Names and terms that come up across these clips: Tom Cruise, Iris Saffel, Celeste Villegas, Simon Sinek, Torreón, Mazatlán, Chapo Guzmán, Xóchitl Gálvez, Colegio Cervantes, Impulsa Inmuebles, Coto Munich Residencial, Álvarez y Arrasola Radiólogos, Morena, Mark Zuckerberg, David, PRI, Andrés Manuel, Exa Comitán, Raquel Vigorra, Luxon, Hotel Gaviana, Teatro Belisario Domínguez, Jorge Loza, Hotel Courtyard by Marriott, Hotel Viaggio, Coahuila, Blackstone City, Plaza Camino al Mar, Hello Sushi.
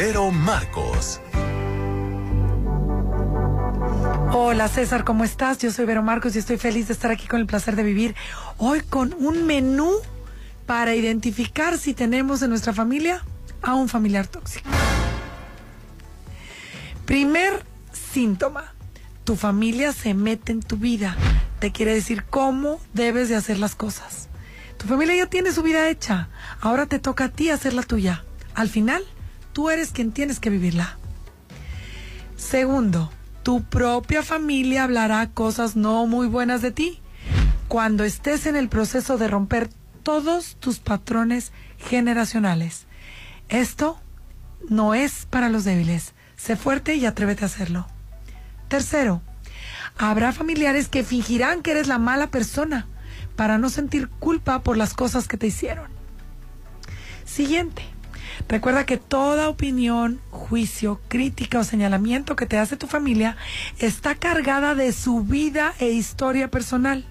Rivero Marcos. Hola César, ¿cómo estás? Yo soy Vero Marcos y estoy feliz de estar aquí con El Placer de Vivir. Hoy con un menú para identificar si tenemos en nuestra familia a un familiar tóxico. Primer síntoma, tu familia se mete en tu vida. Te quiere decir cómo debes de hacer las cosas. Tu familia ya tiene su vida hecha, ahora te toca a ti hacer la tuya. Al final, tú eres quien tienes que vivirla. Segundo, tu propia familia hablará cosas no muy buenas de ti cuando estés en el proceso de romper todos tus patrones generacionales. Esto no es para los débiles. Sé fuerte y atrévete a hacerlo. Tercero, habrá familiares que fingirán que eres la mala persona para no sentir culpa por las cosas que te hicieron. Siguiente. Recuerda que toda opinión, juicio, crítica o señalamiento que te hace tu familia está cargada de su vida e historia personal.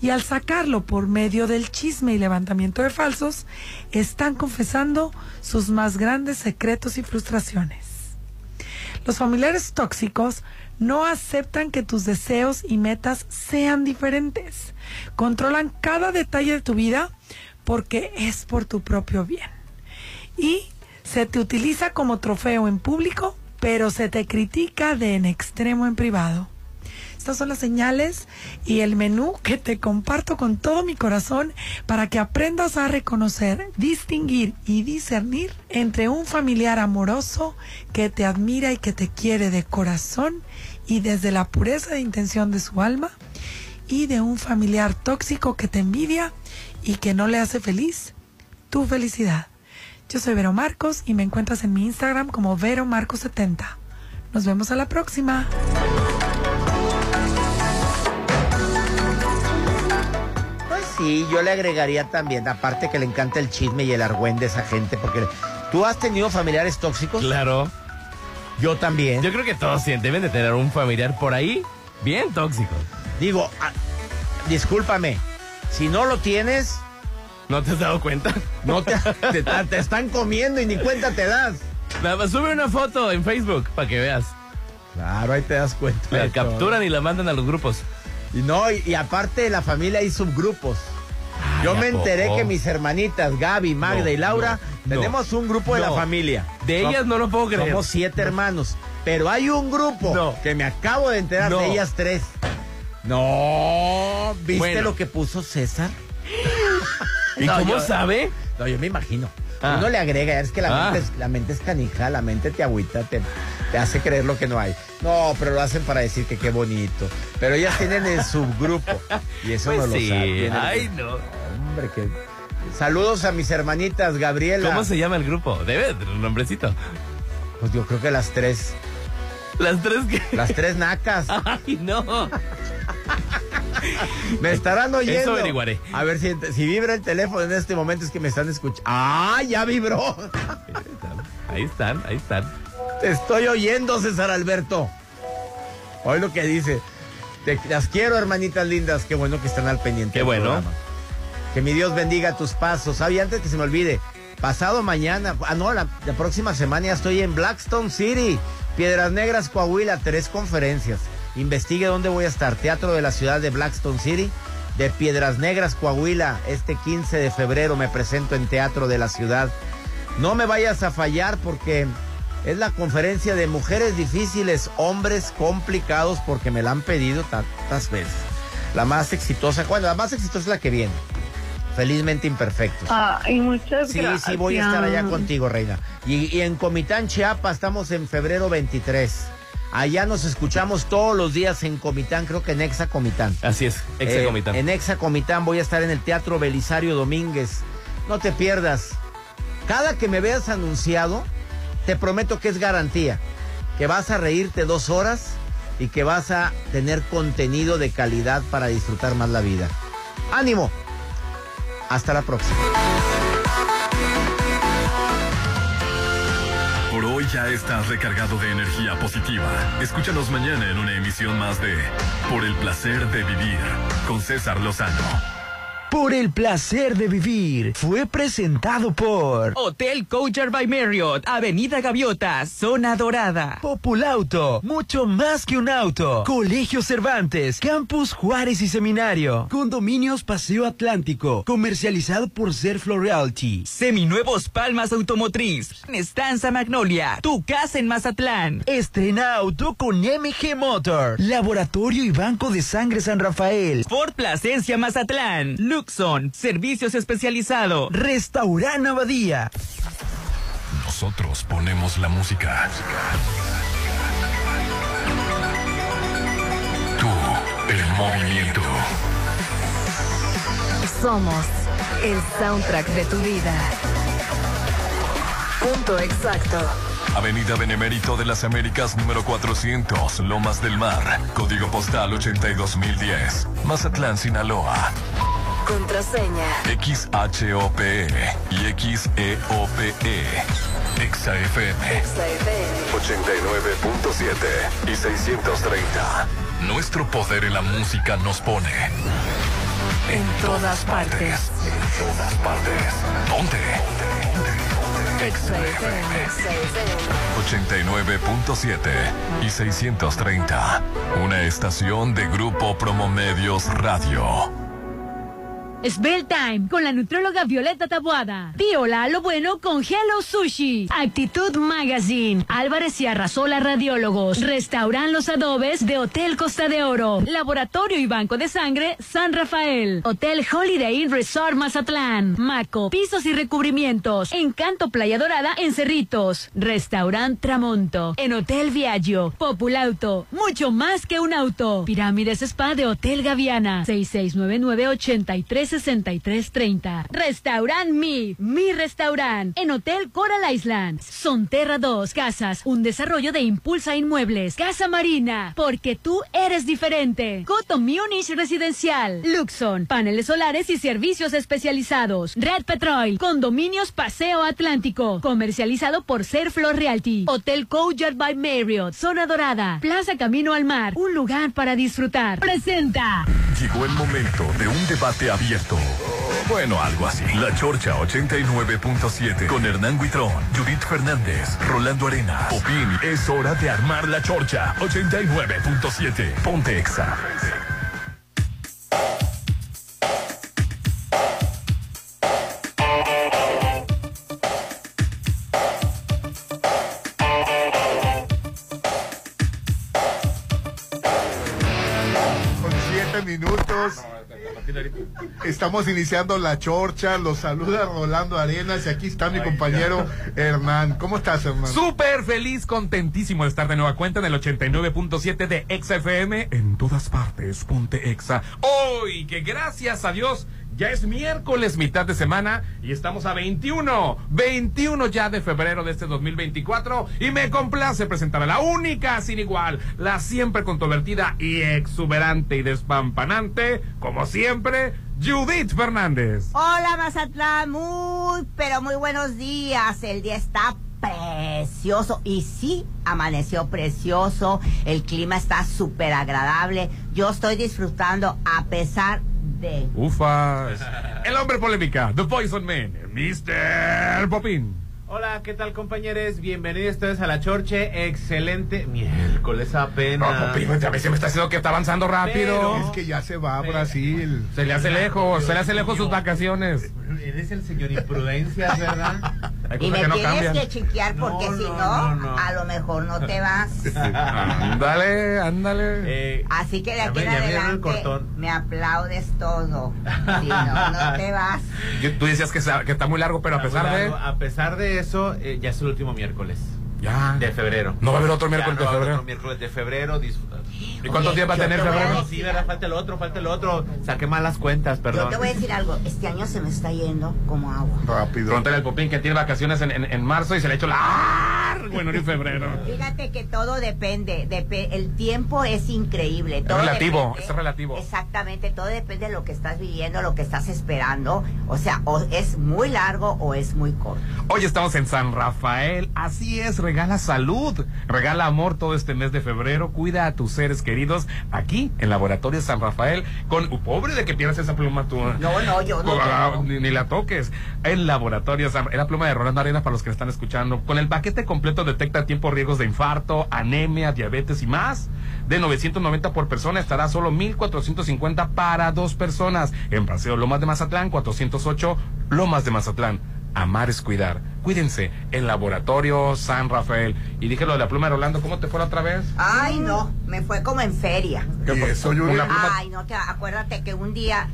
Y al sacarlo por medio del chisme y levantamiento de falsos, están confesando sus más grandes secretos y frustraciones. Los familiares tóxicos no aceptan que tus deseos y metas sean diferentes. Controlan cada detalle de tu vida porque es por tu propio bien. Y se te utiliza como trofeo en público, pero se te critica de en extremo en privado. Estas son las señales y el menú que te comparto con todo mi corazón para que aprendas a reconocer, distinguir y discernir entre un familiar amoroso que te admira y que te quiere de corazón y desde la pureza de intención de su alma, y de un familiar tóxico que te envidia y que no le hace feliz tu felicidad. Yo soy Vero Marcos y me encuentras en mi Instagram como VeroMarcos70. Nos vemos a la próxima. Pues sí, yo le agregaría también, aparte que le encanta el chisme y el argüén de esa gente, porque ¿tú has tenido familiares tóxicos? Claro. Yo también. Yo creo que todos deben de tener un familiar por ahí bien tóxico. Digo, discúlpame, si no lo tienes... ¿No te has dado cuenta? No te están comiendo y ni cuenta te das. Sube una foto en Facebook para que veas. Claro, ahí te das cuenta. La capturan todo y la mandan a los grupos. Y no, y aparte de la familia hay subgrupos. Ay, yo me enteré que mis hermanitas Gaby, Magda y Laura tenemos un grupo de la familia. De ellas no lo puedo creer. Somos 7 hermanos, pero hay un grupo que me acabo de enterar de ellas 3. No, ¿viste lo que puso César? ¿Y cómo sabe? No, yo me imagino. Uno le agrega, es que la mente es canija, la mente te agüita, te hace creer lo que no hay. No, pero lo hacen para decir que qué bonito. Pero ellas tienen el subgrupo. Y eso pues no lo saben. Ay, no. Hombre, que... Saludos a mis hermanitas, Gabriela. ¿Cómo se llama el grupo? Debe tener un nombrecito. Pues yo creo que las 3. ¿Las 3 qué? Las 3 nacas. Ay, no. Me estarán oyendo. Eso averiguaré. A ver si vibra el teléfono en este momento, es que me están escuchando. ¡Ah, ya vibró! Ahí están. Te estoy oyendo, César Alberto. Hoy lo que dice. Las quiero, hermanitas lindas. Qué bueno que están al pendiente. Qué bueno. Programa. Que mi Dios bendiga tus pasos. Ay, antes que se me olvide. Pasado mañana. Ah, no, la próxima semana ya estoy en Blackstone City, Piedras Negras, Coahuila. 3 conferencias. Investigue dónde voy a estar. Teatro de la Ciudad de Blackstone City, de Piedras Negras, Coahuila. Este 15 de febrero me presento en Teatro de la Ciudad. No me vayas a fallar porque es la conferencia de mujeres difíciles, hombres complicados, porque me la han pedido tantas veces. La más exitosa, bueno, la más exitosa es la que viene. Felizmente imperfectos. Ay, muchas gracias. Sí, voy a estar allá contigo, reina. Y en Comitán, Chiapas, estamos en febrero 23. Allá nos escuchamos todos los días en Comitán, creo que en Exa Comitán. Así es, Exa Comitán. En Exa Comitán voy a estar en el Teatro Belisario Domínguez. No te pierdas. Cada que me veas anunciado, te prometo que es garantía. Que vas a reírte 2 horas y que vas a tener contenido de calidad para disfrutar más la vida. ¡Ánimo! Hasta la próxima. Por hoy ya estás recargado de energía positiva. Escúchanos mañana en una emisión más de Por el Placer de Vivir con César Lozano. por el placer de vivir. Fue presentado por Hotel Courtyard by Marriott, Avenida Gaviota, Zona Dorada. Populauto, mucho más que un auto. Colegio Cervantes, Campus Juárez y Seminario. Condominios Paseo Atlántico, comercializado por Ser Flor Realty. Seminuevos Palmas Automotriz, Estanza Magnolia, tu casa en Mazatlán. Estrena auto con MG Motor. Laboratorio y Banco de Sangre San Rafael, Ford Plasencia Mazatlán, Luxon, servicios especializados, Restaurante Abadía. Nosotros ponemos la música. Tú, el movimiento. Somos el soundtrack de tu vida. Punto exacto. Avenida Benemérito de las Américas, número 400, Lomas del Mar. Código postal 82010. Mazatlán, Sinaloa. Contraseña XHOPE y XEOPE. ExaFM. ExaFM 89.7 y 630. Nuestro poder en la música nos pone en todas partes. En todas partes. ¿Dónde? XFM 89.7 y 630. Una estación de Grupo Promomedios Radio. Spell Time con la nutróloga Violeta Taboada. Di hola a lo bueno con Hello Sushi. Actitud Magazine. Álvarez y Arrasola Radiólogos. Restaurante Los Adobes de Hotel Costa de Oro. Laboratorio y Banco de Sangre San Rafael. Hotel Holiday Inn Resort Mazatlán. Maco. Pisos y recubrimientos. Encanto Playa Dorada en Cerritos. Restaurante Tramonto. En Hotel Viaggio. Populauto. Mucho más que un auto. Pirámides Spa de Hotel Gaviana. 6699-836330. Restaurant Mi Restaurant. En Hotel Coral Island. Sonterra 2 Casas. Un desarrollo de Impulsa Inmuebles. Casa Marina. Porque tú eres diferente. Coto Munich Residencial. Luxon. Paneles solares y servicios especializados. Red Petrol. Condominios Paseo Atlántico. Comercializado por Ser Flor Realty. Hotel Courtyard by Marriott. Zona Dorada. Plaza Camino al Mar. Un lugar para disfrutar. Presenta. Llegó el momento de un debate abierto. Bueno, algo así. La Chorcha 89.7 con Hernán Huitrón, Judith Fernández, Rolando Arenas, Popín. Es hora de armar la Chorcha 89.7. Ponte Exa. Con 7 minutos. Estamos iniciando la Chorcha, los saluda Rolando Arenas y aquí está mi compañero Hernán. ¿Cómo estás, Hernán? Súper feliz, contentísimo de estar de nueva cuenta en el 89.7 de Exa FM. En todas partes, ponte Exa. Hoy, que gracias a Dios, ya es miércoles, mitad de semana, y estamos a 21 ya de febrero de este 2024, y me complace presentar a la única, sin igual, la siempre controvertida y exuberante y despampanante, como siempre, Judith Fernández. Hola Mazatlán, muy, pero muy buenos días, el día está precioso, y sí, amaneció precioso, el clima está súper agradable, yo estoy disfrutando a pesar de... Ufas. El hombre polémica, The Poison Man, Mr. Popín. Hola, ¿qué tal, compañeros? Bienvenidos ustedes a La Chorche. Excelente miércoles apenas. No, Popín, otra vez se me está haciendo que está avanzando rápido. Pero es que ya se va a Brasil. Se le hace lejos, sus vacaciones. Eres el señor imprudencia, ¿verdad? Y me tienes que chequear porque si no, a lo mejor no te vas. Ándale, ándale. Así que de aquí en adelante me aplaudes todo. Si no, no te vas. Tú decías que está muy largo, pero a pesar de eso, ya es el último miércoles de febrero. No va a haber otro miércoles de febrero. Otro miércoles de febrero. ¿Y cuántos días va a tener febrero? Sí, ¿verdad? Falta el otro. Saqué malas cuentas, perdón. Yo te voy a decir algo. Este año se me está yendo como agua. Rápido. Pregúntale al Popín que tiene vacaciones en marzo y se le ha hecho la... algo en enero y febrero. Fíjate que todo depende, el tiempo es increíble. Todo es relativo, depende, es relativo. Exactamente, todo depende de lo que estás viviendo, lo que estás esperando. O sea, o es muy largo o es muy corto. Hoy estamos en San Rafael, así es, regala salud, regala amor todo este mes de febrero, cuida a tus seres queridos aquí en Laboratorio San Rafael, con pobre de que pierdas esa pluma tú. No, yo no. Ni la toques. El Laboratorio San Rafael, la pluma de Rolando Arenas para los que están escuchando, con el paquete completo detecta a tiempo riesgos de infarto, anemia, diabetes y más. De 990 por persona estará solo 1,450 para 2 personas. En Paseo Lomas de Mazatlán, 408 Lomas de Mazatlán. Amar es cuidar. Cuídense en Laboratorio San Rafael. Y dije lo de la pluma de Rolando, ¿cómo te fue la otra vez? Ay, no, me fue como en feria. Ay, no, acuérdate que un día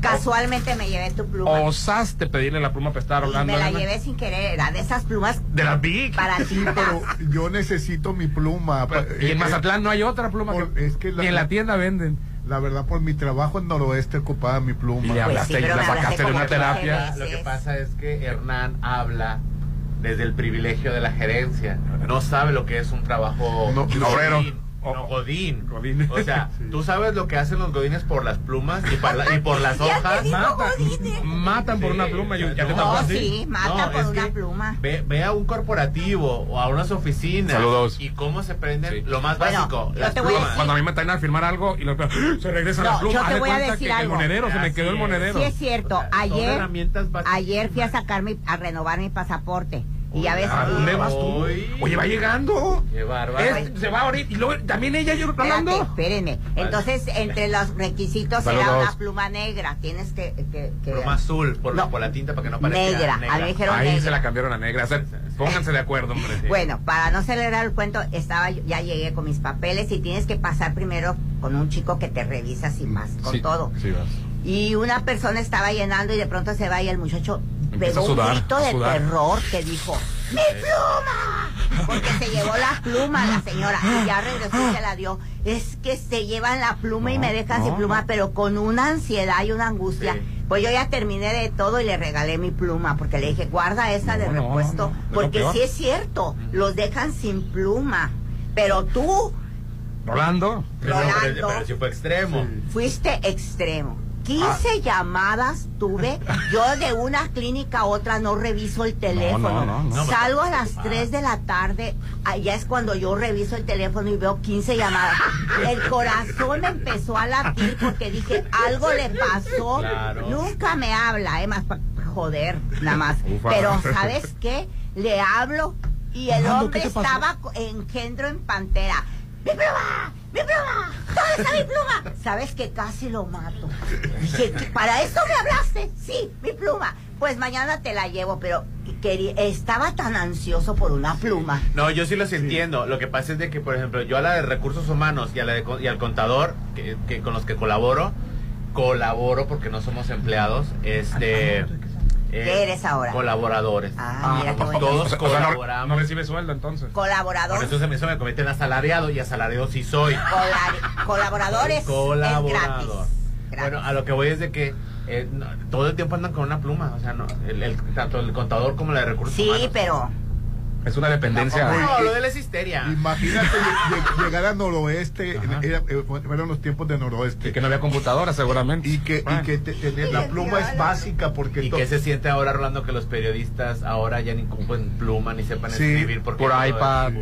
casualmente me llevé tu pluma. ¿Osaste pedirle la pluma prestada a Rolando? Me la llevé sin querer, era de esas plumas. ¿De las Big? Para ti. Sí, pero yo necesito mi pluma. Pero, y en Mazatlán no hay otra pluma. Ni en la tienda venden. La verdad, por mi trabajo en Noroeste ocupaba mi pluma. Y le hablaste, pues sí, y la sacaste de una terapia. Lo que pasa es que Hernán habla desde el privilegio de la gerencia. No sabe lo que es un trabajo obrero. No, Godín. O sea, sí. Tú sabes lo que hacen los godines por las plumas y por las hojas. Matan por una pluma. Matan por una pluma. Ve a un corporativo o a unas oficinas. Saludos. Y cómo se prenden lo más básico. Las plumas. Cuando a mí me traen a firmar algo y se regresan las plumas. Yo te voy a decir algo. El monedero, se me quedó el monedero. Sí, es cierto. O sea, ayer fui a sacarme, a renovar mi pasaporte. Y ya ves, ¿dónde vas tú? Oye, va llegando. Qué bárbaro. Se va ahorita. Y luego también ella, yo hablando. Espérenme. Entonces, entre los requisitos era una pluma negra. Tienes que pluma azul por la tinta para que no parezca negra. A mí dijeron ahí negra. Se la cambiaron a negra. O sea, pónganse de acuerdo, hombre. Sí. Bueno, para no acelerar el cuento, ya llegué con mis papeles y tienes que pasar primero con un chico que te revisa todo. Sí, vas. Y una persona estaba llenando y de pronto se va y el muchacho pegó un grito de terror que dijo: ¡Mi pluma! Porque se llevó la pluma la señora y ya regresó y se la dio. Es que se llevan la pluma y me dejan sin pluma, pero con una ansiedad y una angustia. Sí. Pues yo ya terminé de todo y le regalé mi pluma porque le dije: guarda esa de repuesto, porque sí es cierto, los dejan sin pluma, pero tú, Rolando, pero si fue extremo. Sí. Fuiste extremo. 15 llamadas tuve. Yo de una clínica a otra no reviso el teléfono. Salgo a las 3 de la tarde. Allá es cuando yo reviso el teléfono y veo 15 llamadas. El corazón me empezó a latir porque dije: algo le pasó. Claro. Nunca me habla, además, joder, nada más. Ufa. Pero ¿sabes qué? Le hablo y el hombre estaba engendro en pantera. ¡Mi pluma! ¡Mi pluma! ¿Dónde está mi pluma? Sabes que casi lo mato. Dije: ¿para eso me hablaste? Sí, mi pluma. Pues mañana te la llevo, pero estaba tan ansioso por una pluma. No, yo sí los entiendo. Lo que pasa es de que, por ejemplo, yo a la de recursos humanos y a la y al contador, que con los que colaboro porque no somos empleados, ¿qué eres ahora? Colaboradores. Mira, todos colaboramos. No recibe sueldo, entonces. Colaborador. Por eso me convierten en asalariado, y asalariado sí soy. Colaboradores. Colaborador. Es gratis. Bueno, a lo que voy es de que todo el tiempo andan con una pluma. O sea, no, tanto el contador como la de recursos humanos. Sí, pero es una dependencia. No, lo de la histeria. Imagínate llegar a Noroeste. Fueron los tiempos de Noroeste. Y que no había computadora, seguramente. Y que la pluma es básica. Porque ¿y qué se siente ahora, Rolando, que los periodistas ahora ya ni ocupan pluma ni sepan escribir? Porque puro iPad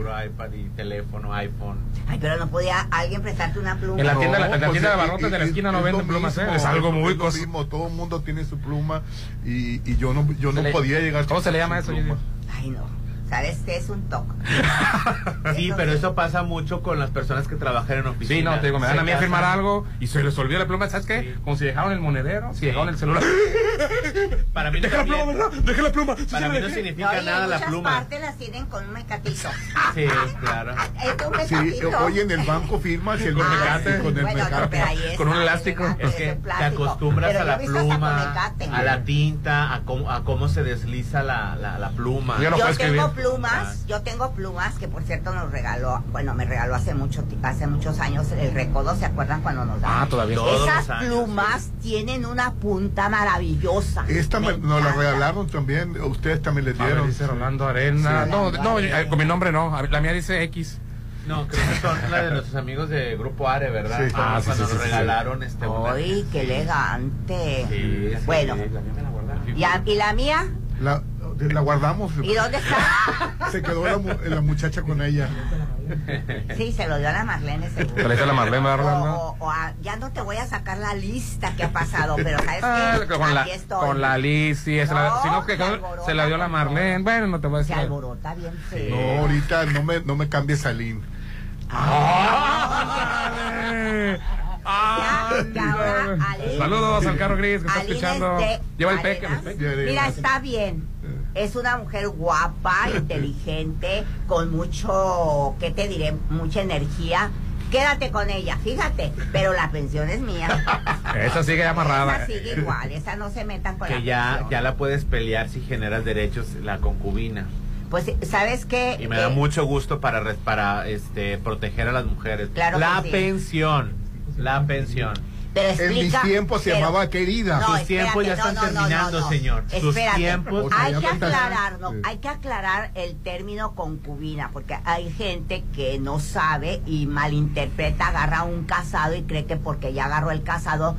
y teléfono, iPhone. Ay, pero no podía alguien prestarte una pluma. En la tienda de abarrotes de la esquina no venden plumas. Es algo muy cosimo. Todo el mundo tiene su pluma. Y yo no podía llegar. ¿Cómo se le llama eso? Ay, no. ¿Sabes qué? Es un toque. Sí, pero eso pasa mucho con las personas que trabajan en oficina. Sí, no, te digo, me dan a mí a firmar algo y se les olvidó la pluma. ¿Sabes qué? Sí. Como si dejaron el monedero, si dejaron el celular. Para mí no deja la pluma, ¿verdad? Deja la pluma. Para mí no significa nada la pluma. En muchas partes las tienen con un mecatito. Sí, claro. Oye, en el banco firmas el mecate. Con el mecate. Con un elástico. Es que te acostumbras a la pluma, a la tinta, a cómo se desliza la pluma. Yo no puedo escribir. plumas, yo tengo plumas que por cierto nos regaló, bueno, me regaló hace muchos años el Recodo, ¿se acuerdan cuando nos daban? Ah, todavía. Esas plumas tienen una punta maravillosa. Esta nos la regalaron también, ustedes también les dieron. Dice Rolando Arenas. No, no, con mi nombre no, la mía dice X. No, creo que son la de nuestros amigos de Grupo Are, ¿verdad? Sí, ah, cuando nos regalaron este momento. ¡Ay, qué elegante! Sí, sí, bueno, sí, la mía me la guardaron. ¿Y la mía? La guardamos. ¿Y dónde está? Se quedó la muchacha con ella. Sí, se lo dio a la Marlene, seguro. ¿Se la Marlene, ya no te voy a sacar la lista que ha pasado, pero ¿sabes qué? Con la Alicia, no, sino que se la dio a la Marlene. Bueno, no te voy a decir. Se alborota bien feo. No, ahorita no me cambies a Lynn. Saludos al carro gris que está escuchando. Lleva el peque. Mira, está bien. Es una mujer guapa, inteligente, con mucho, ¿qué te diré? Mucha energía. Quédate con ella, fíjate, pero la pensión es mía. Esa sigue amarrada. Esa sigue igual, esa no se metan con que la pensión. Ya la puedes pelear si generas derechos, la concubina. Pues, ¿sabes qué? Y me da mucho gusto para proteger a las mujeres. Claro, la pensión, la pensión. Pero explica, en mis tiempos se llamaba querida. No, sus tiempos ya están terminando, señor. Espérate, tiempos, hay que aclarar, ¿no? Hay que aclarar el término concubina, porque hay gente que no sabe y malinterpreta, agarra un casado y cree que porque ya agarró el casado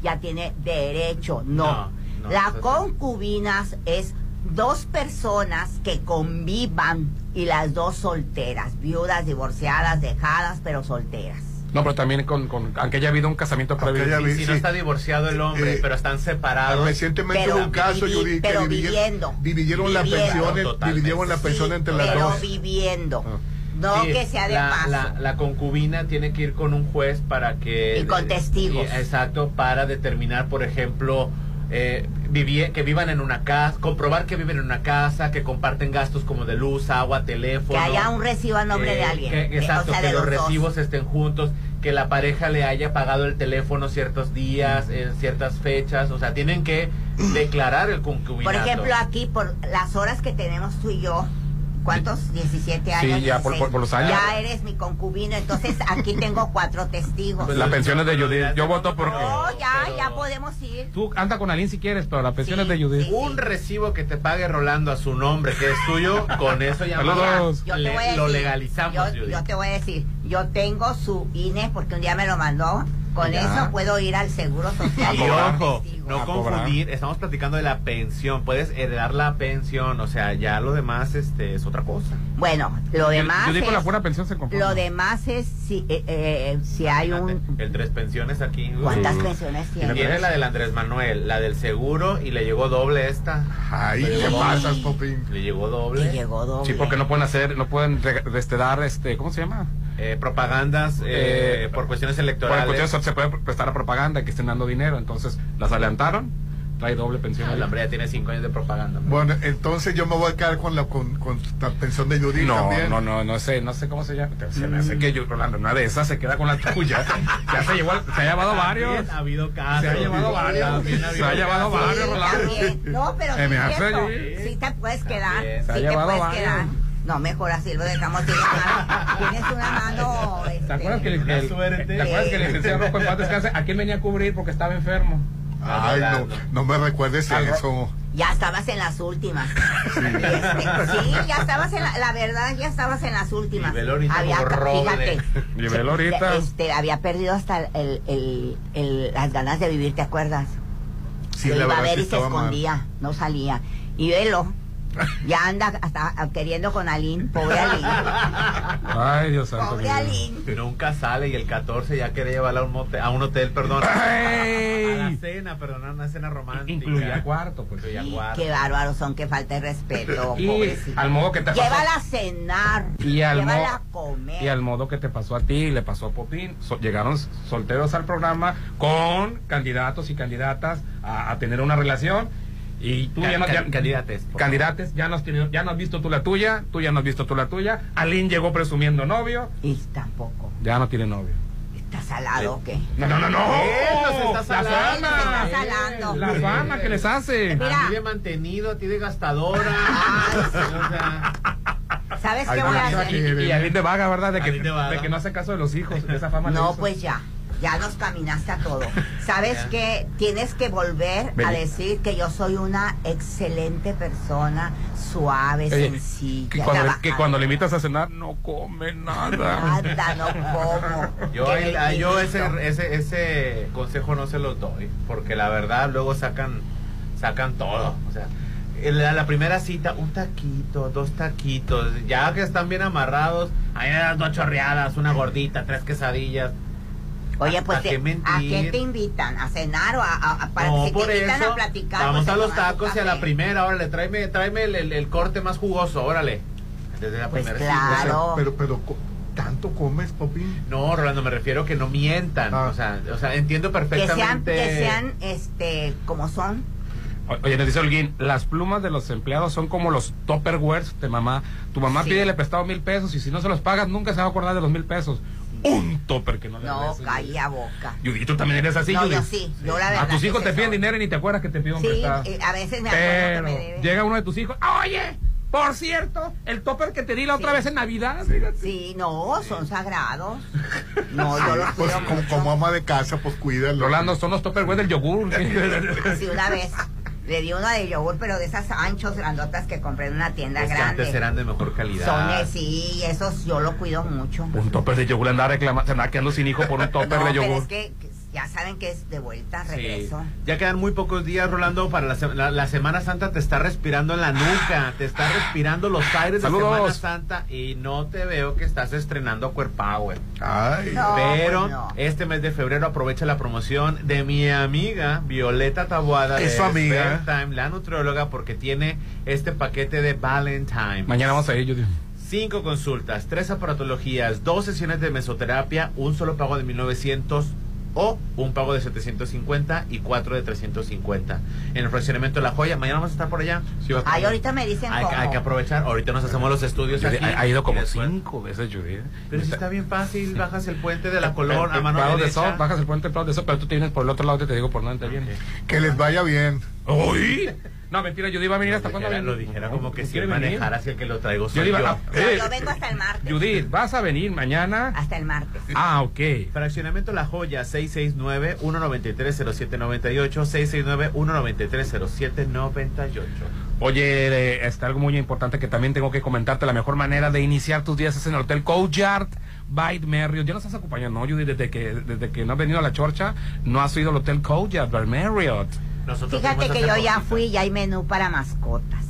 ya tiene derecho. No, la concubina es dos personas que convivan y las dos solteras, viudas, divorciadas, dejadas, pero solteras. No, pero también aunque haya habido un casamiento previo. Si no está divorciado el hombre, pero están separados. Recientemente hubo un caso, Judith, pero dividieron la pensión entre las dos. Pero viviendo. No que sea de paso. La concubina tiene que ir con un juez para que... Y con testigos. Exacto, para determinar, por ejemplo... que vivan en una casa, comprobar que viven en una casa, que comparten gastos como de luz, agua, teléfono, que haya un recibo a nombre de alguien, exacto, o sea, que los recibos estén juntos, que la pareja le haya pagado el teléfono ciertos días, en ciertas fechas, o sea, tienen que declarar el concubinato. Por ejemplo, aquí, por las horas que tenemos tú y yo, ¿cuántos? 17 años. Sí, ya por los años. Ya eres mi concubino, entonces aquí tengo 4 testigos. Pues la pensión es de Judith. Yo voto por... No, ya podemos ir. Tú anda con Aline si quieres, pero la pensión es de Judith. Sí, un recibo que te pague Rolando a su nombre, que es tuyo, con eso ya lo legalizamos, Judith. Yo te voy a decir, yo tengo su INE porque un día me lo mandó. Con eso puedo ir al seguro social. Y ojo, no confundir, estamos platicando de la pensión, puedes heredar la pensión, o sea, ya lo demás es otra cosa. Bueno, lo demás yo digo, la pura pensión se confunde. Lo demás es si hay un... El 3 pensiones aquí. ¿Cuántas pensiones tiene? Tiene la del Andrés Manuel, la del seguro, y le llegó doble esta. Ay, ¿qué pasas, Popín? Le llegó doble. Sí, porque no pueden dar, ¿cómo se llama? Propagandas por cuestiones electorales. Por cuestiones se puede prestar a propaganda que estén dando dinero, entonces las adelantaron, trae doble pensión. La hombre ya tiene 5 años de propaganda. Bueno, entonces yo me voy a quedar con la pensión de Judith también. No sé cómo se llama. Se me hace que yo, Rolando, una de esas se queda con la tuya. Ya se ha llevado varios. Ha habido casos. Se ha llevado varios. Se ha llevado varios, Rolando. No, pero sí te puedes quedar. Sí te puedes quedar. No, mejor así lo dejamos. Tienes una mano. ¿Te acuerdas que el licenciado Rojo en paz descanse? ¿A quién venía a cubrir porque estaba enfermo? Ay, no me recuerdes eso. Ya estabas en las últimas. Sí, ya estabas en la verdad, ya estabas en las últimas. Fíjate, había perdido hasta las ganas de vivir, ¿te acuerdas? Sí, lo iba a ver y se escondía, no salía. Y velo. Ya anda hasta queriendo con Aline, pobre Aline. Ay, Dios santo. Pobre Aline. Nunca sale y el 14 ya quiere llevarla a un hotel, perdón. A la cena, perdón, a una cena romántica. Incluía cuarto, porque ya cuarto. Qué bárbaros son, que falta de respeto. Pobrecito. Al modo que te pasó. Llévala a cenar. Llévala a comer. Y al modo que te pasó a ti, le pasó a Popín. Llegaron solteros al programa con candidatos y candidatas a tener una relación. Y tú ya no has visto tú la tuya, tú ya no has visto tú la tuya. Aline llegó presumiendo novio y tampoco. Ya no tiene novio. ¿Está salado o qué? No. Eso se está salando. La fama que les hace. Mira. A ti de mantenido, a ti de gastadora. Ay, sí. O sea, ¿sabes qué voy a hacer? Y a mí te vaga, ¿verdad? De que no hace caso de los hijos. De esa fama. No, pues ya. Ya nos caminaste a todo. ¿Sabes qué? Tienes que volver a decir que yo soy una excelente persona, suave, sencilla. Que cuando le invitas a cenar, no come nada. Nada, no como. Yo ese consejo no se lo doy, porque la verdad luego sacan todo. O sea, la primera cita, un taquito, dos taquitos, ya que están bien amarrados, ahí le das 2 chorreadas, una gordita, 3 quesadillas. Oye, pues, ¿a qué te invitan? ¿A cenar o para no, que por te invitan eso, a platicar? Vamos a los tacos y a la primera, órale, tráeme el corte más jugoso, órale. Desde la primera. Claro. O sea, pero, ¿tanto comes, Popín? No, Rolando, me refiero que no mientan. Ah. O sea, entiendo perfectamente. Que sean como son. Oye, nos dice Holguín, las plumas de los empleados son como los Tupperwares de mamá. Tu mamá pídele prestado $1000 y si no se los pagas, nunca se va a acordar de los $1000. Un topper que no le mereces. No, calla boca. Judith, tú también eres así. No, Judith. Yo sí. Yo la verdad. A tus hijos te piden dinero y ni te acuerdas que te piden prestado. Sí, a veces me acuerdo que me deben. Llega uno de tus hijos. ¡Oye! Por cierto, el topper que te di la otra vez en Navidad. Fíjate. Sí, no, son sagrados. No, yo los cuido. Pues, como ama de casa, pues cuídalo. Rolando, son los topper del yogur. Sí, una vez. Le di uno de yogur, pero de esas anchos grandotas que compré en una tienda grande. Antes eran de mejor calidad. Sí, esos yo lo cuido mucho. Un topper de yogur, andaba reclamando, andaba quedando sin hijo por un topper de yogur. Pero es que ya saben que es de vuelta, regreso. Sí. Ya quedan muy pocos días, Rolando, para la Semana Santa te está respirando en la nuca, te está respirando los aires de Semana Santa y no te veo que estás estrenando Cuerpower. Ay. No, pero pues no. Este mes de febrero aprovecha la promoción de mi amiga Violeta Taboada. Es su amiga. Time, la nutrióloga, porque tiene este paquete de Valentine. Mañana vamos a ir, yo digo. 5 consultas, 3 aparatologías, 2 sesiones de mesoterapia, un solo pago de $1,900. O un pago de $750 y 4 de $350. En el fraccionamiento de La Joya, mañana vamos a estar por allá. Sí, ay, ahorita me dicen hay que aprovechar, ahorita nos hacemos los estudios. Judith, aquí. Ha ido como 5 veces, Judith. Pero si está bien fácil, bajas el puente de la Colón a mano derecha. Bajas el puente del Prado de Sol, pero tú te vienes por el otro lado, te digo por dónde te vienes. Que les vaya bien. ¡Uy! No, mentira, Judith va a venir hasta cuando venga. Lo dijera como que si manejara hacia el que lo traigo soy yo. Yo vengo hasta el martes. Judith, ¿vas a venir mañana? Hasta el martes. Ah, ok. Fraccionamiento La Joya, 669-193-0798, 669-193-0798. Oye, está algo muy importante que también tengo que comentarte. La mejor manera de iniciar tus días es en el Hotel Courtyard by Marriott. Ya nos has acompañado, ¿no, Judith? Desde que no has venido a La Chorcha, no has ido al Hotel Courtyard by Marriott. Fíjate que yo ya fui y hay menú para mascotas.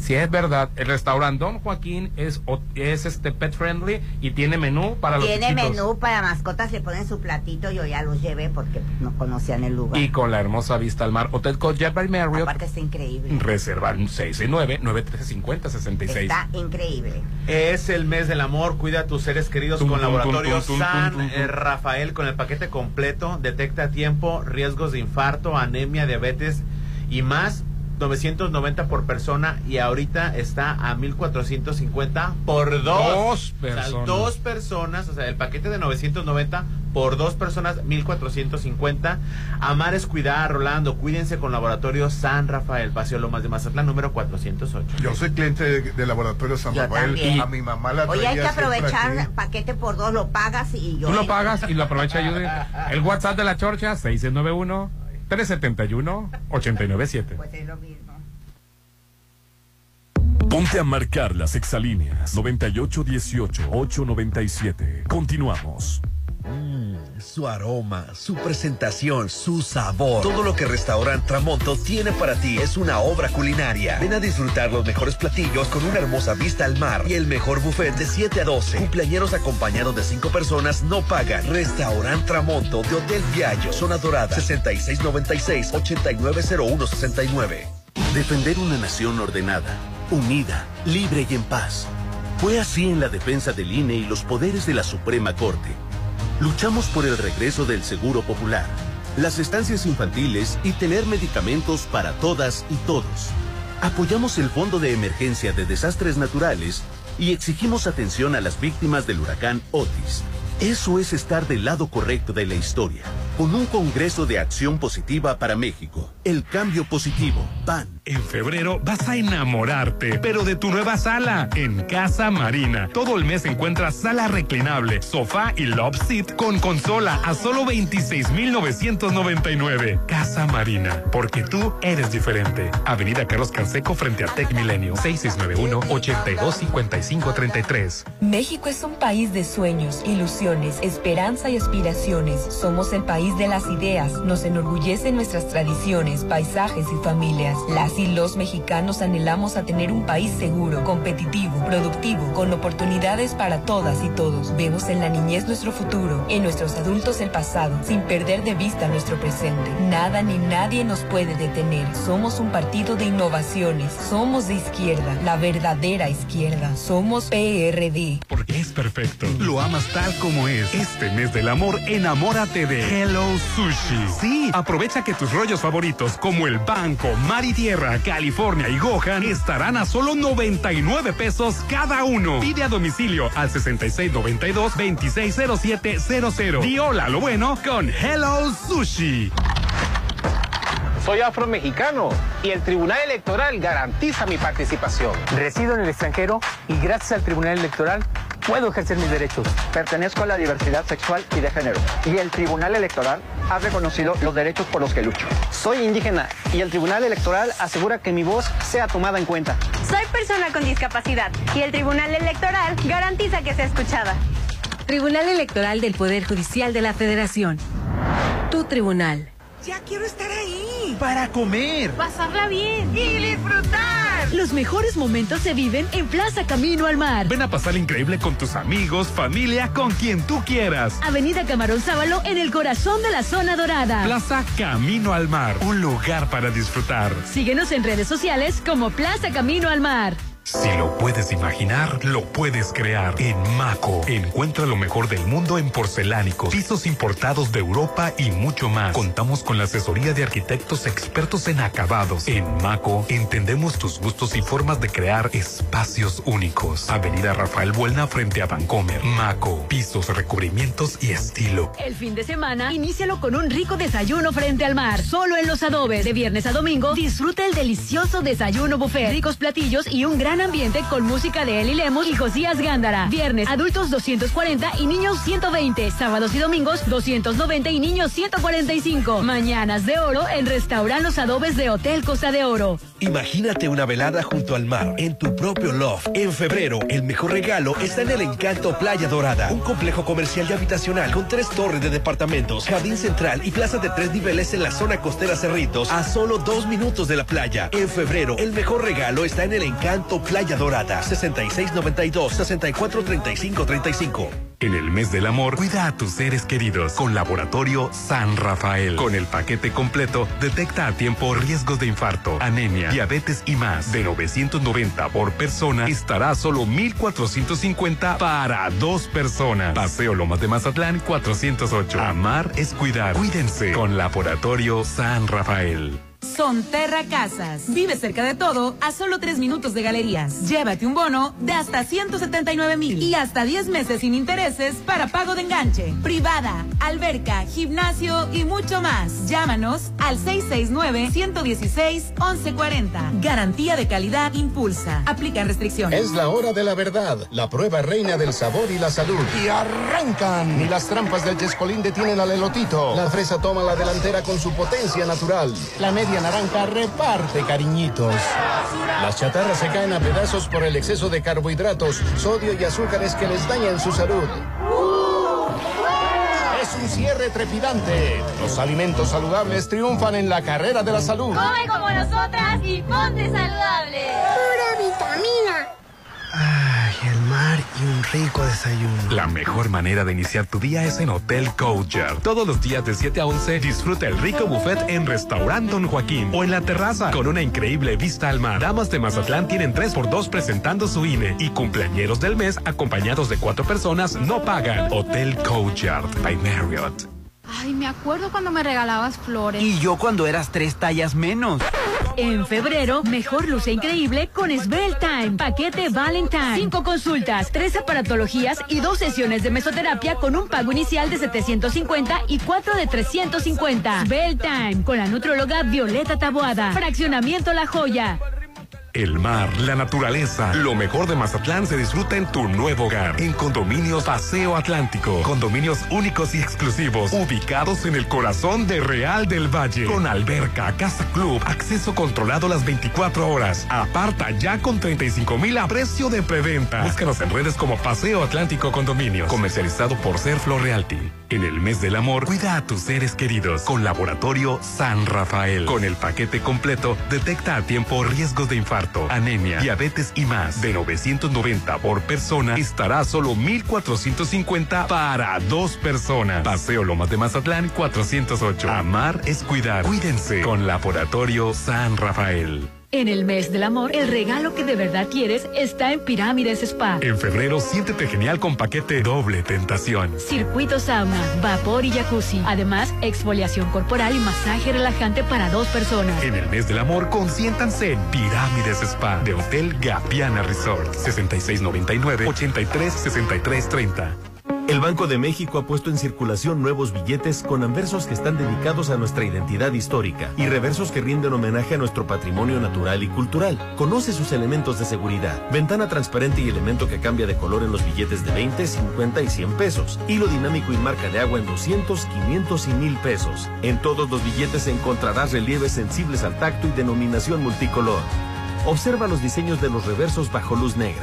Sí, es verdad. El restaurante Don Joaquín es pet friendly y tiene menú para los chiquitos. Tiene menú para mascotas, le ponen su platito. Yo ya los llevé porque no conocían el lugar. Y con la hermosa vista al mar. Hotel Courtyard by Marriott. Aparte está increíble. Reservar 669-913-5066. Está increíble. Es el mes del amor. Cuida a tus seres queridos con Laboratorio San Rafael, con el paquete completo. Detecta a tiempo riesgos de infarto, anemia, diabetes y más. 990 por persona y ahorita está a 1,450 por dos personas. O sea, 2 personas, o sea, el paquete de 990 por 2 personas, 1,450. Amar es cuidar, Rolando. Cuídense con Laboratorio San Rafael, Paseo Lomas de Mazatlán, número 408. Yo soy cliente de Laboratorio San Rafael también. Y a mi mamá la traía. Oye, hay que aprovechar paquete por 2, lo pagas y yo. Tú lo pagas y lo aprovecha, Judith. El WhatsApp de La Chorcha, 691-371-897. Pues es lo mismo. Ponte a marcar las exalíneas 9818-897. Continuamos. Su aroma, su presentación, su sabor. Todo lo que Restaurante Tramonto tiene para ti es una obra culinaria. Ven a disfrutar los mejores platillos con una hermosa vista al mar y el mejor buffet de 7 a 12. Cumpleañeros acompañados de 5 personas no pagan. Restaurante Tramonto de Hotel Viaggio, Zona Dorada, 6696-890169. Defender una nación ordenada, unida, libre y en paz. Fue así en la defensa del INE y los poderes de la Suprema Corte. Luchamos por el regreso del seguro popular, las estancias infantiles y tener medicamentos para todas y todos. Apoyamos el Fondo de Emergencia de Desastres Naturales y exigimos atención a las víctimas del huracán Otis. Eso es estar del lado correcto de la historia. Con un Congreso de Acción Positiva para México. El cambio positivo. PAN. En febrero vas a enamorarte, pero de tu nueva sala en Casa Marina. Todo el mes encuentras sala reclinable, sofá y love seat con consola a solo $26,999. Casa Marina, porque tú eres diferente. Avenida Carlos Canseco frente a Tech Milenio. 6691-825533. México es un país de sueños, ilusiones, esperanza y aspiraciones. Somos el país de las ideas. Nos enorgullecen nuestras tradiciones, paisajes y familias. Las y los mexicanos anhelamos a tener un país seguro, competitivo, productivo, con oportunidades para todas y todos. Vemos en la niñez nuestro futuro, en nuestros adultos el pasado, sin perder de vista nuestro presente. Nada ni nadie nos puede detener. Somos un partido de innovaciones. Somos de izquierda, la verdadera izquierda. Somos PRD. Porque es perfecto. Lo amas tal como es. Este mes del amor, enamórate de Hello Sushi. Sí, aprovecha que tus rollos favoritos como el Banco, Mar y Tierra, California y Gohan estarán a solo $99 cada uno. Pide a domicilio al 6692-260700. Di hola lo bueno con Hello Sushi. Soy afromexicano y el Tribunal Electoral garantiza mi participación. Resido en el extranjero y gracias al Tribunal Electoral puedo ejercer mis derechos. Pertenezco a la diversidad sexual y de género y el Tribunal Electoral ha reconocido los derechos por los que lucho. Soy indígena y el Tribunal Electoral asegura que mi voz sea tomada en cuenta. Soy persona con discapacidad y el Tribunal Electoral garantiza que sea escuchada. Tribunal Electoral del Poder Judicial de la Federación. Tu tribunal. Ya quiero estar ahí. Para comer. Pasarla bien. Y disfrutar. Los mejores momentos se viven en Plaza Camino al Mar. Ven a pasar increíble con tus amigos, familia, con quien tú quieras. Avenida Camarón Sábalo, en el corazón de la zona dorada. Plaza Camino al Mar, un lugar para disfrutar. Síguenos en redes sociales como Plaza Camino al Mar. Si lo puedes imaginar, lo puedes crear. En Maco, encuentra lo mejor del mundo en porcelánicos, pisos importados de Europa y mucho más. Contamos con la asesoría de arquitectos expertos en acabados. En Maco, entendemos tus gustos y formas de crear espacios únicos. Avenida Rafael Buelna frente a Vancomer. Maco, pisos, recubrimientos y estilo. El fin de semana, inícialo con un rico desayuno frente al mar. Solo en Los Adobes. De viernes a domingo, disfruta el delicioso desayuno buffet, ricos platillos y un gran ambiente con música de Eli Lemos y Josías Gándara. Viernes, adultos 240 y niños 120. Sábados y domingos, 290 y niños 145. Mañanas de oro en Restaurante Los Adobes de Hotel Costa de Oro. Imagínate una velada junto al mar, en tu propio loft. En febrero, el mejor regalo está en el Encanto Playa Dorada. Un complejo comercial y habitacional con 3 torres de departamentos, jardín central y plaza de 3 niveles en la zona costera Cerritos, a solo 2 minutos de la playa. En febrero, el mejor regalo está en el Encanto Playa Dorada. 6692-643535. En el mes del amor, cuida a tus seres queridos con Laboratorio San Rafael. Con el paquete completo, detecta a tiempo riesgos de infarto, anemia, diabetes y más. De $990 por persona, estará a solo $1,450 para 2 personas. Paseo Lomas de Mazatlán 408. Amar es cuidar. Cuídense con Laboratorio San Rafael. Sonterra Casas. Vive cerca de todo a solo 3 minutos de galerías. Llévate un bono de hasta 179,000 y hasta 10 meses sin intereses para pago de enganche. Privada, alberca, gimnasio y mucho más. Llámanos al 669-116-1140. Garantía de calidad Impulsa. Aplican restricciones. Es la hora de la verdad. La prueba reina del sabor y la salud. Y arrancan. Ni las trampas del Yescolín detienen al elotito. La fresa toma la delantera con su potencia natural. La media naranja reparte cariñitos. Las chatarras se caen a pedazos por el exceso de carbohidratos, sodio y azúcares que les dañan su salud. Es un cierre trepidante. Los alimentos saludables triunfan en la carrera de la salud. Come como nosotras y ponte saludable. Pura vitamina. Ay, el mar y un rico desayuno. La mejor manera de iniciar tu día es en Hotel Courtyard. Todos los días de 7 a 11 disfruta el rico buffet en Restaurante Don Joaquín o en la terraza con una increíble vista al mar. Damas de Mazatlán tienen 3x2 presentando su INE y cumpleañeros del mes acompañados de 4 personas no pagan. Hotel Courtyard by Marriott. Ay, me acuerdo cuando me regalabas flores. Y yo cuando eras 3 tallas menos. En febrero, mejor luce increíble con Svel Time, paquete Valentine. 5 consultas, 3 aparatologías y 2 sesiones de mesoterapia con un pago inicial de $750 y 4 de $350. Svel Time, con la nutróloga Violeta Taboada. Fraccionamiento La Joya. El mar, la naturaleza, lo mejor de Mazatlán se disfruta en tu nuevo hogar. En Condominios Paseo Atlántico. Condominios únicos y exclusivos, ubicados en el corazón de Real del Valle. Con alberca, casa club, acceso controlado las 24 horas. Aparta ya con 35,000 a precio de preventa. Búscanos en redes como Paseo Atlántico Condominios. Comercializado por Ser Flor Realty. En el mes del amor, cuida a tus seres queridos. Con Laboratorio San Rafael. Con el paquete completo, detecta a tiempo riesgos de infarto, anemia, diabetes y más. De 990 por persona, estará solo 1,450 para 2 personas. Paseo Lomas de Mazatlán 408. Amar es cuidar. Cuídense con Laboratorio San Rafael. En el mes del amor, el regalo que de verdad quieres está en Pirámides Spa. En febrero, siéntete genial con paquete doble tentación. Circuito sauna, vapor y jacuzzi. Además, exfoliación corporal y masaje relajante para 2 personas. En el mes del amor, consiéntanse en Pirámides Spa de Hotel Gaviana Resort. 6699-836330. El Banco de México ha puesto en circulación nuevos billetes con anversos que están dedicados a nuestra identidad histórica y reversos que rinden homenaje a nuestro patrimonio natural y cultural. Conoce sus elementos de seguridad: ventana transparente y elemento que cambia de color en los billetes de 20, 50 y 100 pesos. Hilo dinámico y marca de agua en 200, 500 y 1000 pesos. En todos los billetes encontrarás relieves sensibles al tacto y denominación multicolor. Observa los diseños de los reversos bajo luz negra.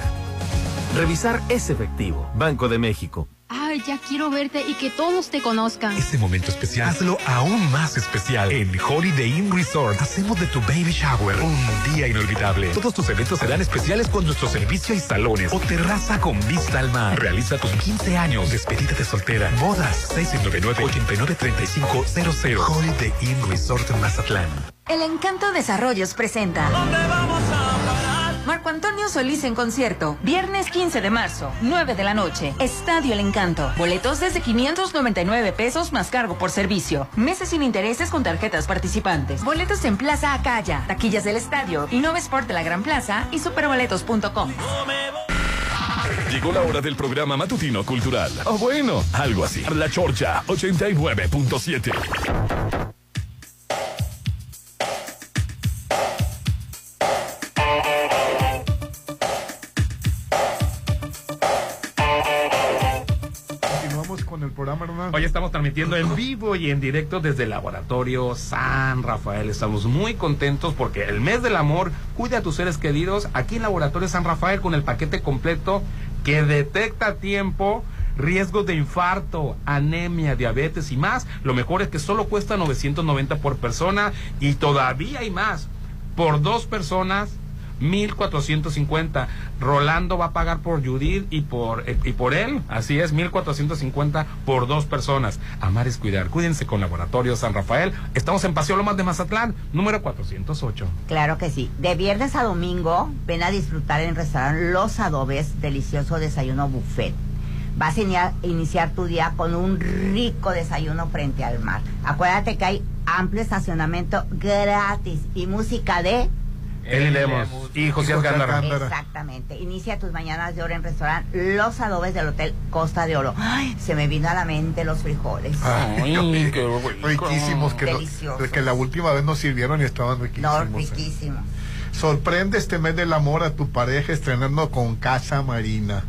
Revisar es efectivo. Banco de México. Ay, ya quiero verte y que todos te conozcan. Este momento especial, hazlo aún más especial. En Holiday Inn Resort, hacemos de tu baby shower un día inolvidable. Todos tus eventos serán especiales con nuestro servicio y salones o terraza con vista al mar. Realiza tus 15 años, despedida de soltera, bodas. 699-893500. Holiday Inn Resort en Mazatlán. El Encanto Desarrollos presenta... ¿Dónde vamos a parar? Marco Antonio Solís en concierto, viernes 15 de marzo, 9 de la noche, Estadio El Encanto. Boletos desde 599 pesos más cargo por servicio. Meses sin intereses con tarjetas participantes. Boletos en Plaza Acaya, taquillas del estadio, InnovSport de la Gran Plaza y superboletos.com. Llegó la hora del programa matutino cultural. O bueno, algo así. La Chorcha, 89.7. Hoy estamos transmitiendo en vivo y en directo desde el Laboratorio San Rafael. Estamos muy contentos porque el mes del amor cuida a tus seres queridos aquí en Laboratorio San Rafael con el paquete completo que detecta a tiempo riesgos de infarto, anemia, diabetes y más. Lo mejor es que solo cuesta $990 por persona y todavía hay más. Por 2 personas, 1,450. Rolando va a pagar por Judith y por él. Así es, 1,450 por 2 personas. Amar es cuidar. Cuídense con Laboratorio San Rafael. Estamos en Paseo Lomas de Mazatlán, número 408. Claro que sí. De viernes a domingo, ven a disfrutar en el restaurante Los Adobes, delicioso desayuno buffet. Vas a iniciar tu día con un rico desayuno frente al mar. Acuérdate que hay amplio estacionamiento gratis y música de... Eli Lemos y José Alcántara. Exactamente. Inicia tus mañanas de oro en restaurante Los Adobes del Hotel Costa de Oro. Ay, se me vino a la mente los frijoles. Ay, qué riquísimos. Deliciosos. Que la última vez nos sirvieron y estaban riquísimos. No, riquísimos. Sorprende este mes del amor a tu pareja estrenando con Casa Marina.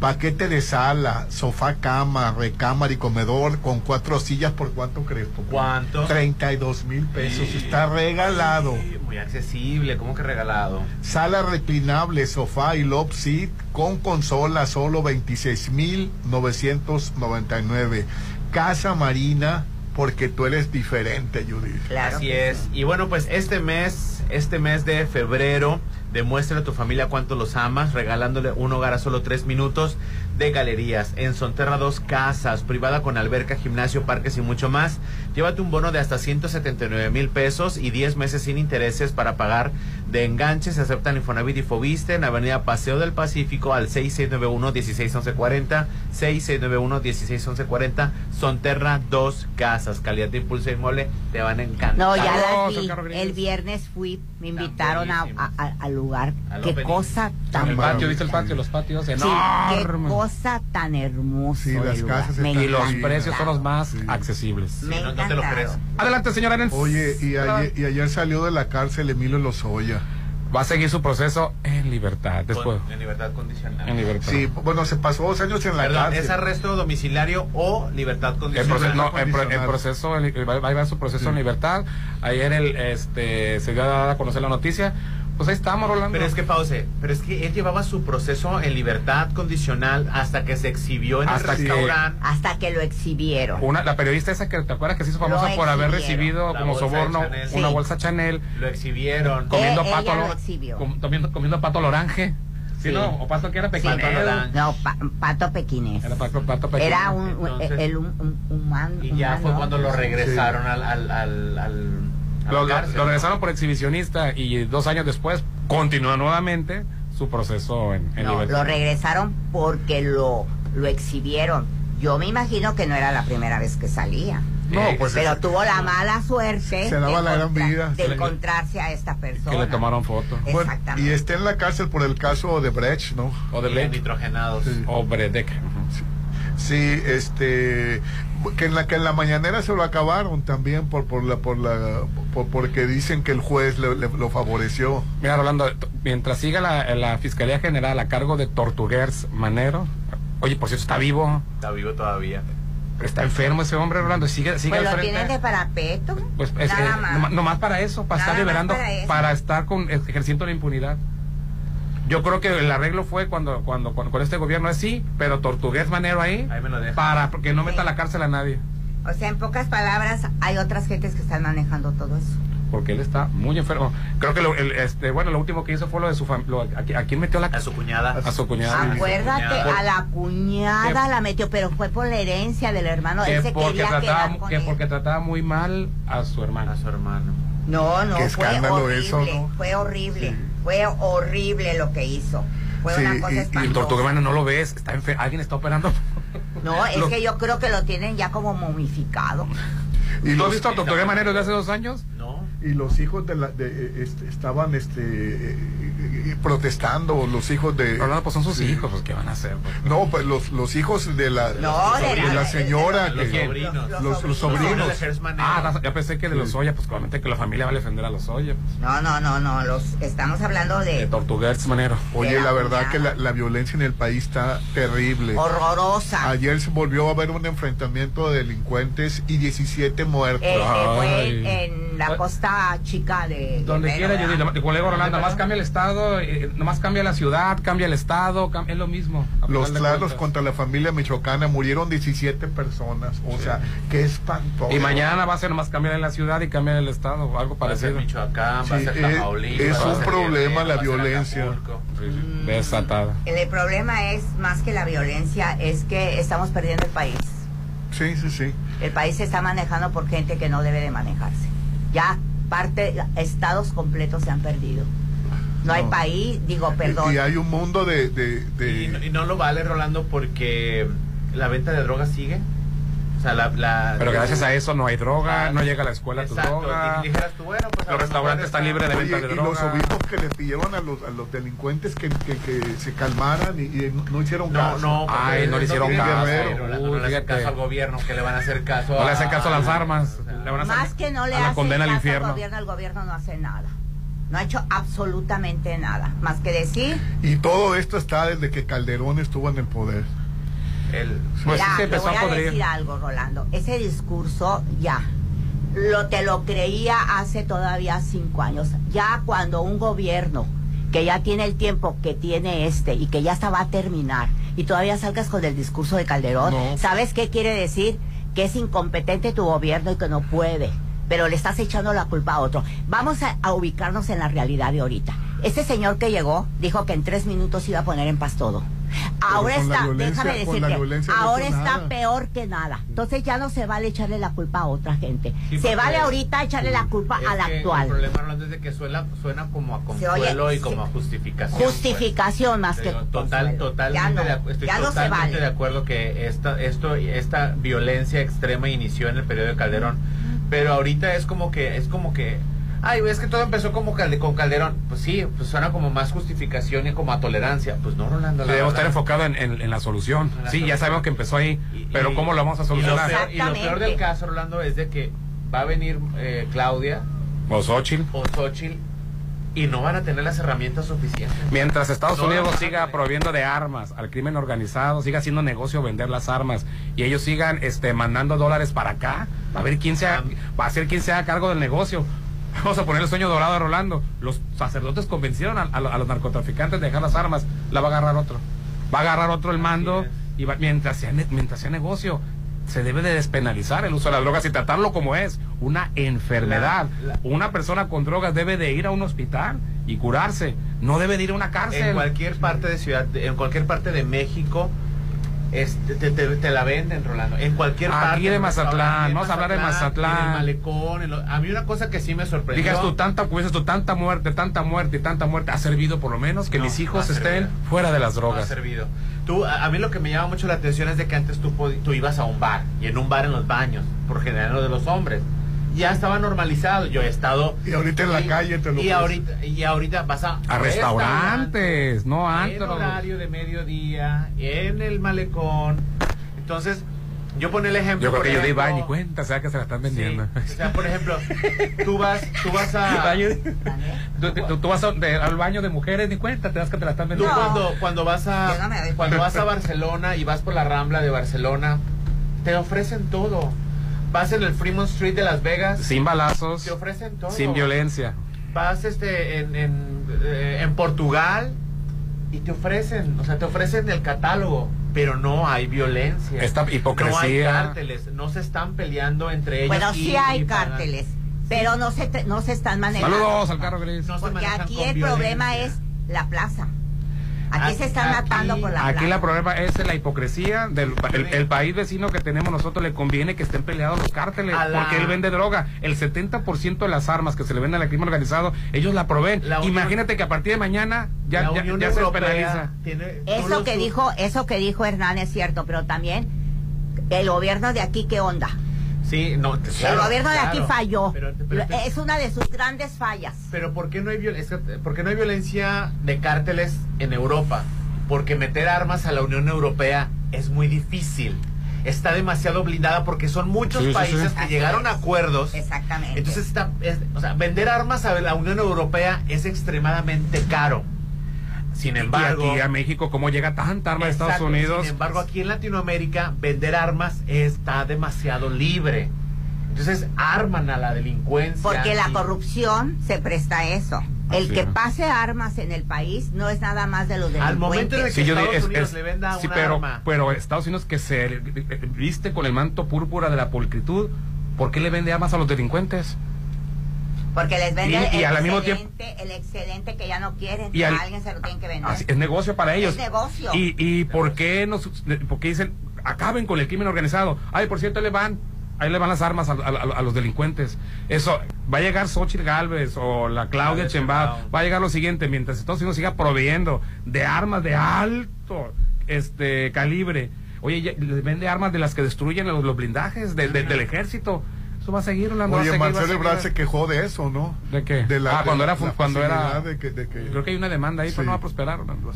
Paquete de sala, sofá, cama, recámara y comedor con 4 sillas por ¿cuánto crees? ¿Cuánto? 32,000 pesos. Sí. Está regalado. Sí, muy accesible. ¿Cómo que regalado? Sala reclinable, sofá y love seat con consola, solo 26,999. Casa Marina, porque tú eres diferente, Judith. Claro. Así es. Sí. Y bueno, pues este mes de febrero, demuestra a tu familia cuánto los amas, regalándole un hogar a solo 3 minutos de galerías. En Sonterra, 2 casas, privada con alberca, gimnasio, parques y mucho más. Llévate un bono de hasta 179,000 pesos y 10 meses sin intereses para pagar de enganche. Se aceptan Infonavit y Fobiste en Avenida Paseo del Pacífico al 6691-161140, 6691-161140, Sonterra, 2 casas. Calidad de Impulsa Inmueble, te van a encantar. No, ya las vi. El viernes fui, me invitaron al lugar. Qué cosa tan bonita. El patio, ¿viste el patio? Los patios enormes. Qué cosa tan hermosa. Sí, las casas y los precios son los más accesibles. No te lo crees. Adelante, señora Arenas. Oye, y ayer salió de la cárcel Emilio Lozoya. Va a seguir su proceso en libertad después. En libertad condicional. En libertad. Sí, bueno, se pasó 2 años en la cárcel. ¿Es arresto domiciliario o libertad condicional? Va a llevar su proceso en libertad. Ayer se dio a conocer la noticia. Pues ahí estamos, Rolando. Pero es que, pause, pero es que él llevaba su proceso en libertad condicional hasta que se exhibió en el restaurante. Hasta que lo exhibieron. La periodista esa que, ¿te acuerdas que se hizo famosa por haber recibido como soborno una bolsa Chanel? Lo exhibieron. Comiendo pato comiendo pato al orange. Sí, no, o pato que era pequinés. No, pato pequinés. Era pato pequinés. Era un humano. Y ya fue cuando lo regresaron lo regresaron por exhibicionista y 2 años después continúa nuevamente su proceso en libertad. Lo regresaron porque lo exhibieron. Yo me imagino que no era la primera vez que salía. No, pues pero tuvo la mala suerte de encontrarse a esta persona. Que le tomaron foto. Exactamente. Bueno, y está en la cárcel por el caso de Brecht, ¿no? O de Brecht. Nitrogenados. Sí. O Brecht. Sí, que en la mañanera se lo acabaron también porque dicen que el juez lo favoreció. Mira, Rolando, mientras siga la Fiscalía General a cargo de Tortuguero Manero, oye, por cierto, está vivo. Está vivo todavía. Está enfermo ese hombre, Rolando, sigue pues al frente. ¿Lo tienen de parapeto? Pues nomás para eso, para estar liberando, para estar ejerciendo la impunidad. Yo creo que el arreglo fue cuando con este gobierno es sí, pero Tortuguero Manero ahí me lo deja. Para que no meta a la cárcel a nadie. O sea, en pocas palabras, hay otras gentes que están manejando todo eso. Porque él está muy enfermo. Creo que lo último que hizo fue lo de su familia. ¿A quién metió a su cuñada? A su cuñada. Acuérdate, a la cuñada la metió, pero fue por la herencia del hermano. Porque trataba muy mal a su hermano. No, qué escándalo, fue horrible, fue horrible. Sí. Fue horrible lo que hizo. Fue una cosa espantosa. Y el Tortuguero no lo ves, alguien está operando. No, es que yo creo que lo tienen ya como momificado. ¿Y tú has visto a Tortuguero Manero de hace 2 años? No. Y los hijos estaban protestando, los hijos de... Rolando, pues son sus hijos, pues, ¿qué van a hacer? No, pues los hijos de la señora... Los sobrinos. Ya pensé que de Lozoya, pues obviamente que la familia va a defender a Lozoya. Pues. No, estamos hablando de... De Tortuguero Manero. Oye, la verdad que la violencia en el país está terrible. Horrorosa. Ayer se volvió a ver un enfrentamiento de delincuentes y 17 muertos. Fue en la costa chica de... Donde quiera, yo digo, colega Rolando, más cambia el estado, nomás cambia la ciudad, cambia el estado, es lo mismo. Los claros contra la familia michoacana, murieron 17 personas, o sea, qué espantoso. Y mañana va a ser nomás cambiar en la ciudad y cambiar el estado, algo parecido. Va a ser Michoacán, va a ser Tamaulipas. Es un problema la violencia. Desatada. El problema es, más que la violencia, es que estamos perdiendo el país. Sí. El país se está manejando por gente que no debe de manejarse. Ya estados completos se han perdido. No hay país, perdón. Y hay un mundo de... Y no lo vale, Rolando, porque la venta de drogas sigue. O sea, pero gracias a eso no hay droga, no llega a la escuela tu droga. Y dijeras tú, bueno, pues los restaurantes están libres de venta de droga. Y los obispos que les pidieron a los delincuentes que se calmaran y no hicieron caso. No le hicieron caso. No le hacen caso al gobierno, que le van a hacer caso. No le hacen caso a las armas. Más que no le hacen caso al gobierno, el gobierno no hace nada. No ha hecho absolutamente nada, más que decir. Y todo esto está desde que Calderón estuvo en el poder. Te voy a decir algo, Rolando. Ese discurso te lo creía hace todavía 5 años. Ya cuando un gobierno que ya tiene el tiempo que tiene y que ya está va a terminar y todavía salgas con el discurso de Calderón, ¿sabes qué quiere decir? Que es incompetente tu gobierno y que no puede. Pero le estás echando la culpa a otro. Vamos a ubicarnos en la realidad de ahorita. Este señor que llegó dijo que en 3 minutos iba a poner en paz todo. Ahora está, déjame decirte, ahora está peor que nada. Entonces ya no se vale echarle la culpa a otra gente. Se vale ahorita echarle la culpa a la actual. El problema, Rolando, es de que suena como a consuelo y como a justificación. Justificación más que totalmente de acuerdo que esta violencia extrema inició en el periodo de Calderón, pero ahorita es como que ay, es que todo empezó como con Calderón. Pues sí, pues suena como más justificación y como a tolerancia. Pues no, Rolando. Debemos estar enfocados en la solución. Sí, ya sabemos que empezó ahí, pero ¿cómo lo vamos a solucionar? Y lo peor del caso, Rolando, es de que va a venir Claudia o Xóchitl y no van a tener las herramientas suficientes. Mientras Estados Unidos siga prohibiendo de armas al crimen organizado, siga haciendo negocio vender las armas y ellos sigan mandando dólares para acá, va a ser quien se haga cargo del negocio. Vamos a poner el sueño dorado a Rolando. Los sacerdotes convencieron a los narcotraficantes de dejar las armas. La va a agarrar otro. Va a agarrar otro el mando. Y mientras sea negocio, se debe de despenalizar el uso de las drogas y tratarlo como es una enfermedad. Una persona con drogas debe de ir a un hospital y curarse. No debe de ir a una cárcel. En cualquier parte de ciudad, en cualquier parte de México, te la venden, Rolando. En cualquier parte. Aquí de Mazatlán, vamos a hablar de Mazatlán. En el malecón, a mí una cosa que sí me sorprendió. Digas tú, tanta muerte. Ha servido por lo menos que mis hijos estén fuera de las drogas. No ha servido. Tú, a mí lo que me llama mucho la atención es de que antes tú ibas a un bar, y en un bar en los baños, por general lo de los hombres. Ya estaba normalizado, yo he estado... Y ahorita en la calle te lo... Y ahorita vas a restaurantes, no antros. En horario de mediodía, en el malecón. Entonces, yo pongo el ejemplo... Yo creo que yo di baño y cuenta, o sea que se la están vendiendo. Sí, o sea, por ejemplo, tú vas a... Tú vas al baño de mujeres, ni cuenta, te das que te la están vendiendo. Tú cuando vas a Barcelona y vas por la Rambla de Barcelona, te ofrecen todo. Vas en el Fremont Street de Las Vegas. Sin balazos. Te ofrecen todo. Sin violencia. Vas en Portugal y te ofrecen, o sea, te ofrecen el catálogo, pero no hay violencia. Esta hipocresía. No hay cárteles, no se están peleando entre ellos. Bueno, sí hay cárteles, pero no se están manejando. Saludos al carro gris. Porque aquí el problema es la plaza. Aquí se están matando por la plaza. Aquí el problema es la hipocresía del el país vecino que tenemos nosotros. Le conviene que estén peleados los cárteles porque él vende droga. El 70% de las armas que se le venden al crimen organizado, ellos la proveen. Imagínate que a partir de mañana ya se penaliza. Eso que dijo Hernán es cierto, pero también el gobierno de aquí, ¿qué onda? Sí, no, claro, el gobierno de aquí falló, pero es una de sus grandes fallas. Pero ¿por qué no hay violencia de cárteles en Europa? Porque meter armas a la Unión Europea es muy difícil. Está demasiado blindada porque son muchos países que llegaron a acuerdos. Exactamente. Entonces vender armas a la Unión Europea es extremadamente caro. Sin embargo, y aquí a México, ¿cómo llega tanta arma de Estados Unidos? Sin embargo, aquí en Latinoamérica, vender armas está demasiado libre. Entonces, arman a la delincuencia. Porque la corrupción se presta a eso. El que pase armas en el país no es nada más de los delincuentes. Al momento de que Estados Unidos le venda una arma. Pero Estados Unidos, que se viste con el manto púrpura de la pulcritud, ¿por qué le vende armas a los delincuentes? Porque les venden el excedente que ya no quieren, y a alguien se lo tienen que vender. Es negocio para ellos. Es negocio. ¿Y por qué dicen, acaben con el crimen organizado? Ay, por cierto, ahí le van las armas a los delincuentes. Eso, va a llegar Xóchitl Gálvez o la Claudia Sheinbaum. Va a llegar lo siguiente, mientras Estados Unidos siga proveyendo de armas de alto calibre. Oye, les vende armas de las que destruyen los blindajes del ejército. Va a seguir, Rolando. Oye, Marcelo Ebrard se quejó de eso, ¿no? ¿De qué? De la, cuando era de que... Creo que hay una demanda ahí, pero no va a prosperar, Rolando.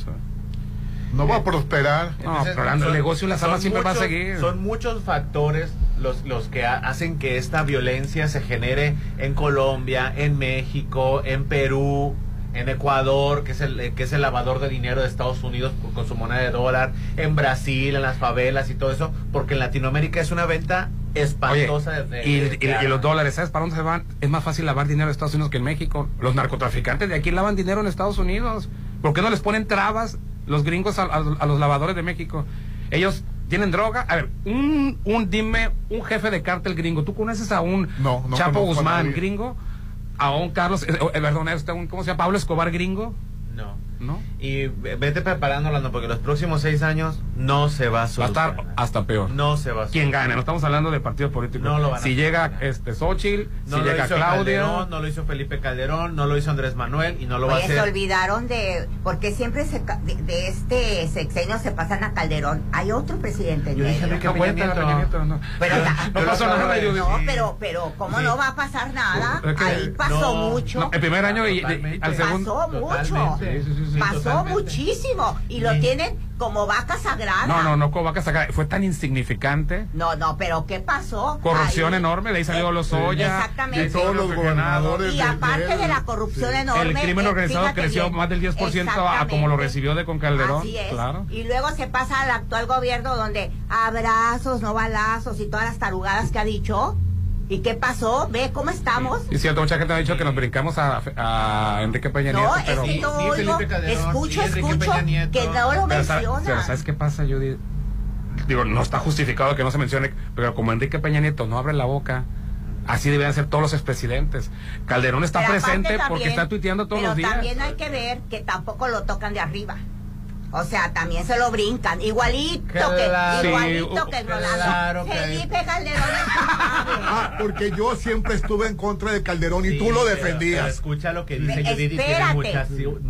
No va a prosperar. Entonces, no, pero el negocio y las armas siempre va a seguir. Son muchos factores los que hacen que esta violencia se genere en Colombia, en México, en Perú, en Ecuador, que es el lavador de dinero de Estados Unidos con su moneda de dólar, en Brasil, en las favelas y todo eso, porque en Latinoamérica es una venta espantosa. Oye, y los dólares, ¿sabes para dónde se van? Es más fácil lavar dinero en Estados Unidos que en México. Los narcotraficantes de aquí lavan dinero en Estados Unidos. ¿Por qué no les ponen trabas los gringos a los lavadores de México? Ellos tienen droga. A ver, dime un jefe de cártel gringo. ¿Tú conoces a un Chapo Guzmán gringo? A un Pablo Escobar gringo. No. ¿no? Y vete preparándola, ¿no? Porque los próximos 6 años no se va a solucionar. Va a estar hasta peor. No se va a solucionar. ¿Quién gana? No estamos hablando de partidos políticos. No lo van a si llega Xóchitl, no si llega Claudia. Calderón, no lo hizo Felipe Calderón, no lo hizo Andrés Manuel y no lo va a hacer. Se olvidaron de... Porque siempre de este sexenio se pasan a Calderón. Hay otro presidente. Yo dije, Enrique Peña Nieto, no. No pasó nada. No, pero ¿cómo no va a pasar nada? Ahí pasó mucho. El primer año y al segundo... Pasó mucho. Sí, pasó totalmente. Muchísimo y lo tienen como vaca sagrada. No como vaca sagrada, fue tan insignificante. No, pero ¿qué pasó? Corrupción ahí, enorme, de ahí salió Lozoya. Exactamente. De todos los gobernadores. Y aparte de la corrupción enorme. El crimen organizado creció más del 10% a como lo recibió de con Calderón. Así es. Claro. Y luego se pasa al actual gobierno donde abrazos, no balazos y todas las tarugadas que ha dicho. ¿Y qué pasó? ¿Ve cómo estamos? Sí, es cierto, mucha gente ha dicho que nos brincamos a Enrique Peña Nieto. No, pero... es que no oigo, escucho que no lo mencionan. Pero ¿sabes qué pasa, Judith? Digo, no está justificado que no se mencione, pero como Enrique Peña Nieto no abre la boca, así deberían ser todos los expresidentes. Calderón está presente también, porque está tuiteando todos los días. Pero también hay que ver que tampoco lo tocan de arriba. O sea, también se lo brincan. Igualito que Rolando. Claro, Felipe Calderón. Porque yo siempre estuve en contra de Calderón y tú lo defendías. Pero escucha lo que dice Judith.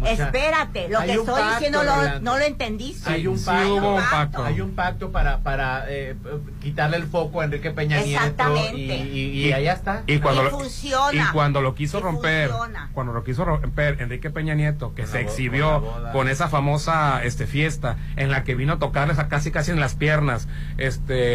Espérate. Lo que estoy diciendo no lo entendiste. Hay un pacto. Hay un pacto para quitarle el foco a Enrique Peña Nieto. Exactamente. Y allá está. Y cuando lo quiso romper Enrique Peña Nieto, que se exhibió con esa famosa... fiesta en la que vino a tocarles a casi en las piernas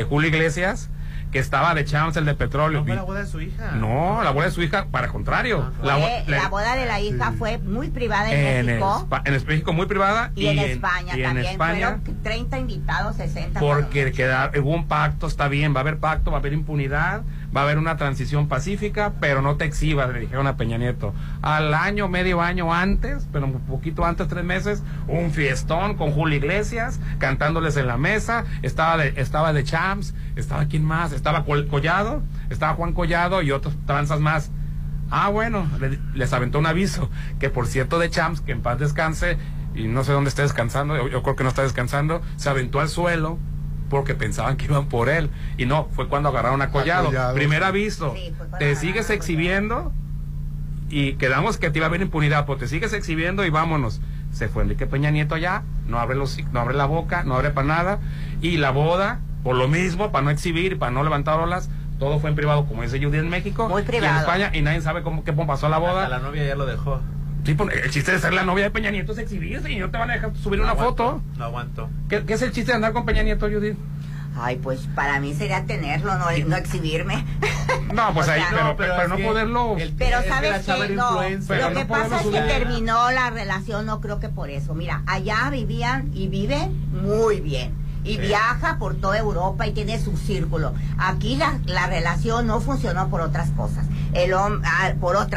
Julio Iglesias, que estaba de chance el de petróleo. No fue la boda de su hija. No, la boda de su hija, para contrario. La boda de la hija fue muy privada en México. En México muy privada. Y en España también. Fueron 30 invitados, 60. Porque hubo un pacto, está bien, va a haber pacto, va a haber impunidad, va a haber una transición pacífica, pero no te exhibas, le dijeron a Peña Nieto. Al año, medio año antes, pero un poquito antes, 3 meses, un fiestón con Julio Iglesias, cantándoles en la mesa, estaba de Champs, estaba quién más, estaba Collado, estaba Juan Collado y otros tranzas más. Ah, bueno, les aventó un aviso, que por cierto de Champs, que en paz descanse, y no sé dónde está descansando, yo creo que no está descansando, se aventó al suelo, porque pensaban que iban por él y no, fue cuando agarraron a Collado. Primer aviso, te sigues exhibiendo y quedamos que te iba a haber impunidad, pero te sigues exhibiendo y vámonos. Se fue Enrique Peña Nieto allá, no abre la boca, no abre para nada, y la boda, por lo mismo, para no exhibir, para no levantar olas, todo fue en privado, como dice Judith, en México, muy privado. Y en España, y nadie sabe qué pasó la boda. Hasta la novia ya lo dejó. Sí, el chiste de ser la novia de Peña Nieto es exhibirse y no te van a dejar subir una foto. No aguanto. ¿Qué es el chiste de andar con Peña Nieto, Judith? Ay, pues para mí sería tenerlo, no exhibirme. No, pues ahí, pero no poderlo. Pero sabes que no. Lo que pasa es que terminó la relación, no creo que por eso. Mira, allá vivían y viven muy bien. Y viaja por toda Europa y tiene su círculo. Aquí la relación no funcionó por otras cosas.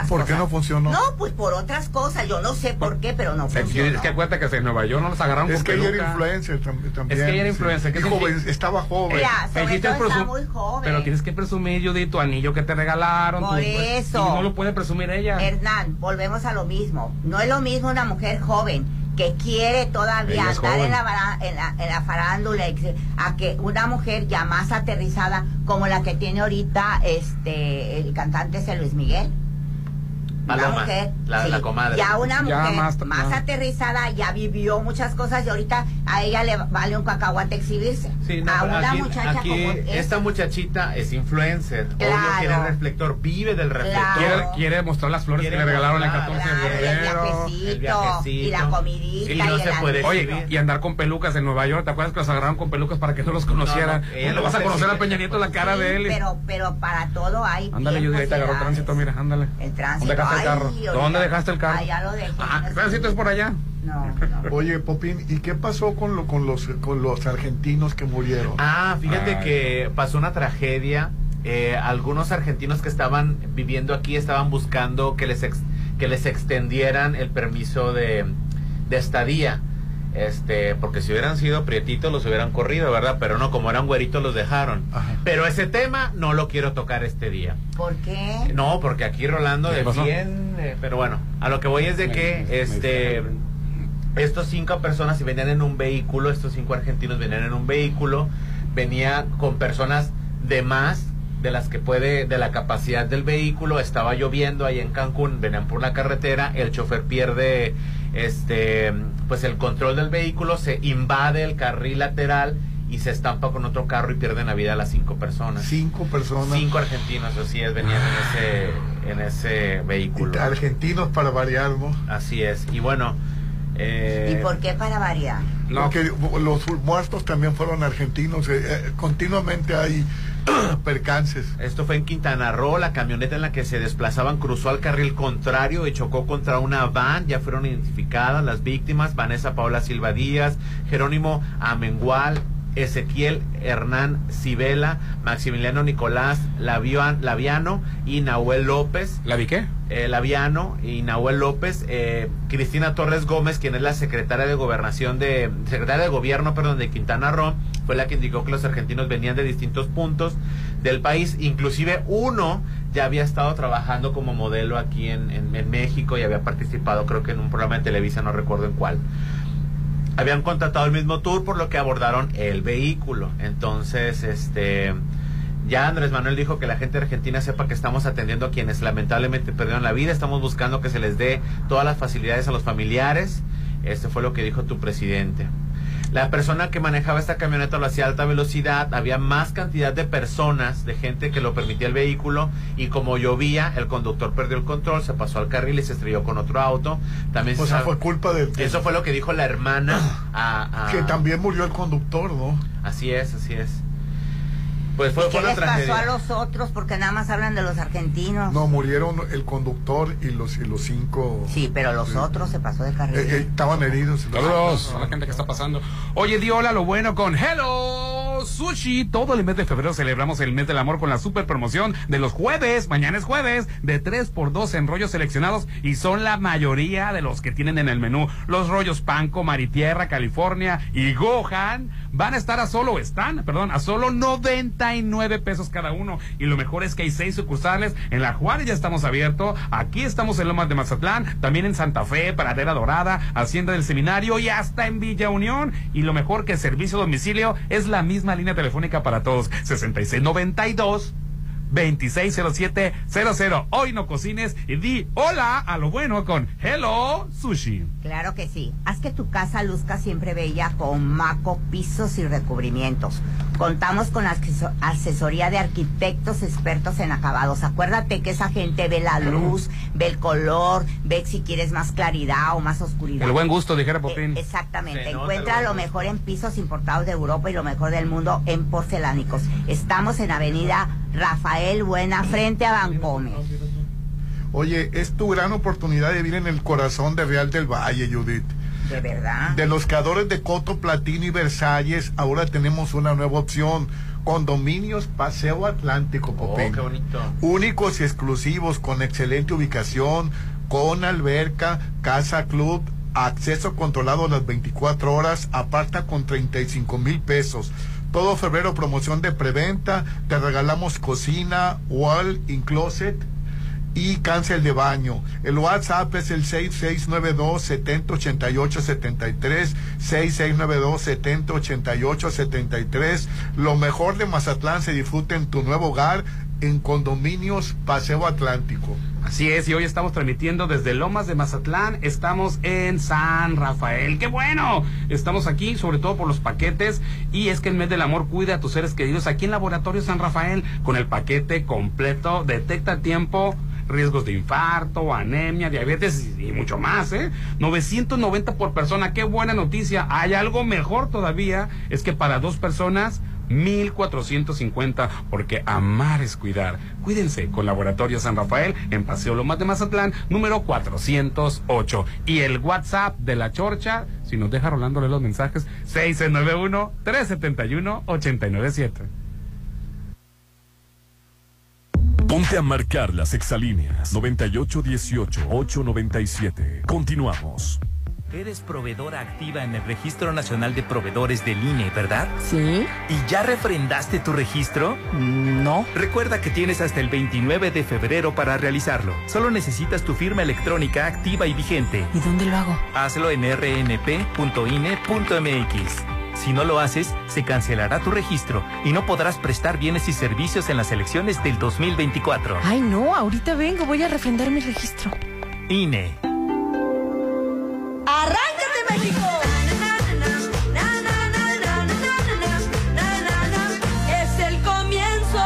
¿Por qué no funcionó? No, pues por otras cosas. Yo no sé por qué, pero no funcionó. Es que acuérdate que en Nueva York no nos agarraron. Es que ella era influencer también. Es que ella era influencer. Sí. Estaba joven. Estaba muy joven. Pero tienes que presumir, Judith, tu anillo que te regalaron. Por eso. Y no lo puede presumir ella. Hernán, volvemos a lo mismo. No es lo mismo una mujer joven que quiere todavía andar en la farándula, a que una mujer ya más aterrizada como la que tiene ahorita el cantante ese Luis Miguel. La comadre. Ya una mujer más aterrizada, ya vivió muchas cosas y ahorita a ella le vale un cacahuate exhibirse. Sí, no, a una muchacha como esta muchachita es influencer. Claro. Obvio, quiere el reflector, vive del reflector. Claro. Quiere mostrar las flores que le regalaron el 14 de febrero. El viajecito. Y la comidita. Oye, y andar con pelucas en Nueva York. ¿Te acuerdas que los agarraron con pelucas para que no los conocieran? No vas a conocer a Peña Nieto la cara de él. Pero para todo hay. Ándale, yo te agarró tránsito, mira, ándale. El tránsito. ¿Dónde dejaste el carro? Allá lo dejé. ¿Tránsito es por allá? No. Oye, Popín, ¿y qué pasó con los argentinos que murieron? Ah, fíjate que pasó una tragedia. Algunos argentinos que estaban viviendo aquí estaban buscando que les extendieran el permiso de estadía. Porque si hubieran sido prietitos los hubieran corrido, ¿verdad? Pero no, como eran güeritos los dejaron. Ajá. Pero ese tema no lo quiero tocar este día. ¿Por qué? No, porque aquí Rolando defiende, pero bueno, a lo que voy es de que Estos 5 personas venían en un vehículo, estos 5 argentinos venían en un vehículo, venía con personas de más de las que puede, de la capacidad del vehículo. Estaba lloviendo ahí en Cancún, venían por la carretera, el chofer pierde pues el control del vehículo, se invade el carril lateral y se estampa con otro carro y pierden la vida a las 5 personas. 5 personas. 5 argentinos, así es, venían en ese vehículo. Argentinos para variar, ¿no? Así es. Y bueno, ¿y por qué para variar? No. Porque los muertos también fueron argentinos, continuamente hay percances. Esto fue en Quintana Roo. La camioneta en la que se desplazaban cruzó al carril contrario y chocó contra una van. Ya fueron identificadas las víctimas: Vanessa Paola Silva Díaz, Jerónimo Amengual, Ezequiel Hernán Cibela, Maximiliano Nicolás Laviano y Nahuel López. ¿La vi qué? Laviano y Nahuel López. Cristina Torres Gómez, quien es la secretaria de gobierno, perdón, de Quintana Roo, fue la que indicó que los argentinos venían de distintos puntos del país. Inclusive uno ya había estado trabajando como modelo aquí en México y había participado, creo que en un programa de Televisa, no recuerdo en cuál. Habían contratado el mismo tour, por lo que abordaron el vehículo. Entonces, ya Andrés Manuel dijo que la gente argentina sepa que estamos atendiendo a quienes lamentablemente perdieron la vida. Estamos buscando que se les dé todas las facilidades a los familiares. Esto fue lo que dijo tu presidente. La persona que manejaba esta camioneta lo hacía a alta velocidad. Había más cantidad de personas, de gente que lo permitía el vehículo. Y como llovía, el conductor perdió el control, se pasó al carril y se estrelló con otro auto. También o sea, fue culpa de... Eso fue lo que dijo la hermana. Que también murió el conductor, ¿no? Así es, así es. Pues fue, ¿y qué les pasó a los otros? Porque nada más hablan de los argentinos. No, murieron el conductor y los 5. Sí, pero los otros se pasó de carril. Estaban heridos. Saludos a la gente que está pasando. Oye, di hola lo bueno con Hello Sushi. Todo el mes de febrero celebramos el mes del amor con la super promoción de los jueves. Mañana es jueves de 3x2 en rollos seleccionados y son la mayoría de los que tienen en el menú. Los rollos Panko, Maritierra, California y Gohan van a estar a solo 99 pesos cada uno, y lo mejor es que hay 6 sucursales. En La Juárez ya estamos abiertos, aquí estamos en Lomas de Mazatlán, también en Santa Fe, Pradera Dorada, Hacienda del Seminario y hasta en Villa Unión, y lo mejor que el servicio a domicilio es la misma línea telefónica para todos, 6692-260700. Hoy no cocines y di hola a lo bueno con Hello Sushi. Claro que sí. Haz que tu casa luzca siempre bella con Maco Pisos y Recubrimientos. Contamos con asesoría de arquitectos expertos en acabados. Acuérdate que esa gente ve la luz, ve el color, ve si quieres más claridad o más oscuridad. El buen gusto, dijera Popín. Exactamente. Encuentra lo mejor en pisos importados de Europa y lo mejor del mundo en porcelánicos. Estamos en Avenida Rafael Buena, frente a Bancomer. Oye, es tu gran oportunidad de vivir en el corazón de Real del Valle, Judith. De verdad. De los creadores de Coto, Platino y Versalles, ahora tenemos una nueva opción. Condominios Paseo Atlántico, Popín. Oh, qué bonito. Únicos y exclusivos, con excelente ubicación, con alberca, casa club, acceso controlado las 24 horas, aparta con 35,000 pesos. Todo febrero, promoción de preventa, te regalamos cocina, wall in closet y cancel de baño. El WhatsApp es el 6692-7088-73, 6692-7088-73. Lo mejor de Mazatlán se disfruta en tu nuevo hogar, en Condominios Paseo Atlántico. Así es, y hoy estamos transmitiendo desde Lomas de Mazatlán, estamos en San Rafael. ¡Qué bueno! Estamos aquí, sobre todo por los paquetes, y es que el mes del amor cuida a tus seres queridos aquí en Laboratorio San Rafael, con el paquete completo, detecta a tiempo riesgos de infarto, anemia, diabetes y mucho más, ¿eh? 990 por persona, qué buena noticia. Hay algo mejor todavía, es que para 2 personas, 1,450, porque amar es cuidar. Cuídense con Laboratorio San Rafael en Paseo Lomas de Mazatlán, número 408. Y el WhatsApp de La Chorcha, si nos deja Rolando leer los mensajes, 691-371-897. Ponte a marcar las exalíneas 9818-897. Continuamos. Eres proveedora activa en el Registro Nacional de Proveedores del INE, ¿verdad? Sí. ¿Y ya refrendaste tu registro? No. Recuerda que tienes hasta el 29 de febrero para realizarlo. Solo necesitas tu firma electrónica activa y vigente. ¿Y dónde lo hago? Hazlo en rnp.ine.mx. Si no lo haces, se cancelará tu registro y no podrás prestar bienes y servicios en las elecciones del 2024. Ay, no, ahorita vengo, voy a refrendar mi registro. INE. ¡Arráncate, México! Es el comienzo,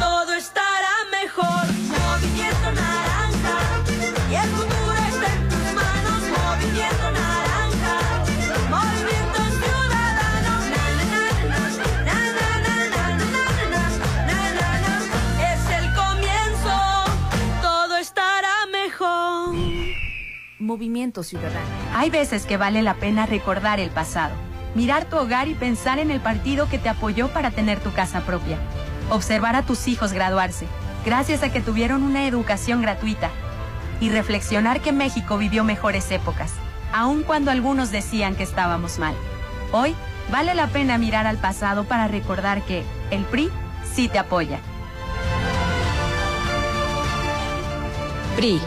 todo estará mejor. Movimiento Naranja, y el futuro está en tus manos. Movimiento Naranja, Movimiento Movimiento Ciudadano. Hay veces que vale la pena recordar el pasado, mirar tu hogar y pensar en el partido que te apoyó para tener tu casa propia. Observar a tus hijos graduarse, gracias a que tuvieron una educación gratuita. Y reflexionar que México vivió mejores épocas, aun cuando algunos decían que estábamos mal. Hoy, vale la pena mirar al pasado para recordar que el PRI sí te apoya. PRI.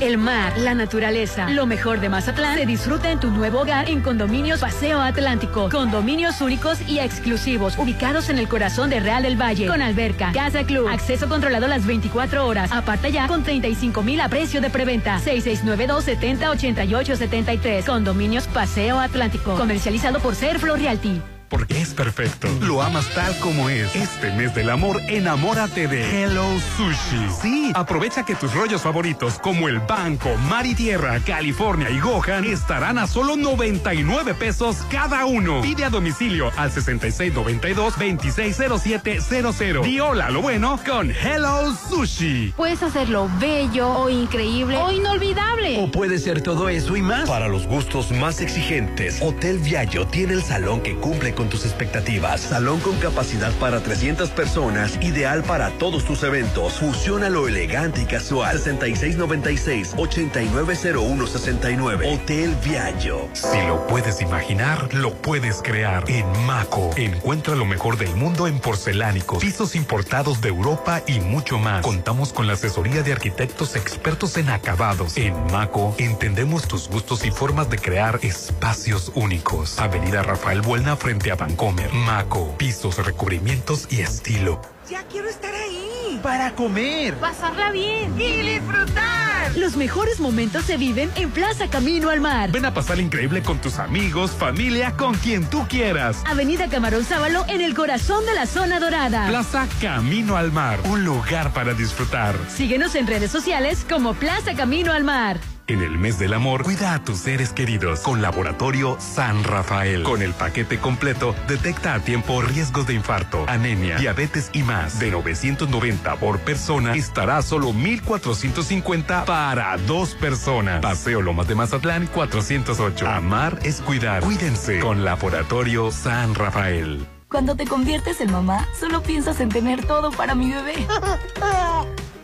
El mar, la naturaleza, lo mejor de Mazatlán se disfruta en tu nuevo hogar en Condominios Paseo Atlántico. Condominios únicos y exclusivos, ubicados en el corazón de Real del Valle, con alberca, casa club, acceso controlado las 24 horas. Aparta ya con 35,000 a precio de preventa. 669-270-8873. Condominios Paseo Atlántico. Comercializado por Ser Flor Realty. Porque es perfecto. Lo amas tal como es. Este mes del amor, enamórate de Hello Sushi. Sí, aprovecha que tus rollos favoritos como el Banco, Mar y Tierra, California y Gohan estarán a solo 99 pesos cada uno. Pide a domicilio al 6692-260700. Y hola lo bueno con Hello Sushi. Puedes hacerlo bello o increíble o inolvidable. O puede ser todo eso y más. Para los gustos más exigentes, Hotel Viaggio tiene el salón que cumple con tus expectativas. Salón con capacidad para 300 personas, ideal para todos tus eventos. Fusiona lo elegante y casual. 6696-890169. Hotel Viaggio. Si lo puedes imaginar, lo puedes crear. En Maco, encuentra lo mejor del mundo en porcelánicos, pisos importados de Europa y mucho más. Contamos con la asesoría de arquitectos expertos en acabados. En Maco, entendemos tus gustos y formas de crear espacios únicos. Avenida Rafael Buelna, frente a Bancomer. Maco, pisos, recubrimientos y estilo. Ya quiero estar ahí. Para comer. Pasarla bien. Y disfrutar. Los mejores momentos se viven en Plaza Camino al Mar. Ven a pasar increíble con tus amigos, familia, con quien tú quieras. Avenida Camarón Sábalo, en el corazón de la zona dorada. Plaza Camino al Mar. Un lugar para disfrutar. Síguenos en redes sociales como Plaza Camino al Mar. En el mes del amor, cuida a tus seres queridos con Laboratorio San Rafael. Con el paquete completo, detecta a tiempo riesgos de infarto, anemia, diabetes y más. De 990 por persona, estará solo 1,450 para dos personas. Paseo Lomas de Mazatlán, 408. Amar es cuidar. Cuídense con Laboratorio San Rafael. Cuando te conviertes en mamá, solo piensas en tener todo para mi bebé.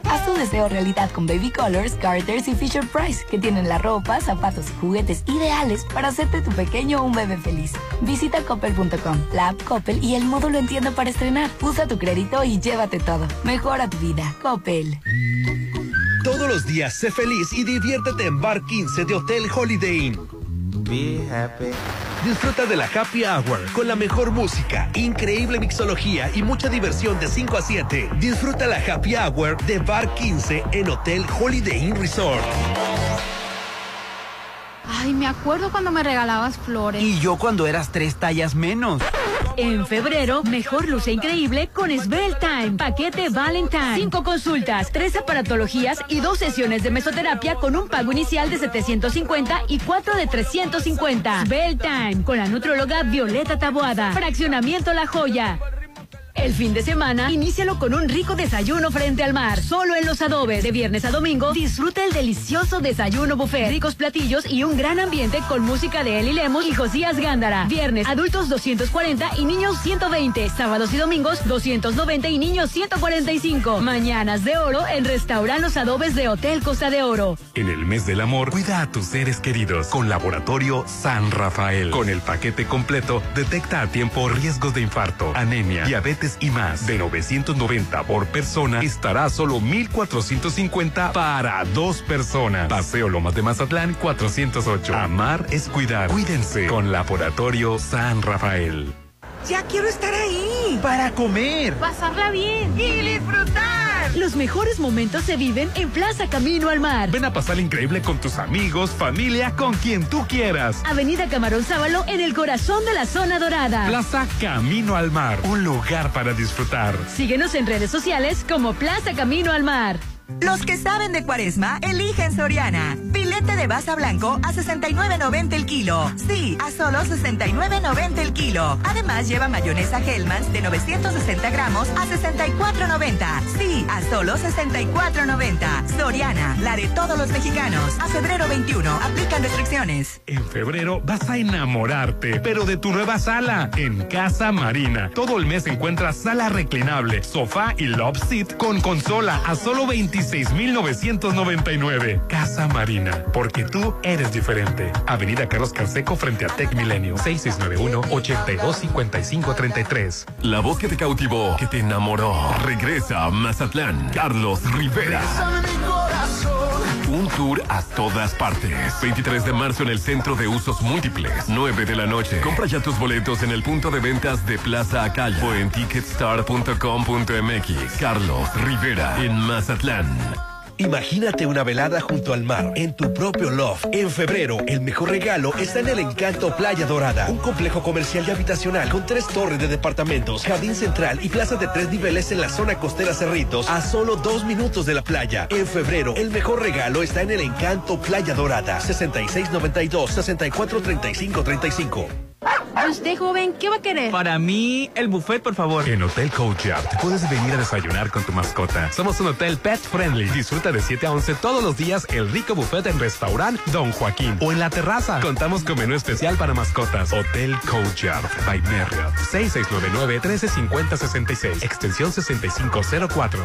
Haz tu deseo realidad con Baby Colors, Carter's y Fisher Price, que tienen la ropa, zapatos y juguetes ideales para hacerte tu pequeño un bebé feliz. Visita Coppel.com, la app Coppel y el módulo Entiendo para estrenar. Usa tu crédito y llévate todo. Mejora tu vida. Coppel. Todos los días sé feliz y diviértete en Bar 15 de Hotel Holiday Inn. Be happy. Disfruta de la Happy Hour con la mejor música, increíble mixología y mucha diversión de 5 a 7. Disfruta la Happy Hour de Bar 15 en Hotel Holiday Inn Resort. Ay, me acuerdo cuando me regalabas flores. Y yo cuando eras 3 tallas menos. En febrero, mejor luce increíble con Svel Time. Paquete Valentine. 5 consultas, 3 aparatologías y 2 sesiones de mesoterapia con un pago inicial de 750 y 4 de 350. Svel Time con la nutróloga Violeta Taboada. Fraccionamiento La Joya. El fin de semana, inícialo con un rico desayuno frente al mar. Solo en Los Adobes. De viernes a domingo, disfruta el delicioso desayuno buffet, ricos platillos y un gran ambiente con música de Eli Lemos y Josías Gándara. Viernes, adultos 240 y niños 120. Sábados y domingos, 290 y niños 145. Mañanas de oro en Restaurante Los Adobes de Hotel Costa de Oro. En el mes del amor, cuida a tus seres queridos con Laboratorio San Rafael. Con el paquete completo, detecta a tiempo riesgos de infarto, anemia, diabetes y más. De 990 por persona, estará solo 1,450 para dos personas. Paseo Lomas de Mazatlán 408. Amar es cuidar. Cuídense con Laboratorio San Rafael. Ya quiero estar ahí. Para comer. Pasarla bien. Y disfrutar. Los mejores momentos se viven en Plaza Camino al Mar. Ven a pasar increíble con tus amigos, familia, con quien tú quieras. Avenida Camarón Sábalo, en el corazón de la zona dorada. Plaza Camino al Mar, un lugar para disfrutar. Síguenos en redes sociales como Plaza Camino al Mar. Los que saben de cuaresma, eligen Soriana. Filete de basa blanco a 69.90 el kilo. Sí, a solo 69.90 el kilo. Además, lleva mayonesa Hellmann's de 960 gramos a 64.90. Sí, a solo 64.90. Soriana, la de todos los mexicanos. A febrero 21, aplican restricciones. En febrero vas a enamorarte, pero de tu nueva sala en Casa Marina. Todo el mes encuentras sala reclinable, sofá y love seat con consola a solo 26,999. Casa Marina, porque tú eres diferente. Avenida Carlos Canseco frente a Tec Milenio. 6691-825533. La voz que te cautivó, que te enamoró, regresa a Mazatlán. Carlos Rivera. Un tour a todas partes. 23 de marzo en el Centro de Usos Múltiples, 9 de la noche. Compra ya tus boletos en el punto de ventas de Plaza Acaya o en ticketstar.com.mx. Carlos Rivera en Mazatlán. Imagínate una velada junto al mar, en tu propio loft. En febrero, el mejor regalo está en el Encanto Playa Dorada, un complejo comercial y habitacional con 3 torres de departamentos, jardín central y plaza de 3 niveles en la zona costera Cerritos, a solo 2 minutos de la playa. En febrero, el mejor regalo está en el Encanto Playa Dorada. 6692-643535. Usted, joven, ¿qué va a querer? Para mí, el buffet, por favor. En Hotel Courtyard puedes venir a desayunar con tu mascota. Somos un hotel pet friendly. Disfruta de 7 a 11 todos los días el rico buffet en Restaurante Don Joaquín o en la terraza. Contamos con menú especial para mascotas. Hotel Courtyard by Marriott. 6699-1350-66. Extensión 6504.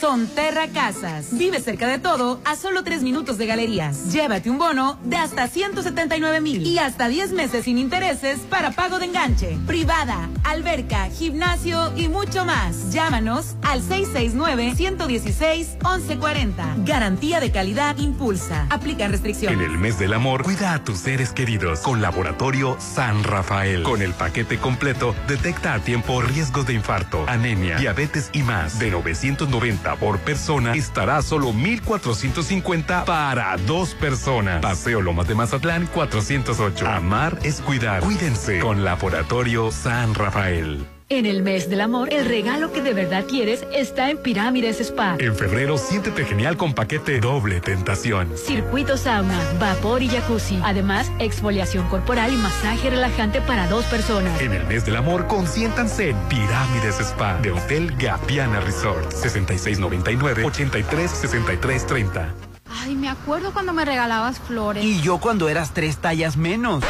Sonterra Casas. Vive cerca de todo a solo 3 minutos de galerías. Llévate un bono de hasta 179,000 y hasta 10 meses sin intereses para pago de enganche. Privada, alberca, gimnasio y mucho más. Llámanos al 669-116-1140. Garantía de calidad Impulsa. Aplica restricciones. En el mes del amor, cuida a tus seres queridos con Laboratorio San Rafael. Con el paquete completo, detecta a tiempo riesgos de infarto, anemia, diabetes y más. De 990 por persona, estará solo 1,450 para dos personas. Paseo Lomas de Mazatlán 408. Amar es cuidar. Cuídense con Laboratorio San Rafael. En el mes del amor, el regalo que de verdad quieres está en Pirámides Spa. En febrero, siéntete genial con paquete doble tentación. Circuito sauna, vapor y jacuzzi. Además, exfoliación corporal y masaje relajante para 2 personas. En el mes del amor, consiéntanse en Pirámides Spa de Hotel Gaviana Resort. 6699-836330. Ay, me acuerdo cuando me regalabas flores. Y yo cuando eras 3 tallas menos.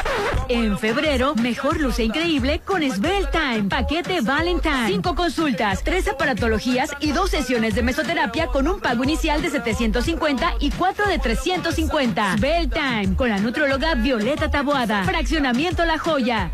En febrero, mejor luce increíble con Svel Time. Paquete Valentine. 5 consultas, 3 aparatologías y 2 sesiones de mesoterapia con un pago inicial de 750 y 4 de 350. Svel Time con la nutróloga Violeta Taboada. Fraccionamiento La Joya.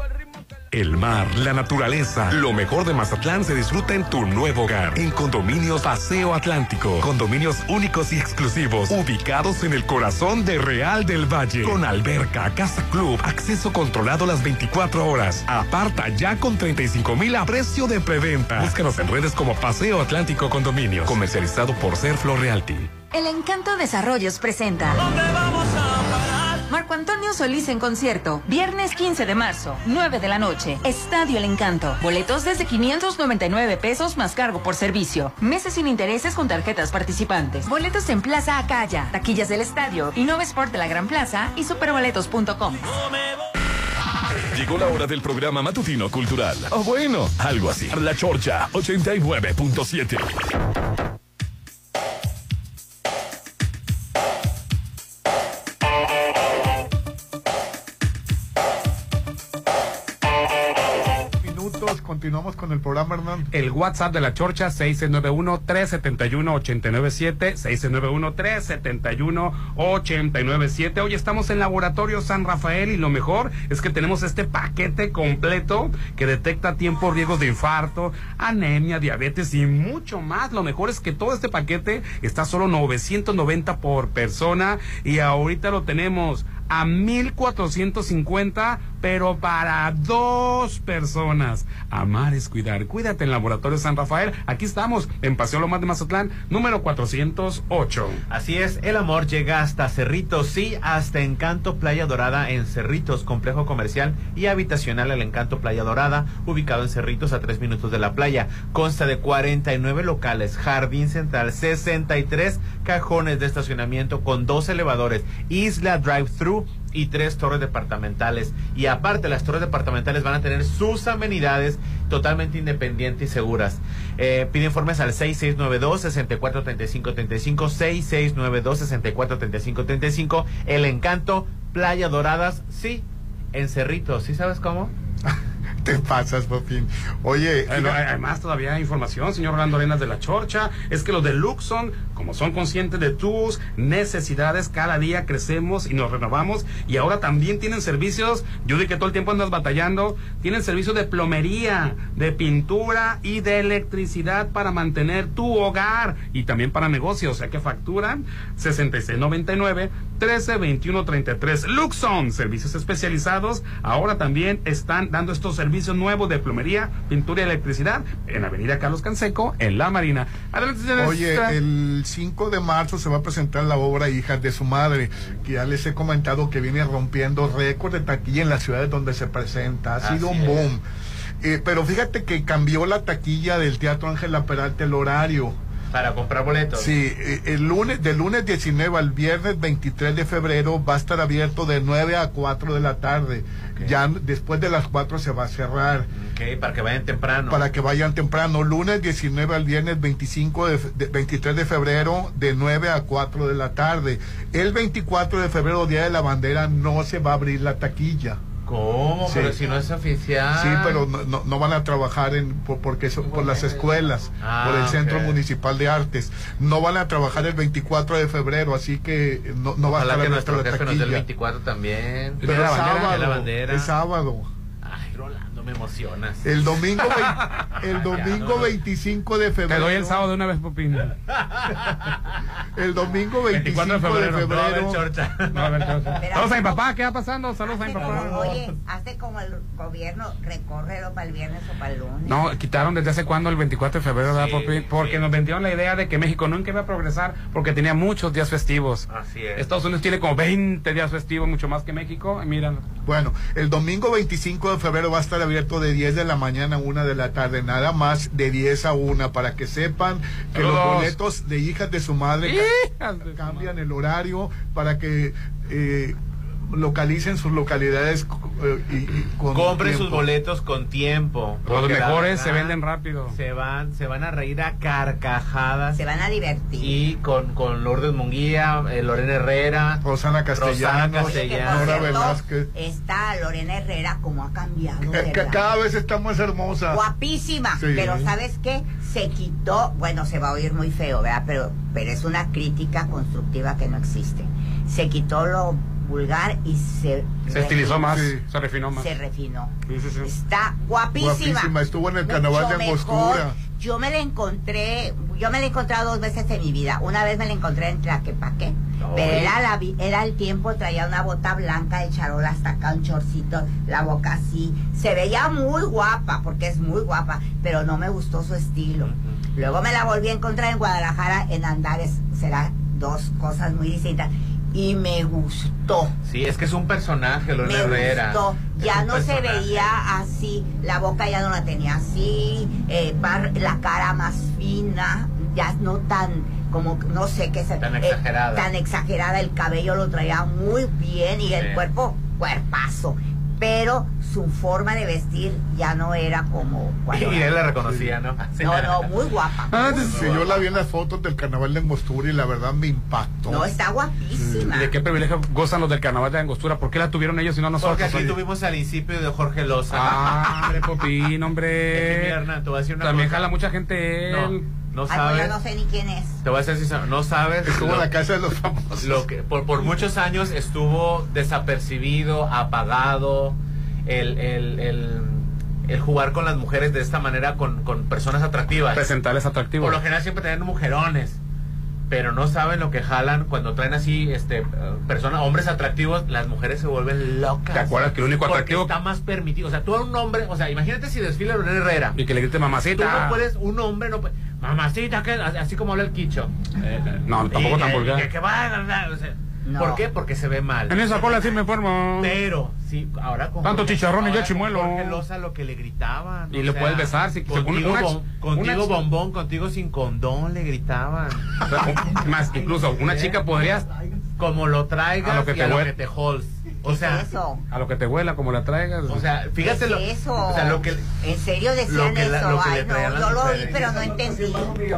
El mar, la naturaleza, lo mejor de Mazatlán se disfruta en tu nuevo hogar. En Condominios Paseo Atlántico. Condominios únicos y exclusivos, ubicados en el corazón de Real del Valle. Con alberca, casa club, acceso controlado las 24 horas. Aparta ya con 35,000 a precio de preventa. Búscanos en redes como Paseo Atlántico Condominios. Comercializado por Ser Flor Realty. El Encanto Desarrollos presenta. ¿Dónde vamos a parar? Marco Antonio Solís en concierto, viernes 15 de marzo, 9 de la noche, Estadio El Encanto. Boletos desde 599 pesos más cargo por servicio. Meses sin intereses con tarjetas participantes. Boletos en Plaza Acaya, taquillas del estadio, Innova Sport de la Gran Plaza y superboletos.com. llegó la hora del programa matutino cultural. O bueno, algo así. La Chorcha 89.7. Continuamos con el programa, Hernán. El WhatsApp de La Chorcha, 691-371-897, 691-371-897. Hoy estamos en Laboratorio San Rafael y lo mejor es que tenemos este paquete completo que detecta a tiempo riesgos de infarto, anemia, diabetes y mucho más. Lo mejor es que todo este paquete está solo 990 por persona y ahorita lo tenemos a 1,450, pero para dos personas. Amar es cuidar. Cuídate en Laboratorio San Rafael. Aquí estamos, en Paseo Lomas de Mazatlán, número 408. Así es, el amor llega hasta Cerritos, sí, hasta Encanto Playa Dorada en Cerritos, complejo comercial y habitacional El Encanto Playa Dorada, ubicado en Cerritos a 3 minutos de la playa. Consta de 49 locales, jardín central, 63 cajones de estacionamiento con 2 elevadores, isla drive-thru y 3 torres departamentales. Y aparte, las torres departamentales van a tener sus amenidades totalmente independientes y seguras. Pide informes al 6692-643535, 6692-643535. El Encanto Playa Doradas, sí, en Cerritos. ¿Sí sabes cómo? Te pasas, Popín. Oye, además todavía hay información, señor Rolando Arenas de La Chorcha, es que los de Luxon, como son conscientes de tus necesidades, cada día crecemos y nos renovamos, y ahora también tienen servicios, yo dije que todo el tiempo andas batallando, tienen servicios de plomería, de pintura y de electricidad para mantener tu hogar, y también para negocios, o sea que facturan 6699-132133. Luxon, servicios especializados, ahora también están dando estos servicios nuevos de plomería, pintura y electricidad en Avenida Carlos Canseco, en La Marina. Oye, el 5 de marzo se va a presentar la obra Hijas de su Madre, que ya les he comentado que viene rompiendo récord de taquilla en las ciudades donde se presenta. Ha sido un boom. Pero fíjate que cambió la taquilla del Teatro Ángela Peralta el horario. Para comprar boletos. Sí, el lunes, del lunes 19 al viernes 23 de febrero va a estar abierto de 9 a 4 de la tarde. Okay. Ya después de las 4 se va a cerrar. Okay, para que vayan temprano. Para que vayan temprano. Lunes 19 al viernes 23 de febrero de 9 a 4 de la tarde. El 24 de febrero, Día de la Bandera, no se va a abrir la taquilla. ¿Cómo? Sí. Pero si no es oficial. Sí, pero no van a trabajar porque son por las escuelas, por el Centro Municipal de Artes. No van a trabajar el 24 de febrero, así que no va a estar nuestro jefe nos dé el 24 también. Pero es sábado. Es sábado. Ay, Rolando, me emocionas. El domingo, el domingo 25 de febrero. Te doy el sábado de una vez, Popín. El domingo 25 de febrero. No va a haber Chorcha. No va a haber Chorcha. Saludos a mi papá, ¿qué va pasando? Saludos a mi papá. Oye, hace como el gobierno, recórrelo para el viernes o para el lunes. No, quitaron desde hace cuándo el 24 de febrero, ¿verdad, Popín? Porque nos vendieron la idea de que México nunca iba a progresar porque tenía muchos días festivos. Así es. Estados Unidos tiene como 20 días festivos, mucho más que México. Míralo. Bueno, el domingo 25 de febrero va a estar abierto de 10 de la mañana a 1 de la tarde, nada más de 10 a 1, para que sepan que los boletos de Hijas de su Madre cambian el horario para que localicen sus localidades y compren sus boletos con tiempo. Los mejores se venden rápido. Se van a reír a carcajadas. Se van a divertir. Y con Lourdes Munguía, Lorena Herrera, Rosana Castellanos, Nora Velázquez. Está Lorena Herrera como ha cambiado. Cada vez está más hermosa. Guapísima. Sí. Pero ¿sabes qué? Se quitó, bueno, se va a oír muy feo, ¿verdad? Pero es una crítica constructiva que no existe. Se quitó lo vulgar y se estilizó más, se refinó más. Se refinó. Sí. Está guapísima. Estuvo en el carnaval de Angostura. Yo me la encontré, dos veces en mi vida. Una vez me la encontré en Tlaquepaque, pero era el tiempo, traía una bota blanca de charola hasta acá, un chorcito, la boca así. Se veía muy guapa, porque es muy guapa, pero no me gustó su estilo. Luego me la volví a encontrar en Guadalajara, en Andares, será dos cosas muy distintas. Y me gustó. Sí, es que es un personaje, Lorena Herrera. Me gustó. Ya no se veía así, la boca ya no la tenía así, la cara más fina, ya no tan como no sé qué se tan exagerada. El cabello lo traía muy bien y el cuerpo, cuerpazo. pero su forma de vestir ya no era como cuando... Y él la reconocía, ¿no? Sí. No, no, muy guapa. Ah, muy guapa. Yo la vi en las fotos del carnaval de Angostura y la verdad me impactó. No, está guapísima. ¿De qué privilegio gozan los del carnaval de Angostura? ¿Por qué la tuvieron ellos y no nosotros? Porque aquí tuvimos al principio de Jorge Loza. Ah, hombre, Popín, hombre. Hernán, te voy a decir una cosa. También jala mucha gente él. No sabes. Ay, no sé ni quién es. Te voy a decir si no sabes. Estuvo en la casa de los famosos. Lo que por muchos años estuvo desapercibido, apagado. El jugar con las mujeres de esta manera, con personas atractivas. Presentarles atractivos. Por lo general siempre tienen mujerones, pero no saben lo que jalan cuando traen así personas, hombres atractivos, las mujeres se vuelven locas. ¿Te acuerdas que el único atractivo? Porque está más permitido, o sea, tú a un hombre, o sea, imagínate si desfila Leonel Herrera y que le grite mamacita. Tú no puedes, un hombre no puede, mamacita, que así como habla el Quicho. No, tampoco tan vulgar. Que va a ganar, o sea, no. ¿Por qué? Porque se ve mal. En esa cola sí me formo. Pero, sí, ahora con... Tanto chicharrón y ya chimuelo. Jorge Loza lo que le gritaban. Y lo puedes besar. Si contigo, contigo bombón, contigo sin condón le gritaban. Más, incluso una chica podrías... Como lo traigas a lo que te holds. O sea, a lo que te huela, como la traigas. O sea, fíjate lo... O sea, lo que... ¿En serio decían eso? Ay, no, yo lo oí, pero no entendí.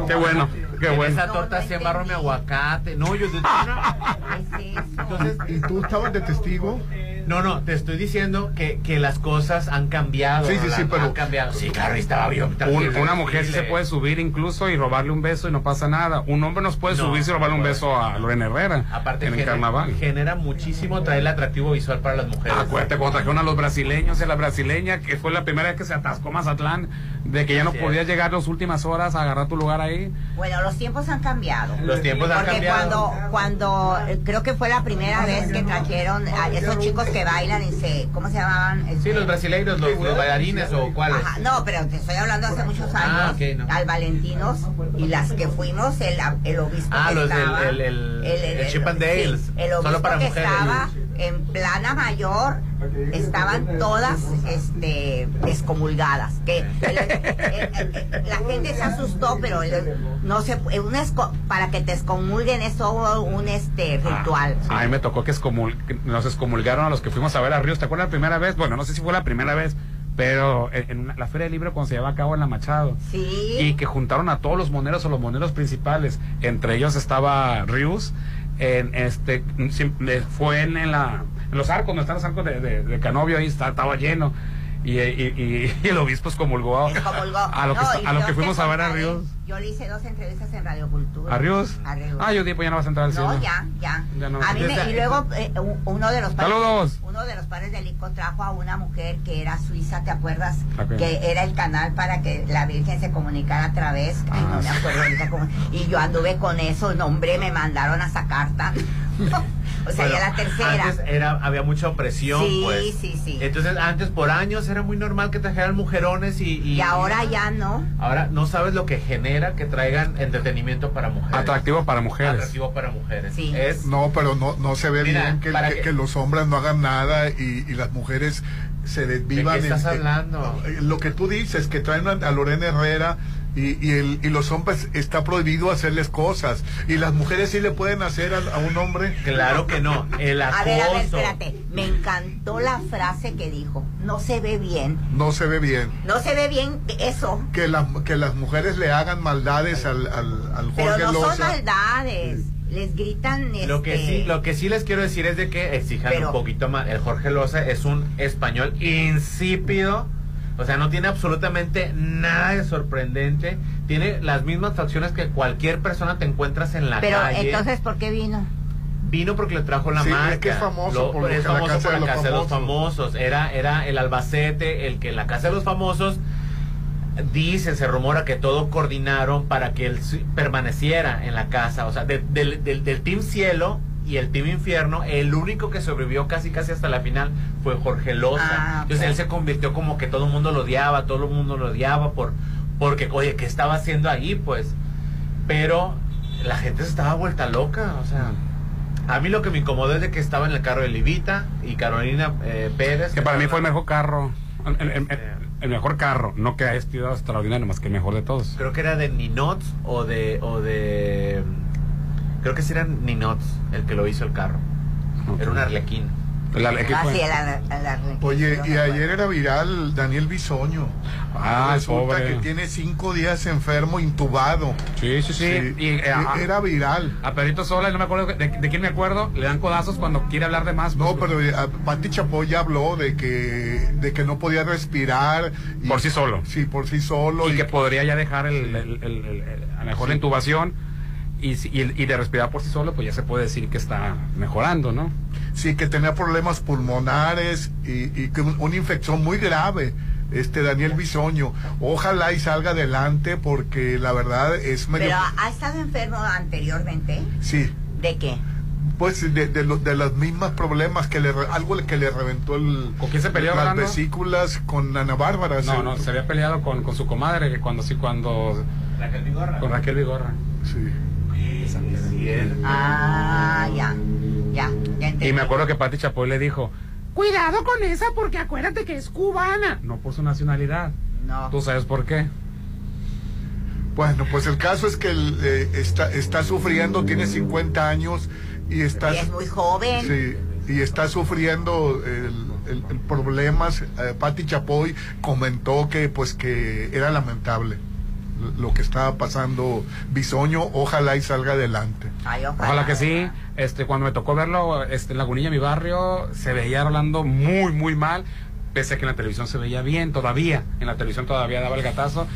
Qué bueno. Bueno. Esa torta se embarró mi aguacate. No, yo... ¿Qué es eso? Entonces, ¿y tú estabas de testigo? No, te estoy diciendo que las cosas han cambiado. Sí, pero... Han cambiado. Sí, claro, estaba bien. Una mujer sí se puede subir incluso y robarle un beso y no pasa nada. Un hombre nos puede subirse y robarle un beso a Lorena Herrera. Aparte, en el carnaval genera muchísimo traer el atractivo visual para las mujeres. Acuérdate cuando trajeron a los brasileños y a la brasileña, que fue la primera vez que se atascó Mazatlán, de que ya no podía llegar las últimas horas a agarrar tu lugar ahí. Bueno, los tiempos han cambiado. Los tiempos han cambiado. Porque cuando creo que fue la primera vez que trajeron a esos chicos que bailan y se... ¿Cómo se llamaban? Sí, los brasileños, los bailarines o cuáles. Ajá, no, pero te estoy hablando hace muchos años. Al Valentinos y las que fuimos, el obispo que estaba... El Chip and Dales. Sí, el obispo solo para que mujeres. Estaba en plana mayor, estaban todas excomulgadas. Que la gente se asustó, pero no se... para que te excomulguen es todo un ritual. Sí. A mí me tocó que nos excomulgaron a los que fuimos a ver a Ríos. ¿Te acuerdas la primera vez? Bueno, no sé si fue la primera vez, pero en la Feria del Libro, cuando se llevaba a cabo en la Machado, ¿sí? Y que juntaron a todos los moneros o los moneros principales, entre ellos estaba Ríos. Fue en los arcos, donde están los arcos de Canovio, ahí estaba lleno. Y el obispo excomulgó a los que fuimos a ver a Ríos. Yo le hice 2 entrevistas en Radio Cultura. ¿A Ríos? Yo dije, pues ya no vas a entrar al cielo. No, ya no. A mí y luego uno de los padres del ICO trajo a una mujer que era suiza, ¿te acuerdas? Okay. Que era el canal para que la Virgen se comunicara a través. Ay, no me acuerdo. Y yo anduve con eso, nombre, me mandaron a Zacarta. O sea, ya la tercera. Antes había mucha opresión, sí, pues. Sí. Entonces, antes por años era muy normal que trajeran mujerones y ahora ya no. Ahora no sabes lo que genera que traigan entretenimiento para mujeres. Atractivo para mujeres. Sí. No, pero no se ve bien que los hombres no hagan nada y las mujeres se desvivan. ¿De qué estás hablando? Lo que tú dices, que traen a Lorena Herrera. Y los hombres está prohibido hacerles cosas. ¿Y las mujeres sí le pueden hacer a un hombre? Claro que no. El acoso. A ver, espérate. Me encantó la frase que dijo. No se ve bien. No se ve bien eso. Que las mujeres le hagan maldades al Jorge Loza. Pero no son maldades. Les gritan... Lo que sí les quiero decir es de que exijan un poquito más. El Jorge Loza es un español insípido. O sea, no tiene absolutamente nada de sorprendente. Tiene las mismas facciones que cualquier persona te encuentras en la calle. Pero entonces, ¿por qué vino? Vino porque le trajo la marca. Es que es famoso por la Casa de los Famosos. Era el Albacete, el que en la Casa de los Famosos dicen, se rumora que todo coordinaron para que él permaneciera en la casa. O sea, del Team Cielo y el Team Infierno, el único que sobrevivió casi hasta la final fue Jorge Loza. Entonces él se convirtió como que todo el mundo lo odiaba, porque, oye, ¿qué estaba haciendo ahí? Pues, pero la gente se estaba vuelta loca, o sea... A mí lo que me incomodó es de que estaba en el carro de Livita y Carolina Pérez. Que para mí fue el mejor carro. El mejor carro, no que haya sido extraordinario, más que el mejor de todos. Creo que era de Ninot Creo que sí era Ninot el que lo hizo el carro. Era un arlequín. Oye, y ayer era viral Daniel Bisoño. Ah, resulta pobre, que tiene 5 días enfermo, intubado. Sí, sí, sí, sí. Y, era viral. A Pedrito Sola, no me acuerdo de quién me acuerdo, le dan codazos cuando quiere hablar de más. No, pero Pati Chapoy ya habló de que no podía respirar. Y, por sí solo. Sí, por sí solo. Y que podría ya dejar a lo mejor la intubación. Y de respirar por sí solo, pues ya se puede decir que está mejorando, ¿no? Sí, que tenía problemas pulmonares y que una infección muy grave, Daniel Bisoño. Ojalá y salga adelante, porque la verdad es medio... ¿Pero ha estado enfermo anteriormente? Sí. ¿De qué? Pues de los mismos problemas, algo que le reventó el... ¿Con quién se peleó, Rolando? Las vesículas con Ana Bárbara. No, se había peleado con su comadre, cuando... Raquel Vigorra. Con Raquel Vigorra. Sí. Ah, ya entendí. Y me acuerdo que Pati Chapoy le dijo: cuidado con esa, porque acuérdate que es cubana. No por su nacionalidad. No. ¿Tú sabes por qué? Bueno, pues el caso es que él está sufriendo, tiene 50 años y está... Y es muy joven. Sí, y está sufriendo el problemas. Pati Chapoy comentó que pues que era lamentable lo que estaba pasando Bisoño. Ojalá y salga adelante. Ay, ojalá que sí. Cuando me tocó verlo en Lagunilla, mi barrio, se veía Rolando muy muy mal, pese a que en la televisión se veía bien todavía. En la televisión todavía daba el gatazo.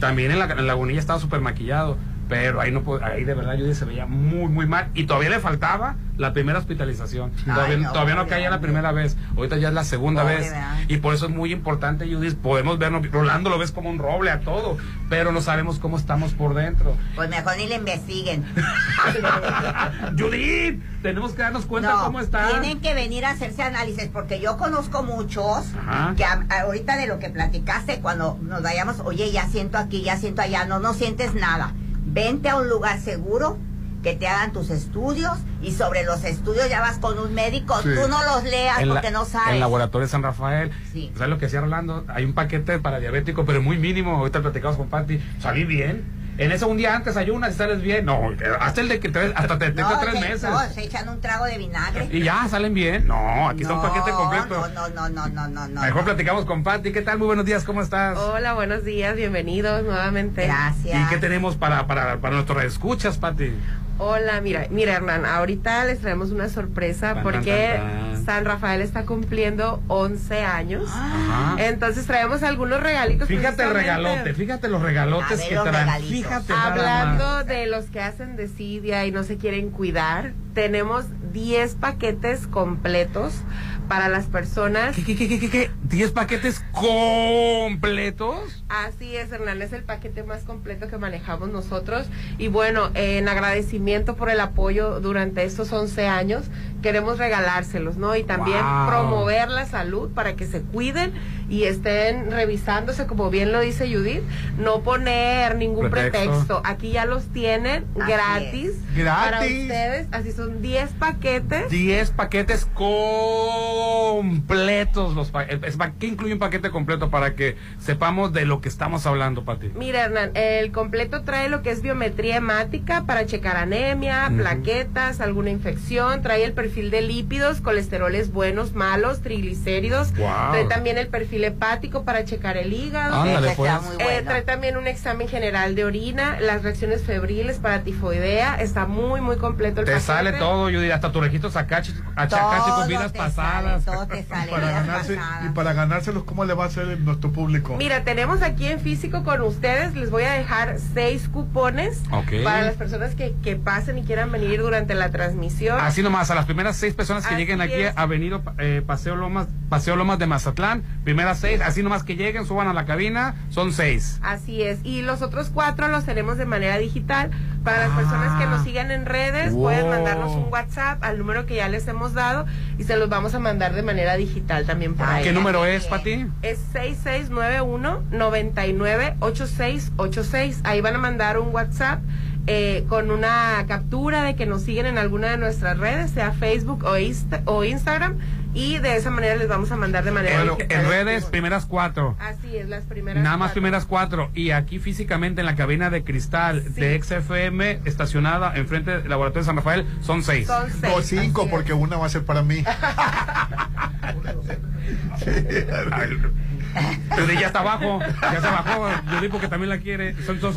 También en Lagunilla estaba súper maquillado, pero ahí de verdad Judith se veía muy muy mal, y todavía le faltaba la primera hospitalización. Ay, todavía no caía la primera vez. Ahorita ya es la segunda vez, ¿verdad? Y por eso es muy importante, Judith, podemos vernos. Rolando lo ves como un roble a todo, pero no sabemos cómo estamos por dentro. Pues mejor ni le investiguen. Judith, tenemos que darnos cuenta cómo está. Tienen que venir a hacerse análisis, porque yo conozco muchos. Ajá. Que ahorita de lo que platicaste, cuando nos vayamos, oye, ya siento aquí, ya siento allá, no sientes nada. Vente a un lugar seguro, que te hagan tus estudios, y sobre los estudios ya vas con un médico. Sí. Tú no los leas porque no sabes. En Laboratorio San Rafael, sí. ¿Sabes lo que decía Rolando? Hay un paquete para diabético, pero muy mínimo. Ahorita platicamos con Pati. Salí bien. En eso un día antes ayunas y sales bien. No, hasta el de que hasta te detecta 3 meses. No, se echan un trago de vinagre y ya salen bien. No, aquí está un paquete completo. No. Mejor platicamos con Pati. ¿Qué tal? Muy buenos días, ¿cómo estás? Hola, buenos días, bienvenidos nuevamente. Gracias. ¿Y qué tenemos para nuestros escuchas, Pati? Hola, mira Hernán, ahorita les traemos una sorpresa porque San Rafael está cumpliendo 11 años. Ajá. Entonces traemos algunos regalitos. Fíjate el regalote, fíjate los regalotes que traen. Fíjate. Hablando de los que hacen desidia y no se quieren cuidar, tenemos 10 paquetes completos para las personas. ¿Qué? ¿10 paquetes completos? Así es, Hernán, es el paquete más completo que manejamos nosotros. Y bueno, en agradecimiento por el apoyo durante estos 11 años, queremos regalárselos, ¿no? Y también promover la salud para que se cuiden y estén revisándose, como bien lo dice Judith, no poner ningún pretexto. Aquí ya los tienen gratis para ustedes. Así son 10 paquetes. 10 paquetes completos. ¿Qué incluye un paquete completo para que sepamos de lo que estamos hablando, Pati? Mira, Hernán, el completo trae lo que es biometría hemática para checar anemia, plaquetas, alguna infección. Trae el perfil de lípidos, colesteroles buenos, malos, triglicéridos. Trae también el perfil hepático para checar el hígado. Ándale, pues. Trae también un examen general de orina, las reacciones febriles para tifoidea. Está muy, muy completo el paquete. Sale todo, Judith, hasta tu registro con vidas pasadas. Todo te sale. Para ganárselos, ¿cómo le va a hacer nuestro público? Mira, tenemos aquí en físico con ustedes, les voy a dejar 6 cupones para las personas que pasen y quieran venir durante la transmisión. Así nomás, a las primeras 6 personas que lleguen aquí a Avenido Paseo Lomas de Mazatlán, primeras 6, así nomás que lleguen, suban a la cabina, son 6. Así es, y los otros 4 los tenemos de manera digital. Para las personas que nos sigan en redes, pueden mandarnos un WhatsApp al número que ya les hemos dado y se los vamos a mandar de manera digital también. ¿Qué número es, Pati? Es 6691-998686. Ahí van a mandar un WhatsApp con una captura de que nos siguen en alguna de nuestras redes, sea Facebook o Instagram, y de esa manera les vamos a mandar de manera digital. En redes, primeras 4. Así es, las primeras. Nada más 4. Primeras 4. Y aquí físicamente en la cabina de cristal de XFM, estacionada enfrente del Laboratorio San Rafael, son 6. Son 6. O 5, porque una va a ser para mí. Pero ya está abajo, ya se bajó. Yo digo que también la quiere. Son 6,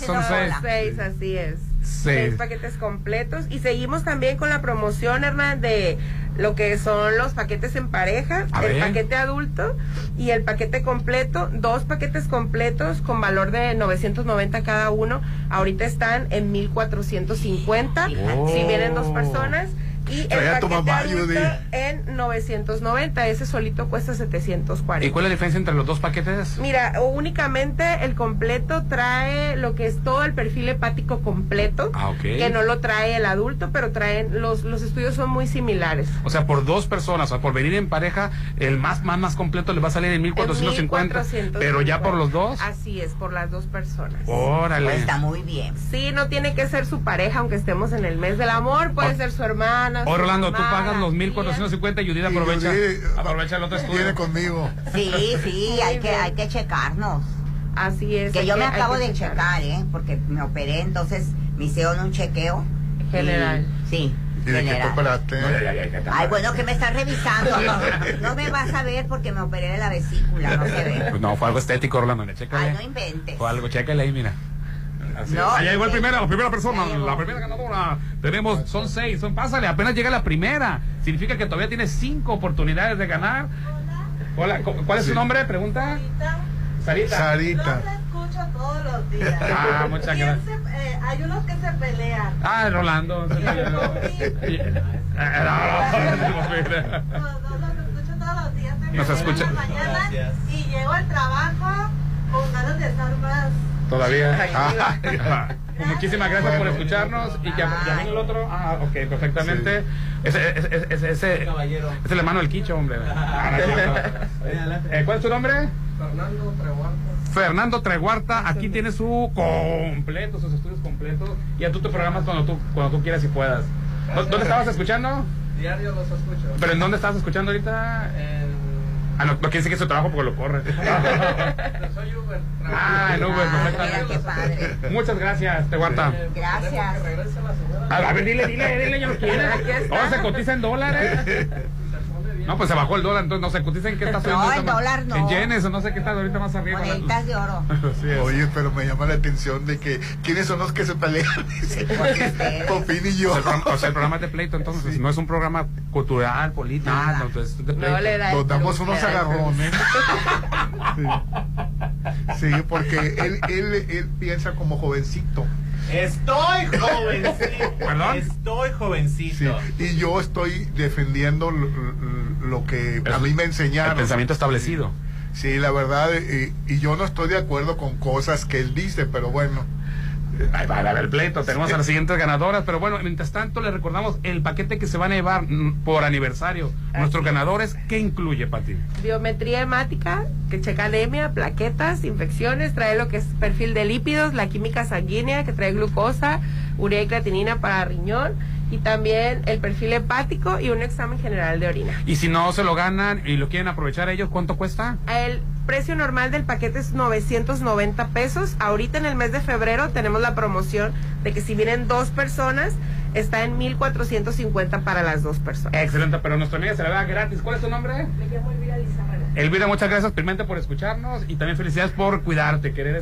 son 6. Así es. 6 paquetes completos. Y seguimos también con la promoción, Hernán, de lo que son los paquetes en pareja, el paquete adulto y el paquete completo. 2 paquetes completos con valor de 990 cada uno. Ahorita están en 1450. Si vienen 2 personas. Y el paquete en 990, ese solito cuesta 740. ¿Y cuál es la diferencia entre los 2 paquetes? Mira, únicamente el completo trae lo que es todo el perfil hepático completo, que no lo trae el adulto, pero traen, los estudios son muy similares. O sea, por 2 personas, o sea, por venir en pareja, el más completo les va a salir en 1450, pero ya por los 2. Así es, por las 2 personas. Órale. Pues está muy bien. Sí, no tiene que ser su pareja, aunque estemos en el mes del amor, puede ser su hermana. Oye, Rolando, tú pagas los 1450 y Judith aprovecha el otro estudio. Viene conmigo. Sí, hay que checarnos. Así es. Que yo me acabo de checar, porque me operé, entonces me hicieron un chequeo. General. Sí. ¿Y de qué te operaste? Ay, bueno, que me están revisando. No me vas a ver porque me operé de la vesícula, no se ve. No, fue algo estético, Rolando, chécale. Ay, no inventes. Fue algo, chécale ahí, mira. No, allá llegó la primera persona, la primera ganadora. Tenemos, son 6, pásale, apenas llega la primera. Significa que todavía tienes 5 oportunidades de ganar. Hola, ¿cuál es su nombre? Pregunta. Sarita. Yo los escucho todos los días. Ah, muchas gracias. Hay unos que se pelean. Ah, Rolando. No, los escucho todos los días. Nos escucha. Y llego al trabajo con ganas de estar más. Muchísimas gracias por escucharnos. Y que ya el otro. Ah, ok, perfectamente. Sí. Ese es el hermano del Quicho, hombre. ¿Cuál es tu nombre? Fernando Treguarta. Aquí tiene sus estudios completos. Y a tú te programas cuando tú quieras y puedas. ¿Dónde estabas escuchando? Diario los escucho. ¿Pero en dónde estabas escuchando ahorita? No quiere decir que es su trabajo porque lo corre. No, soy Uber. En Uber, perfectamente. Qué padre. Muchas gracias, Teguarta. Gracias. A ver, dile, yo no quiero. Ahora se cotiza en dólares. No, pues se bajó el dólar, entonces no se cotiza en qué está subiendo. No, el dólar no. En yenes, o no sé qué está ahorita más arriba. Moneditas de oro. Oye, pero me llama la atención de que ¿quiénes son los que se pelean? Popín y yo. O sea, el programa es de pleito, entonces. Sí. No es un programa cultural, político. Nada. No le da. Nos damos unos agarrones. Sí, porque él piensa como jovencito. Estoy jovencito. Sí, y yo estoy defendiendo lo que a mí me enseñaron. El pensamiento establecido. Sí, la verdad, y yo no estoy de acuerdo con cosas que él dice, pero bueno. Ahí va a haber pleito, tenemos a las siguientes ganadoras, pero bueno, mientras tanto les recordamos el paquete que se va a llevar por aniversario. Nuestros ganadores, ¿qué incluye, Pati? Biometría hemática, que checa anemia, plaquetas, infecciones, trae lo que es perfil de lípidos, la química sanguínea, que trae glucosa, urea y creatinina para riñón, y también el perfil hepático y un examen general de orina. Y si no se lo ganan y lo quieren aprovechar ellos, ¿cuánto cuesta? El precio normal del paquete es 990 pesos. Ahorita en el mes de febrero tenemos la promoción de que si vienen 2 personas, está en 1450 para las 2 personas. Excelente, pero nuestra amiga se la da gratis. ¿Cuál es tu nombre? Me llamo Elvira Lizárraga. Elvira, muchas gracias primero por escucharnos y también felicidades por cuidarte, querer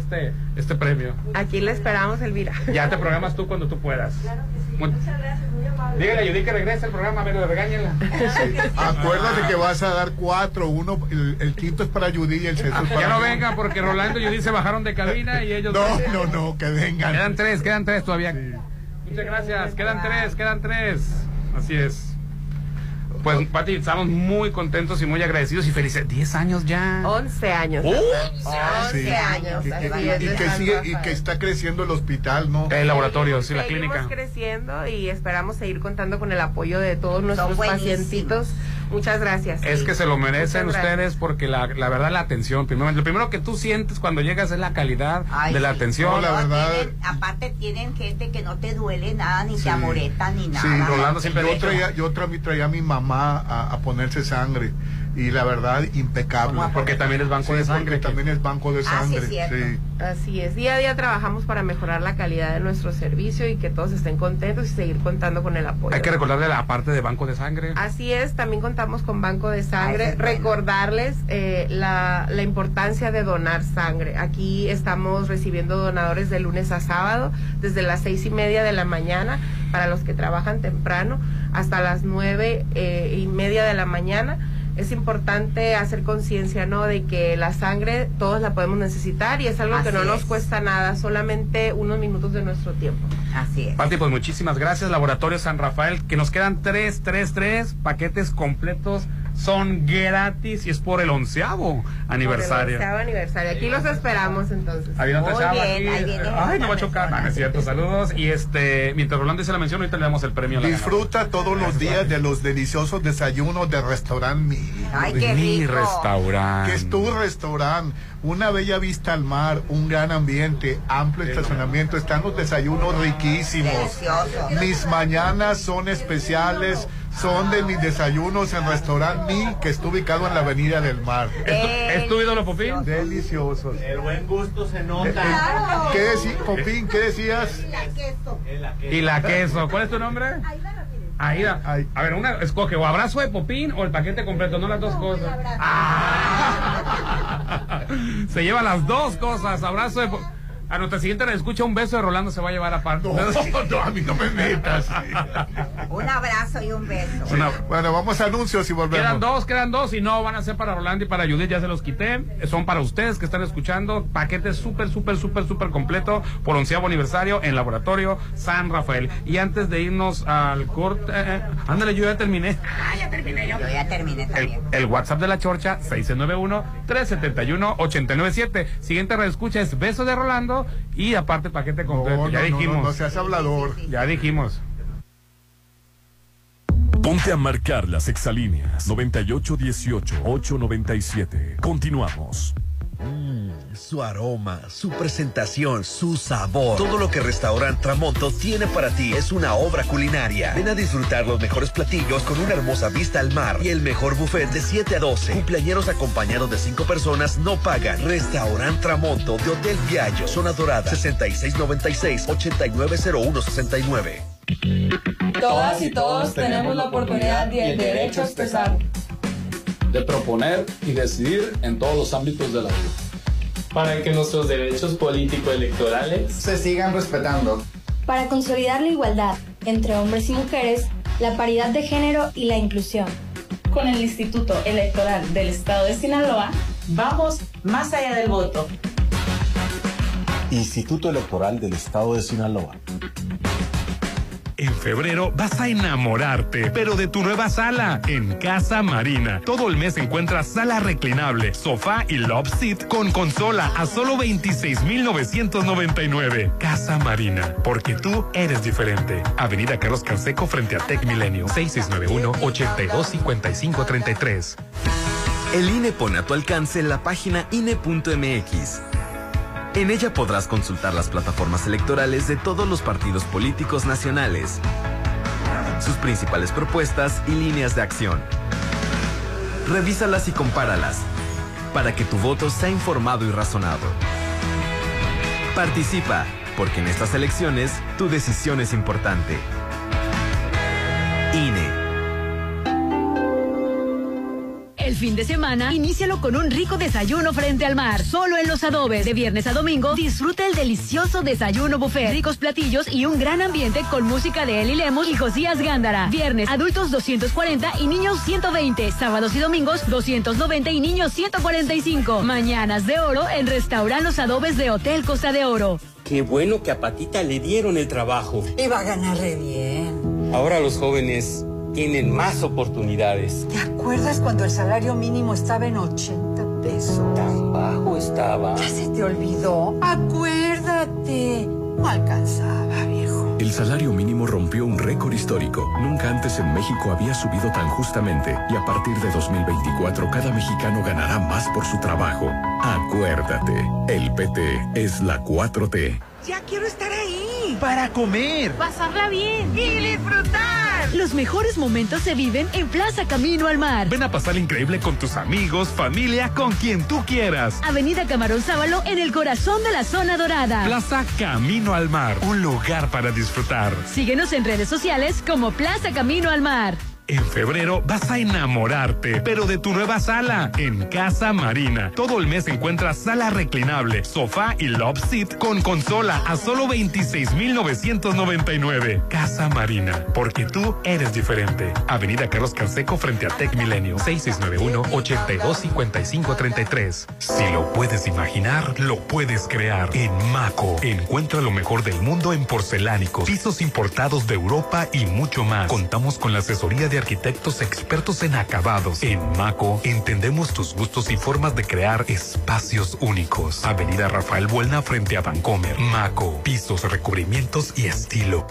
este premio. Aquí le esperamos, Elvira. Ya te programas tú cuando tú puedas. Claro que sí. Muchas gracias, muy amable. Dígale a Judith que regrese al programa, pero regáñenla. Sí. Acuérdate que vas a dar 4, uno, el quinto es para Judith y el sexto es para ya no vengan porque Rolando y Judith se bajaron de cabina y ellos... No, que vengan. Quedan tres todavía. Sí. Muchas gracias, quedan tres. Así es. Pues, Pati, estamos muy contentos y muy agradecidos y felices. 10 años ya. 11 años. 11 años. Y que está creciendo el hospital, ¿no? El laboratorio, sí, la clínica. Estamos creciendo y esperamos seguir contando con el apoyo de todos nuestros pacientitos. Muchas gracias. Es que se lo merecen ustedes porque la verdad la atención, lo primero que tú sientes cuando llegas es la calidad de la atención. No, la verdad. Aparte tienen gente que no te duele nada, ni te amoreta, ni nada. Sí, Rolando siempre yo traía a mi mamá a ponerse sangre. Y la verdad, impecable. Porque también es banco de sangre. También es banco de sangre. Sí, es sí. Así es. Día a día trabajamos para mejorar la calidad de nuestro servicio y que todos estén contentos y seguir contando con el apoyo. Hay que recordarle la parte de banco de sangre. Así es. También contamos con banco de sangre. Recordarles la importancia de donar sangre. Aquí estamos recibiendo donadores de lunes a sábado, desde las 6:30 de la mañana, para los que trabajan temprano, hasta las 9:30 de la mañana. Es importante hacer conciencia, ¿no?, de que la sangre todos la podemos necesitar y es algo que no nos cuesta nada, solamente unos minutos de nuestro tiempo. Así es. Pati, pues muchísimas gracias, Laboratorio San Rafael, que nos quedan tres paquetes completos, son gratis y es por el 11º aniversario. Aquí los esperamos entonces. Ahí viene otra chava aquí. Ay, no va a chocar. No, es cierto, saludos. Y mientras Rolando hizo la mención, ahorita le damos el premio a la Disfruta ganadora. Todos los días de los deliciosos desayunos de Restaurante Mi Restaurante. Que es tu restaurante. Una bella vista al mar, un gran ambiente, amplio estacionamiento, están los desayunos riquísimos. Delicioso. Mis mañanas son especiales. Son de mis desayunos en Restaurante Mi, que está ubicado en la Avenida del Mar. ¿Es tu ídolo, Popín? Delicioso. El buen gusto se nota. Claro. ¿Qué decías, Popín? ¿Qué decías? Y la queso. ¿Cuál es tu nombre? Aida. A ver, escoge o abrazo de Popín o el paquete completo, no las dos cosas. Se lleva las dos cosas, abrazo de Popín. A nuestra siguiente le escucha un beso de Rolando, se va a llevar aparte. No, a mí no me metas. Un abrazo y un beso. Sí. Bueno, vamos a anuncios y volvemos. Quedan dos y no van a ser para Rolando y para Judith, ya se los quité. Son para ustedes que están escuchando. Paquete súper completo por 11º aniversario en Laboratorio San Rafael. Y antes de irnos al corte, ándale, yo ya terminé. Yo ya terminé también. El WhatsApp de La Chorcha, 691-371-897. Siguiente reescucha es beso de Rolando. Y aparte paquete completo, ya dijimos. No seas hablador. Ya dijimos. Ponte a marcar las exalíneas 9818-897. Continuamos. Su aroma, su presentación, su sabor. Todo lo que Restaurante Tramonto tiene para ti es una obra culinaria. Ven a disfrutar los mejores platillos con una hermosa vista al mar y el mejor buffet de 7 a 12. Cumpleañeros acompañados de 5 personas no pagan. Restaurante Tramonto de Hotel Viaggio, Zona Dorada, 6696-890169. Todas y todos tenemos la oportunidad y el derecho a expresar, de proponer y decidir en todos los ámbitos de la vida, para que nuestros derechos político-electorales se sigan respetando, para consolidar la igualdad entre hombres y mujeres, la paridad de género y la inclusión. Con el Instituto Electoral del Estado de Sinaloa, vamos más allá del voto. Instituto Electoral del Estado de Sinaloa. En febrero vas a enamorarte, pero de tu nueva sala en Casa Marina. Todo el mes encuentras sala reclinable, sofá y love seat con consola a solo $26,999. Casa Marina, porque tú eres diferente. Avenida Carlos Canseco frente a Tech Milenio, 6691-825533. El INE pone a tu alcance la página INE.mx. En ella podrás consultar las plataformas electorales de todos los partidos políticos nacionales, sus principales propuestas y líneas de acción. Revísalas y compáralas, para que tu voto sea informado y razonado. Participa, porque en estas elecciones tu decisión es importante. INE. El fin de semana, inícialo con un rico desayuno frente al mar. Solo en Los Adobes. De viernes a domingo, disfruta el delicioso desayuno buffet, ricos platillos y un gran ambiente con música de Eli Lemos y Josías Gándara. Viernes, adultos 240 y niños 120. Sábados y domingos, 290 y niños 145. Mañanas de oro en Restaurante Los Adobes de Hotel Costa de Oro. Qué bueno que a Patita le dieron el trabajo. Iba a ganar re bien. Ahora los jóvenes tienen más oportunidades. ¿Te acuerdas cuando el salario mínimo estaba en 80 pesos? Tan bajo estaba. ¿Ya se te olvidó? Acuérdate. No alcanzaba, viejo. El salario mínimo rompió un récord histórico. Nunca antes en México había subido tan justamente. Y a partir de 2024, cada mexicano ganará más por su trabajo. Acuérdate, el PT es la 4T. Ya quiero estar ahí. Para comer. Pasarla bien. Y disfrutar. Los mejores momentos se viven en Plaza Camino al Mar. Ven a pasar increíble con tus amigos, familia, con quien tú quieras. Avenida Camarón Sábalo, en el corazón de la zona dorada. Plaza Camino al Mar, un lugar para disfrutar. Síguenos en redes sociales como Plaza Camino al Mar. En febrero vas a enamorarte, pero de tu nueva sala en Casa Marina. Todo el mes encuentras sala reclinable, sofá y love seat con consola a solo $26,999. Casa Marina, porque tú eres diferente. Avenida Carlos Canseco frente a Tech Milenio, 6691-825533. Si lo puedes imaginar, lo puedes crear. En Maco, encuentra lo mejor del mundo en porcelánicos, pisos importados de Europa y mucho más. Contamos con la asesoría de arquitectos expertos en acabados. En Maco entendemos tus gustos y formas de crear espacios únicos. Avenida Rafael Buelna frente a Vancomer. Maco, pisos, recubrimientos y estilo.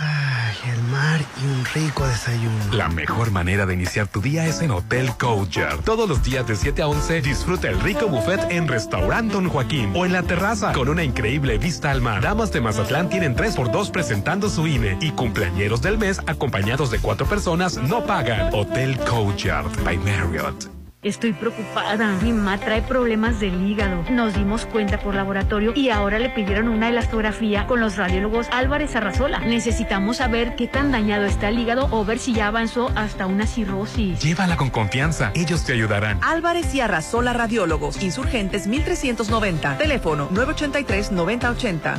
Ay, el mar y un rico desayuno. La mejor manera de iniciar tu día es en Hotel Courtyard. Todos los días de 7 a 11 disfruta el rico buffet en Restaurante Don Joaquín o en la terraza con una increíble vista al mar. Damas de Mazatlán tienen 3x2 presentando su INE y cumpleañeros del mes acompañados de 4 personas no pagan. Hotel Courtyard by Marriott. Estoy preocupada, mi mamá trae problemas del hígado, nos dimos cuenta por laboratorio y ahora le pidieron una elastografía con los radiólogos Álvarez Arrazola. Necesitamos saber qué tan dañado está el hígado o ver si ya avanzó hasta una cirrosis. Llévala con confianza, ellos te ayudarán. Álvarez y Arrazola Radiólogos, Insurgentes 1390, teléfono 983-9080.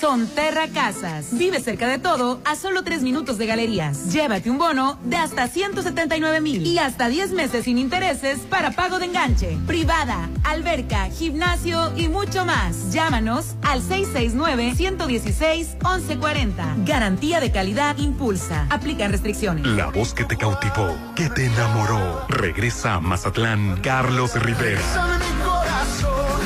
Sonterra Casas. Vive cerca de todo a solo 3 minutos de galerías. Llévate un bono de hasta 179,000 y hasta 10 meses sin intereses para pago de enganche. Privada, alberca, gimnasio y mucho más. Llámanos al 669-116-1140. Garantía de calidad Impulsa. Aplican restricciones. La voz que te cautivó, que te enamoró. Regresa a Mazatlán, Carlos Rivera.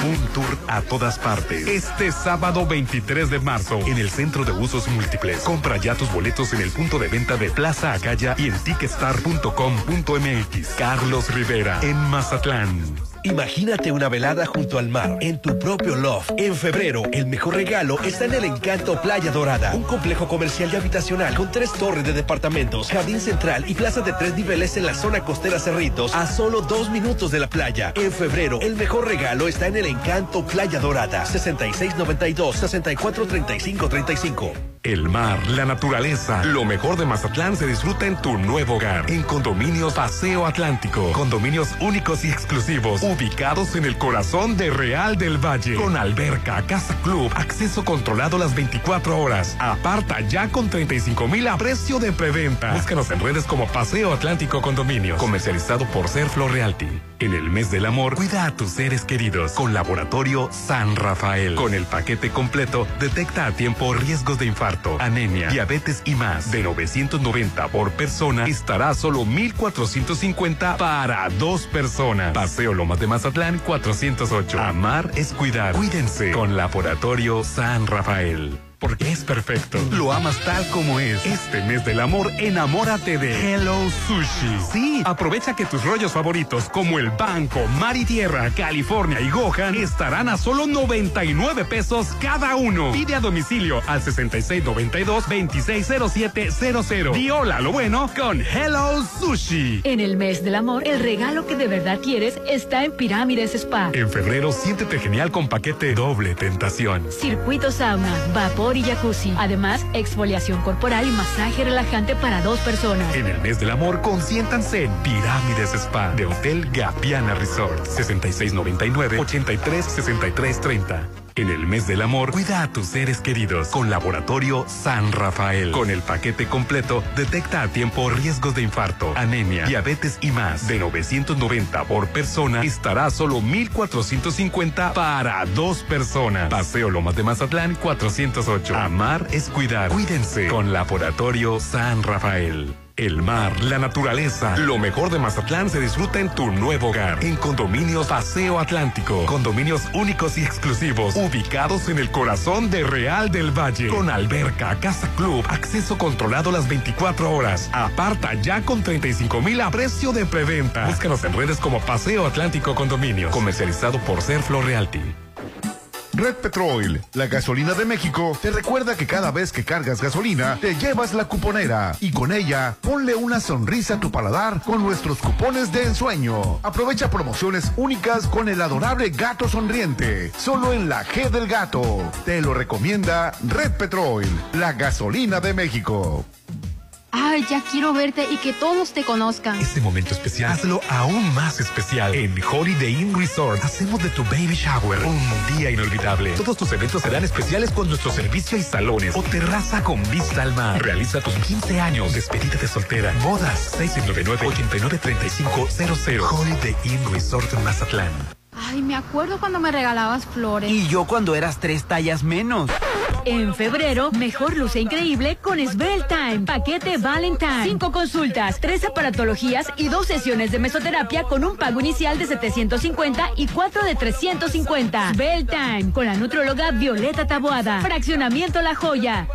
Un tour a todas partes. Este sábado 23 de marzo en el Centro de Usos Múltiples. Compra ya tus boletos en el punto de venta de Plaza Acaya y en ticketstar.com.mx. Carlos Rivera en Mazatlán. Imagínate una velada junto al mar, en tu propio loft. En febrero, el mejor regalo está en el Encanto Playa Dorada. Un complejo comercial y habitacional con 3 torres de departamentos, jardín central y plaza de 3 niveles en la zona costera Cerritos, a solo 2 minutos de la playa. En febrero, el mejor regalo está en el Encanto Playa Dorada. 6692-643535. El mar, la naturaleza, lo mejor de Mazatlán se disfruta en tu nuevo hogar. En Condominios Paseo Atlántico. Condominios únicos y exclusivos, ubicados en el corazón de Real del Valle. Con alberca, casa club, acceso controlado las 24 horas. Aparta ya con 35,000 a precio de preventa. Búscanos en redes como Paseo Atlántico Condominios. Comercializado por Ser Flor Realty. En el mes del amor, cuida a tus seres queridos con Laboratorio San Rafael. Con el paquete completo, detecta a tiempo riesgos de infarto, anemia, diabetes y más. De 990 por persona, estará solo 1,450 para 2 personas. Paseo Lomas de Mazatlán 408. Amar es cuidar. Cuídense con Laboratorio San Rafael. Porque es perfecto. Lo amas tal como es. Este mes del amor, enamórate de Hello Sushi. Sí, aprovecha que tus rollos favoritos como el Banco, Mar y Tierra, California y Gohan estarán a solo 99 pesos cada uno. Pide a domicilio al 6692-260700. Di hola lo bueno con Hello Sushi. En el mes del amor, el regalo que de verdad quieres está en Pirámides Spa. En febrero, siéntete genial con paquete doble tentación. Circuito sauna, vapor y jacuzzi. Además, exfoliación corporal y masaje relajante para 2 personas. En el mes del amor, consiéntanse en Pirámides Spa de Hotel Gaviana Resort. 6699-836330. En el mes del amor, cuida a tus seres queridos con Laboratorio San Rafael. Con el paquete completo, detecta a tiempo riesgos de infarto, anemia, diabetes y más. De 990 por persona, estará solo 1,450 para 2 personas. Paseo Lomas de Mazatlán 408. Amar es cuidar. Cuídense con Laboratorio San Rafael. el mar, la naturaleza. Lo mejor de Mazatlán se disfruta en tu nuevo hogar. En Condominios Paseo Atlántico. Condominios únicos y exclusivos, ubicados en el corazón de Real del Valle. Con alberca, casa club, acceso controlado las 24 horas. Aparta ya con 35,000 a precio de preventa. Búscanos en redes como Paseo Atlántico Condominios. Comercializado por Ser Flor Realty. Red Petrol, la gasolina de México, te recuerda que cada vez que cargas gasolina, te llevas la cuponera. Y con ella, ponle una sonrisa a tu paladar con nuestros cupones de ensueño. Aprovecha promociones únicas con el adorable gato sonriente, solo en la G del Gato. Te lo recomienda Red Petrol, la gasolina de México. Ay, ya quiero verte y que todos te conozcan. Este momento especial, hazlo aún más especial. En Holiday Inn Resort, hacemos de tu baby shower un día inolvidable. Todos tus eventos serán especiales con nuestro servicio y salones o terraza con vista al mar. Realiza tus 15 años, despedida de soltera, bodas, 699-893500. Holiday Inn Resort en Mazatlán. Ay, me acuerdo cuando me regalabas flores. Y yo cuando eras 3 tallas menos. En febrero, mejor luce increíble con Svel Time. Paquete Valentine. 5 consultas, 3 aparatologías y 2 sesiones de mesoterapia con un pago inicial de 750 y 4 de 350. Svel Time con la nutróloga Violeta Taboada. Fraccionamiento La Joya.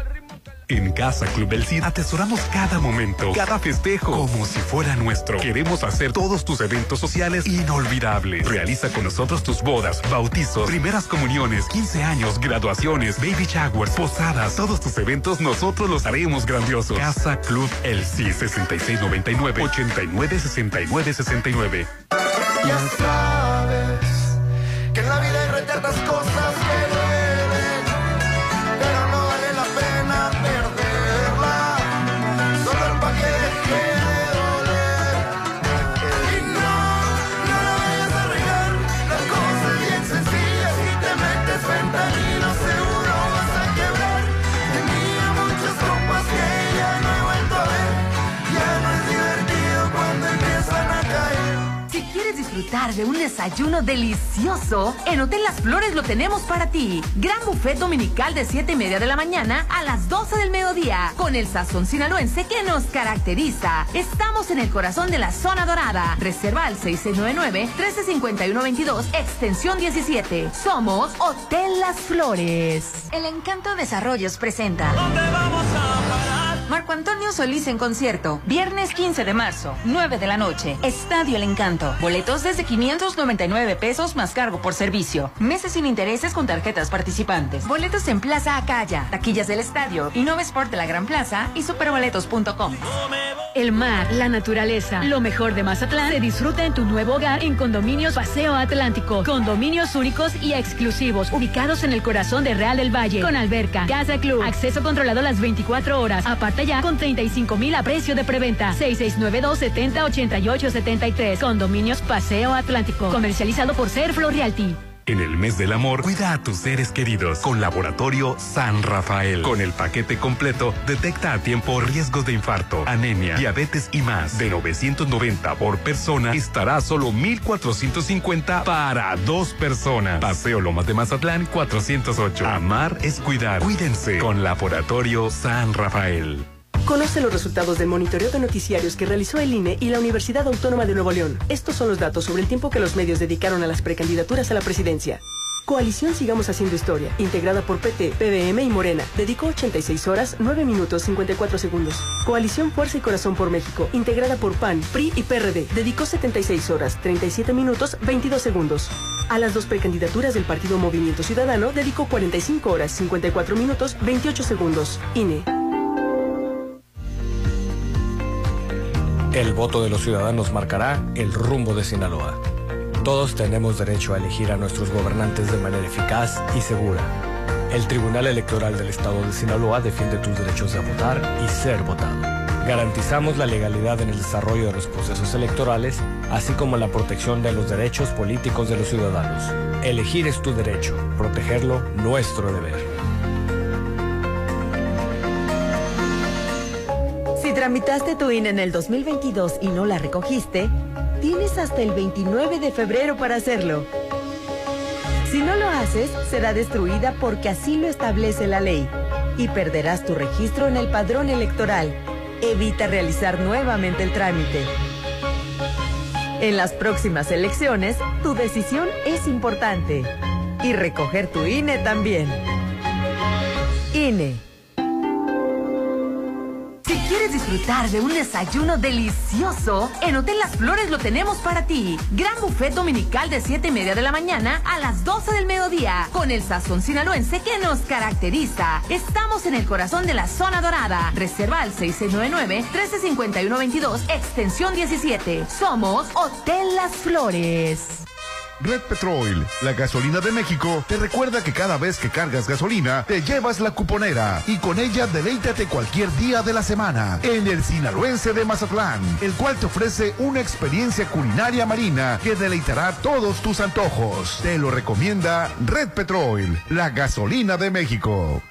En Casa Club El Cid atesoramos cada momento, cada festejo, como si fuera nuestro. Queremos hacer todos tus eventos sociales inolvidables. Realiza con nosotros tus bodas, bautizos, primeras comuniones, 15 años, graduaciones, baby showers, posadas. Todos tus eventos nosotros los haremos grandiosos. Casa Club El Cid, 6699-896969. Ya sabes que en la vida hay retardas cosas que no. De un desayuno delicioso, en Hotel Las Flores lo tenemos para ti. Gran buffet dominical de 7:30 de la mañana a las 12 del mediodía, con el sazón sinaloense que nos caracteriza. Estamos en el corazón de la zona dorada. Reserva al 6699-1351-22, extensión 17. Somos Hotel Las Flores. El Encanto Desarrollos presenta. ¿Dónde vamos a parar? Marco Antonio Solís en concierto, viernes 15 de marzo, 9 de la noche, Estadio El Encanto. Boletos desde 599 pesos más cargo por servicio. Meses sin intereses con tarjetas participantes. Boletos en Plaza Acaya, taquillas del estadio, InnovSport de la Gran Plaza y superboletos.com. El mar, la naturaleza, lo mejor de Mazatlán se disfruta en tu nuevo hogar en Condominios Paseo Atlántico. Condominios únicos y exclusivos, ubicados en el corazón de Real del Valle, con alberca, casa club, acceso controlado las 24 horas, aparta ya con 35,000 a precio de preventa. 6692-708873. Condominios Paseo Atlántico. Comercializado por Ser Flor Realty. En el mes del amor, cuida a tus seres queridos con Laboratorio San Rafael. Con el paquete completo, detecta a tiempo riesgos de infarto, anemia, diabetes y más. De 990 por persona, estará solo 1,450 para 2 personas. Paseo Lomas de Mazatlán, 408. Amar es cuidar. Cuídense con Laboratorio San Rafael. Conoce los resultados del monitoreo de noticiarios que realizó el INE y la Universidad Autónoma de Nuevo León. Estos son los datos sobre el tiempo que los medios dedicaron a las precandidaturas a la presidencia. Coalición Sigamos Haciendo Historia, integrada por PT, PBM y Morena, dedicó 86 horas, 9 minutos, 54 segundos. Coalición Fuerza y Corazón por México, integrada por PAN, PRI y PRD, dedicó 76 horas, 37 minutos, 22 segundos. A las 2 precandidaturas del partido Movimiento Ciudadano, dedicó 45 horas, 54 minutos, 28 segundos. INE. El voto de los ciudadanos marcará el rumbo de Sinaloa. Todos tenemos derecho a elegir a nuestros gobernantes de manera eficaz y segura. El Tribunal Electoral del Estado de Sinaloa defiende tus derechos de votar y ser votado. Garantizamos la legalidad en el desarrollo de los procesos electorales, así como la protección de los derechos políticos de los ciudadanos. Elegir es tu derecho, protegerlo, nuestro deber. Si tramitaste tu INE en el 2022 y no la recogiste, tienes hasta el 29 de febrero para hacerlo. Si no lo haces, será destruida porque así lo establece la ley y perderás tu registro en el padrón electoral. evita realizar nuevamente el trámite. En las próximas elecciones, tu decisión es importante. Y recoger tu INE también. INE. Si quieres disfrutar de un desayuno delicioso, en Hotel Las Flores lo tenemos para ti. Gran buffet dominical de 7:30 de la mañana a las 12 del mediodía, con el sazón sinaloense que nos caracteriza. Estamos en el corazón de la zona dorada. Reserva al 6699-1351-22, extensión 17. Somos Hotel Las Flores. Red Petrol, la gasolina de México, te recuerda que cada vez que cargas gasolina, te llevas la cuponera y con ella deleítate cualquier día de la semana en el Sinaloense de Mazatlán, el cual te ofrece una experiencia culinaria marina que deleitará todos tus antojos. Te lo recomienda Red Petrol, la gasolina de México.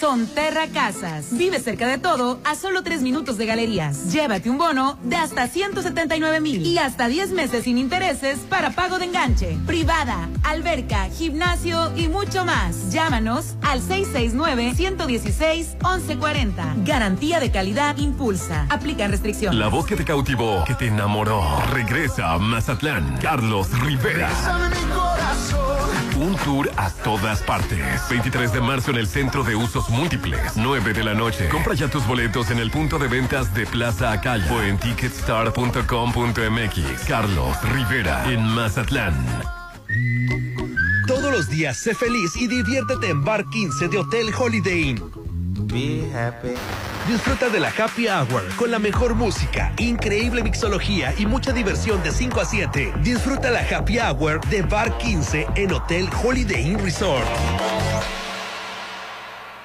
Sonterra Casas. Vive cerca de todo a solo 3 minutos de galerías. Llévate un bono de hasta 179,000 y hasta 10 meses sin intereses para pago de enganche. Privada, alberca, gimnasio y mucho más. Llámanos al 669-116-1140. Garantía de calidad Impulsa. Aplican restricciones. La voz que te cautivó, que te enamoró. Regresa a Mazatlán. Carlos Rivera. Un tour a todas partes. 23 de marzo en el Centro de Usos Múltiples, 9 de la noche. Compra ya tus boletos en el punto de ventas de Plaza Acaya o en ticketstar.com.mx. Carlos Rivera en Mazatlán. Todos los días sé feliz y diviértete en Bar 15 de Hotel Holiday Inn. Be happy. Disfruta de la Happy Hour con la mejor música, increíble mixología y mucha diversión de 5 a 7. Disfruta la Happy Hour de Bar 15 en Hotel Holiday Inn Resort.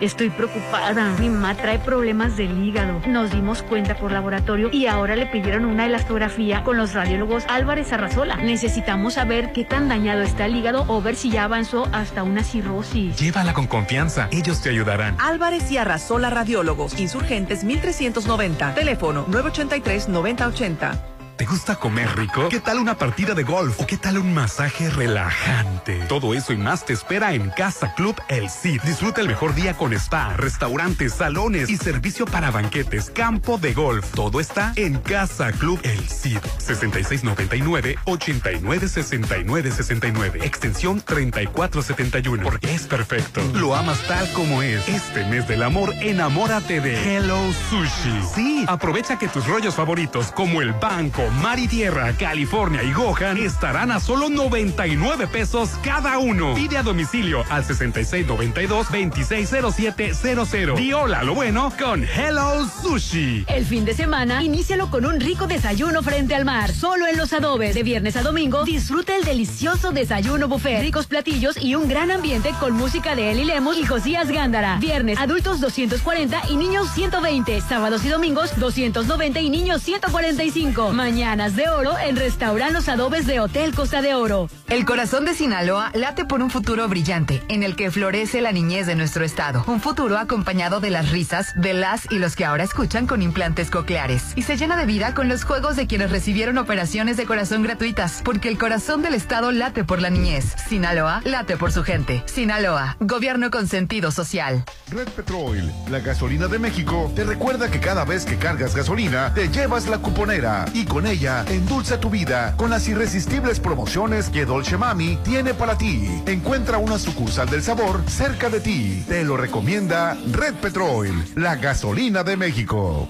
Estoy preocupada. Mi mamá trae problemas del hígado. Nos dimos cuenta por laboratorio y ahora le pidieron una elastografía con los radiólogos Álvarez Arrazola. Necesitamos saber qué tan dañado está el hígado o ver si ya avanzó hasta una cirrosis. Llévala con confianza. Ellos te ayudarán. Álvarez y Arrazola Radiólogos. Insurgentes 1390. Teléfono 983-9080. ¿Te gusta comer rico? ¿Qué tal una partida de golf? ¿O qué tal un masaje relajante? Todo eso y más te espera en Casa Club El Cid. Disfruta el mejor día con spa, restaurantes, salones y servicio para banquetes, campo de golf. Todo está en Casa Club El Cid. 6699-896969, extensión 3471. Porque es perfecto. Lo amas tal como es. Este mes del amor, enamórate de Hello Sushi. Sí, aprovecha que tus rollos favoritos, como el banco, Mar y Tierra, California y Gohan estarán a solo 99 pesos cada uno. Pide a domicilio al 6692-260700. Di hola lo bueno con Hello Sushi. El fin de semana, inícialo con un rico desayuno frente al mar. Solo en Los Adobes. De viernes a domingo, disfruta el delicioso desayuno buffet, ricos platillos y un gran ambiente con música de Eli Lemos y Josías Gándara. Viernes, adultos 240 y niños 120. Sábados y domingos, 290 y niños 145. Mañanas de Oro en Restaurante Los Adobes de Hotel Costa de Oro. El corazón de Sinaloa late por un futuro brillante, en el que florece la niñez de nuestro estado. Un futuro acompañado de las risas de las y los que ahora escuchan con implantes cocleares. Y se llena de vida con los juegos de quienes recibieron operaciones de corazón gratuitas, porque el corazón del estado late por la niñez. Sinaloa late por su gente. Sinaloa, gobierno con sentido social. Red Petrol, la gasolina de México, te recuerda que cada vez que cargas gasolina, te llevas la cuponera. Y con ella, endulza tu vida con las irresistibles promociones que Dolce Mami tiene para ti. Encuentra una sucursal del sabor cerca de ti. Te lo recomienda Red Petrol, la gasolina de México.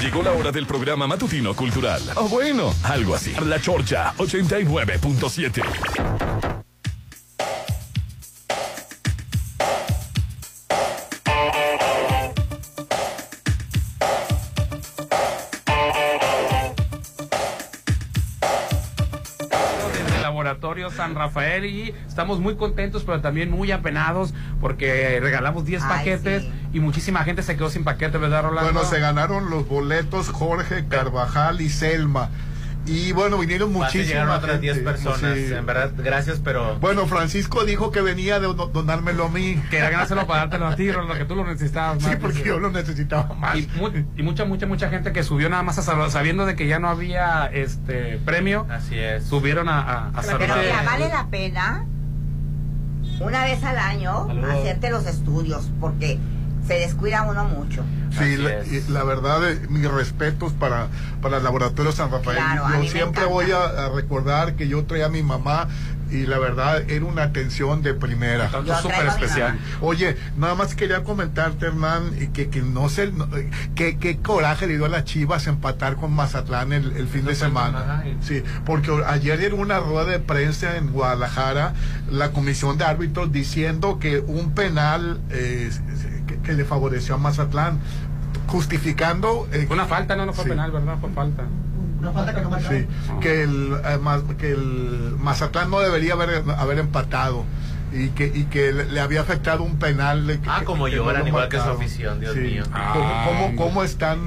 Llegó la hora del programa matutino cultural. O bueno, algo así. La Chorcha 89.7. Laboratorio San Rafael, y estamos muy contentos pero también muy apenados porque regalamos 10 paquetes. Sí. Y muchísima gente se quedó sin paquete, ¿verdad, Rolando? Bueno, se ganaron los boletos Jorge, Carvajal y Selma. Y bueno, vinieron muchísimas. Llegaron otras 10 personas, sí. En verdad, gracias, pero... Bueno, Francisco dijo que venía de donármelo a mí. Quería ganárselo para dártelo a ti, Rolando, que tú lo necesitabas más. Sí, porque yo lo necesitaba más. Y mucha gente que subió nada más a saludar, sabiendo de que ya no había premio. Así es. Subieron a saludar. Pero vale la pena, una vez al año, hacerte los estudios, porque... se descuida uno mucho. Sí, la verdad, mis respetos para el Laboratorio San Rafael. Claro, yo siempre voy a recordar que yo traía a mi mamá y la verdad era una atención de primera, súper especial. Oye, nada más quería comentarte, Hernán, que no sé qué coraje le dio a las Chivas empatar con Mazatlán el fin de semana. Sí, porque ayer era una rueda de prensa en Guadalajara, la comisión de árbitros diciendo que un penal que le favoreció a Mazatlán, justificando una falta, no fue penal, ¿verdad? Fue falta. Una falta que no marcaba. Sí, que el Mazatlán no debería haber empatado y que le había afectado un penal. Como lloran, no igual que su afición, Dios mío. ¿Cómo están?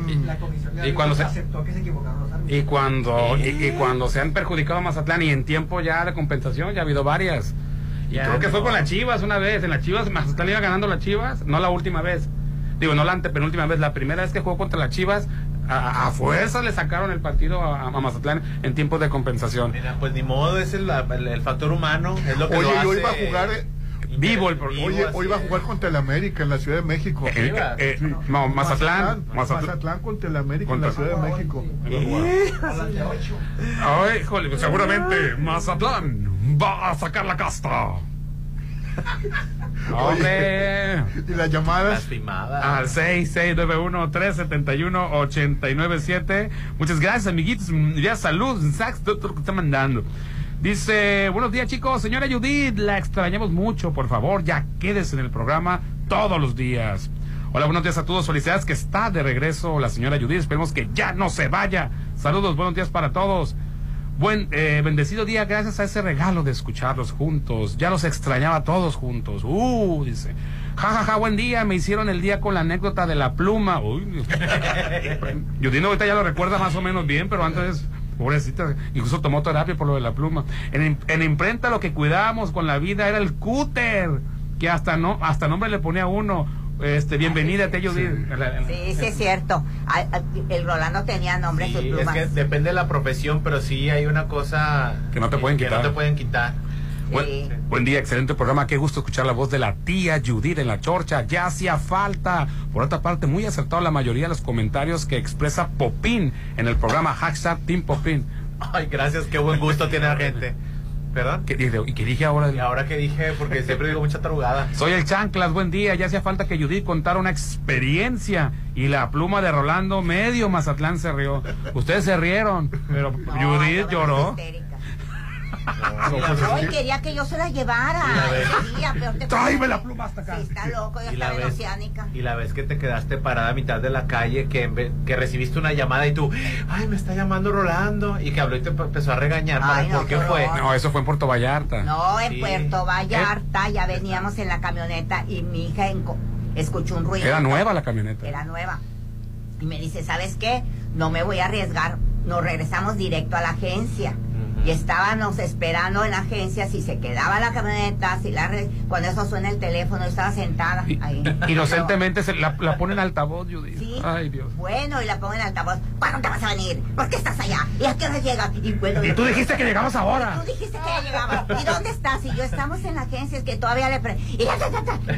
Y cuando se aceptó que se equivocaron los árbitros. Y cuando se han perjudicado a Mazatlán, y en tiempo ya de compensación, ya ha habido varias. Creo que fue con las Chivas una vez, en las Chivas Mazatlán iba ganando las Chivas, no la última vez. Digo, no la antepenúltima vez, la primera vez que jugó contra las Chivas, a fuerza le sacaron el partido a Mazatlán en tiempos de compensación. Mira, pues ni modo, es el factor humano, es lo que lo hace. Yo iba a jugar hoy va a jugar contra el América en la Ciudad de México. No, Mazatlán contra el América en la Ciudad de México. Ay, jole, seguramente Mazatlán va a sacar la casta. Oye, y las llamadas lastimadas al 6691-371-897. Muchas gracias, amiguitos. Ya salud, Sax, doctor, que está mandando. Dice: buenos días, chicos. Señora Judith, la extrañamos mucho. Por favor, ya quédese en el programa todos los días. Hola, buenos días a todos. Felicidades que está de regreso la señora Judith. Esperemos que ya no se vaya. Saludos, buenos días para todos. Bendecido día, gracias a ese regalo de escucharlos juntos. Ya los extrañaba a todos juntos. Dice, jajaja, buen día, me hicieron el día con la anécdota de la pluma. Uy. Judith ahorita ya lo recuerda más o menos bien, pero antes, pobrecita, incluso tomó terapia por lo de la pluma. En imprenta lo que cuidábamos con la vida era el cúter, que hasta nombre le ponía uno. Bienvenida, te ayudé. Sí, es cierto. El Rolando tenía nombre en sus plumas. Es que depende de la profesión, pero sí hay una cosa que no te pueden quitar. Buen día, excelente programa. Qué gusto escuchar la voz de la tía Judith en La Chorcha. Ya hacía falta. Por otra parte, muy acertado la mayoría de los comentarios que expresa Popín en el programa #TeamPopín. Ay, gracias, qué buen gusto tiene la gente. ¿Verdad? ¿Qué dije ahora? Ahora que dije, porque siempre digo mucha tarugada. Soy el Chanclas, buen día. Ya hacía falta que Judith contara una experiencia. Y la pluma de Rolando, medio Mazatlán se rió. Ustedes se rieron, pero Judith lloró. Hoy quería que yo se la llevara. Tráeme la pluma hasta acá. Sí, está loco, ya está en Oceánica. Y la vez que te quedaste parada a mitad de la calle, que recibiste una llamada y tú, ay, me está llamando Rolando. Y que habló y te empezó a regañar. Ay, no, ¿por qué fue? No, eso fue en Puerto Vallarta. No, en Puerto Vallarta ya veníamos en la camioneta y mi hija escuchó un ruido. Era nueva la camioneta. Era nueva. Y me dice, ¿sabes qué? No me voy a arriesgar. Nos regresamos directo a la agencia. Y estábamos esperando en la agencia si se quedaba la camioneta, cuando eso suena el teléfono, yo estaba sentada ahí. Inocentemente la ponen altavoz, Judith. Sí. Ay, Dios. Bueno, y la ponen altavoz. ¿Cuándo te vas a venir? ¿Por qué estás allá? ¿Y a qué hora llegas? Y tú dijiste que llegamos ahora. Tú dijiste que ya llegamos. ¿Y dónde estás? Y yo, estamos en la agencia, es que todavía le y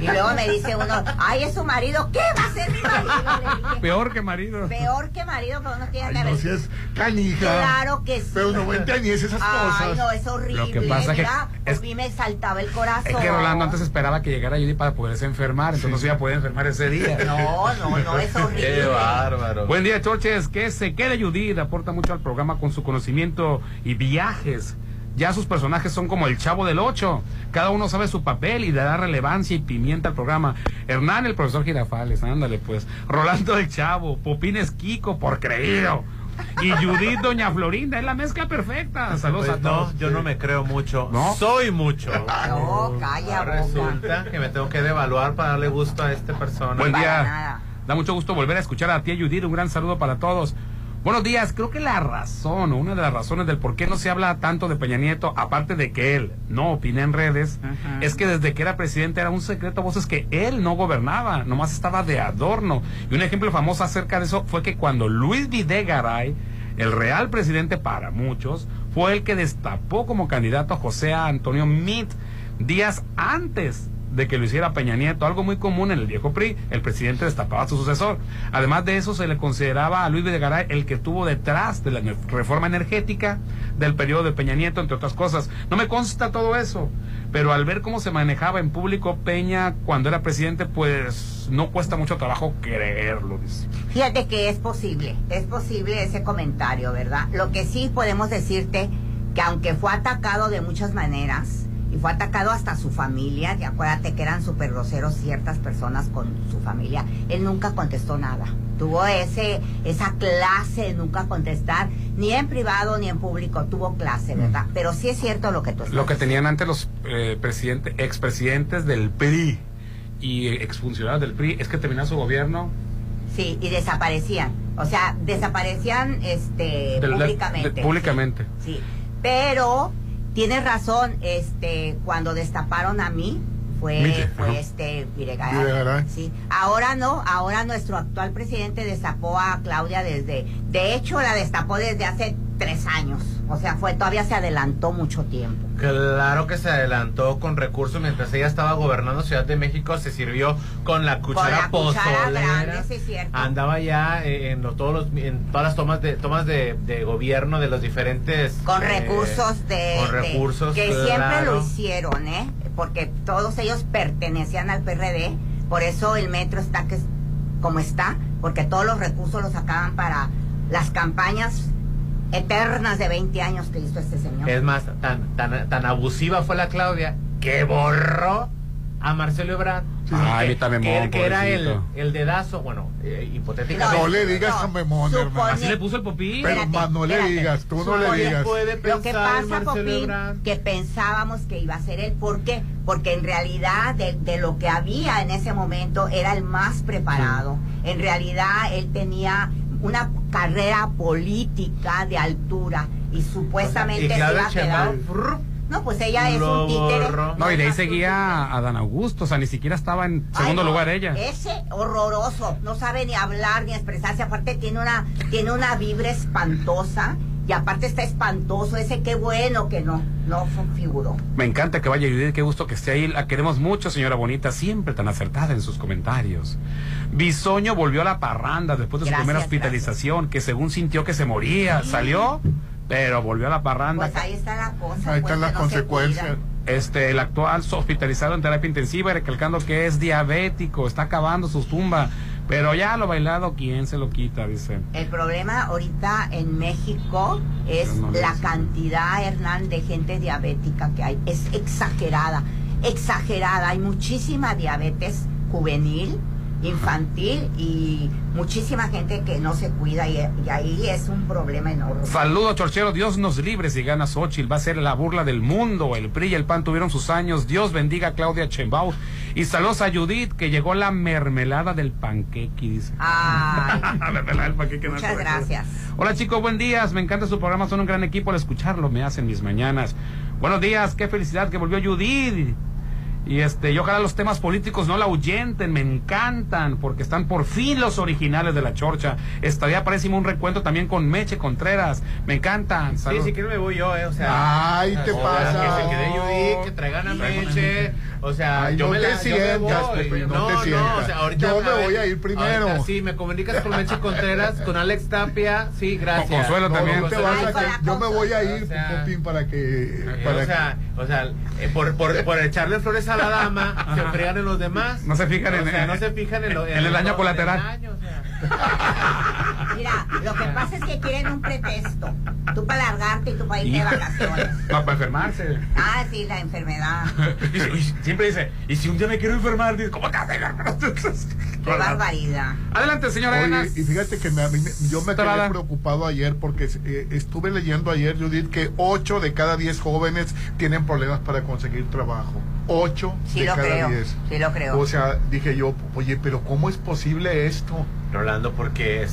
luego me dice uno, ay, es su marido. ¿Qué va a ser mi marido? Le dije, peor que marido. Peor que marido, pero no tiene nada que ver. Si es canija. Claro que sí. Pero 90 años cosas. Ay, no, es horrible. Lo que pasa mira, es que me saltaba el corazón. Es que Rolando antes esperaba que llegara Judith para poderse enfermar, entonces no se iba a poder enfermar ese día. No, es horrible. Qué bárbaro. Buen día, Chorches, que se quede Judith, aporta mucho al programa con su conocimiento y viajes. Ya sus personajes son como el Chavo del 8. Cada uno sabe su papel y le da relevancia y pimienta al programa. Hernán, el profesor Girafales, ándale pues. Rolando el Chavo, Popines Kiko por creído. Y Judith, doña Florinda, es la mezcla perfecta. Saludos a todos. No, yo no me creo mucho. ¿No? Soy mucho. No, calla, resulta que me tengo que devaluar para darle gusto a esta persona. Buen día. Da mucho gusto volver a escuchar a tía Judith. Un gran saludo para todos. Buenos días. Creo que una de las razones del por qué no se habla tanto de Peña Nieto, aparte de que él no opina en redes, es que desde que era presidente era un secreto a voces que él no gobernaba, nomás estaba de adorno. Y un ejemplo famoso acerca de eso fue que cuando Luis Videgaray, el real presidente para muchos, fue el que destapó como candidato a José Antonio Meade días antes de que lo hiciera Peña Nieto, algo muy común en el viejo PRI. El presidente destapaba a su sucesor. Además de eso, se le consideraba a Luis Videgaray el que estuvo detrás de la reforma energética del periodo de Peña Nieto, entre otras cosas. No me consta todo eso, pero al ver cómo se manejaba en público Peña cuando era presidente, pues no cuesta mucho trabajo creerlo, dice. Fíjate que es posible ese comentario, ¿verdad? Lo que sí podemos decirte, que aunque fue atacado de muchas maneras, y fue atacado hasta su familia, y acuérdate que eran súper groseros ciertas personas con su familia, él nunca contestó nada. Tuvo esa clase de nunca contestar, ni en privado ni en público, tuvo clase, ¿verdad? Pero sí es cierto lo que tú estás. Lo que tenían antes los expresidentes del PRI y exfuncionarios del PRI es que terminaba su gobierno. Sí, y desaparecían. O sea, desaparecían públicamente. Públicamente. Sí, sí. Pero tienes razón, cuando destaparon a mí Videgaray. Sí. Ahora nuestro actual presidente destapó a Claudia de hecho la destapó desde hace 3 años, o sea, todavía se adelantó mucho tiempo. Claro que se adelantó con recursos. Mientras ella estaba gobernando Ciudad de México, se sirvió con la cuchara pozolera. Andaba ya en todas las tomas de gobierno de los diferentes. Con recursos. Que claro. Siempre lo hicieron, porque todos ellos pertenecían al PRD, por eso el metro está como está, porque todos los recursos los sacaban para las campañas eternas de 20 años que hizo este señor. Es más, tan abusiva fue la Claudia que borró a Marcelo Ebrard. Sí. Ay, que era el dedazo, bueno, hipotéticamente. No le digas a Memón, hermano. Así le puso el Popín. Pero más no le digas, tú no le digas. Lo que pasa, Popín, que pensábamos que iba a ser él. ¿Por qué? Porque en realidad de lo que había en ese momento era el más preparado. En realidad él tenía una carrera política de altura y supuestamente se iba a quedar. No, pues ella es un títere. No, y de ahí seguía a Dan Augusto, o sea, ni siquiera estaba en segundo lugar ella. Ese horroroso, no sabe ni hablar ni expresarse, aparte tiene una vibra espantosa, y aparte está espantoso, ese qué bueno que no figuró. Me encanta que vaya Judith, qué gusto que esté ahí, la queremos mucho, señora bonita, siempre tan acertada en sus comentarios. Bisoño volvió a la parranda después de su primera hospitalización, que según sintió que se moría, salió... Pero volvió a la parranda. Pues ahí está la cosa. Ahí están las consecuencias. El actual hospitalizado en terapia intensiva, recalcando que es diabético, está acabando su tumba. Pero ya lo bailado, ¿quién se lo quita? Dice. El problema ahorita en México es la cantidad, Hernán, de gente diabética que hay. Es exagerada, exagerada. Hay muchísima diabetes juvenil, infantil, y muchísima gente que no se cuida, y ahí es un problema enorme. Saludos, chorchero, Dios nos libre si gana Xóchitl, va a ser la burla del mundo. El PRI y el PAN tuvieron sus años, Dios bendiga a Claudia Sheinbaum. Y saludos a Judith, que llegó la mermelada del panqueque, dice. Ay, mermelada del panqueque. Muchas gracias. Hola chicos, buen día, me encanta su programa, son un gran equipo, al escucharlo me hacen mis mañanas. Buenos días, qué felicidad que volvió Judith. Y y ojalá los temas políticos no la ahuyenten, me encantan, porque están por fin los originales de La Chorcha. Estaría parecimos un recuento también con Meche Contreras, me encantan. Salud. Sí, si quiero me voy yo, o sea. Ay, te pasa. Que se quede Judith, que traigan a Meche, o sea, ay, yo no me la sientas, yo me voy. No, o sea, ahorita yo me voy a ir primero. Ahorita, sí, me comunicas con Meche Contreras, con Alex Tapia, sí, gracias. Con Consuelo también. Yo me voy a ir, Popín, para que... por echarle flores a la dama, ajá, se fregan en los demás. No se fijan en el daño colateral. Mira, lo que pasa es que quieren un pretexto. Tú para largarte y tú para irte de vacaciones. No, para enfermarse. Ah, sí, la enfermedad. Y siempre dice, y si un día me quiero enfermar, dice, ¿cómo te vas a enfermar? Qué barbaridad. Adelante, señora Arenas. Y fíjate que yo me quedé preocupado ayer porque estuve leyendo ayer, Judith, que 8 de cada 10 jóvenes tienen problemas para conseguir trabajo. 8 de cada 10. Sí, lo creo. O sea, dije yo, oye, pero ¿cómo es posible esto? Rolando, porque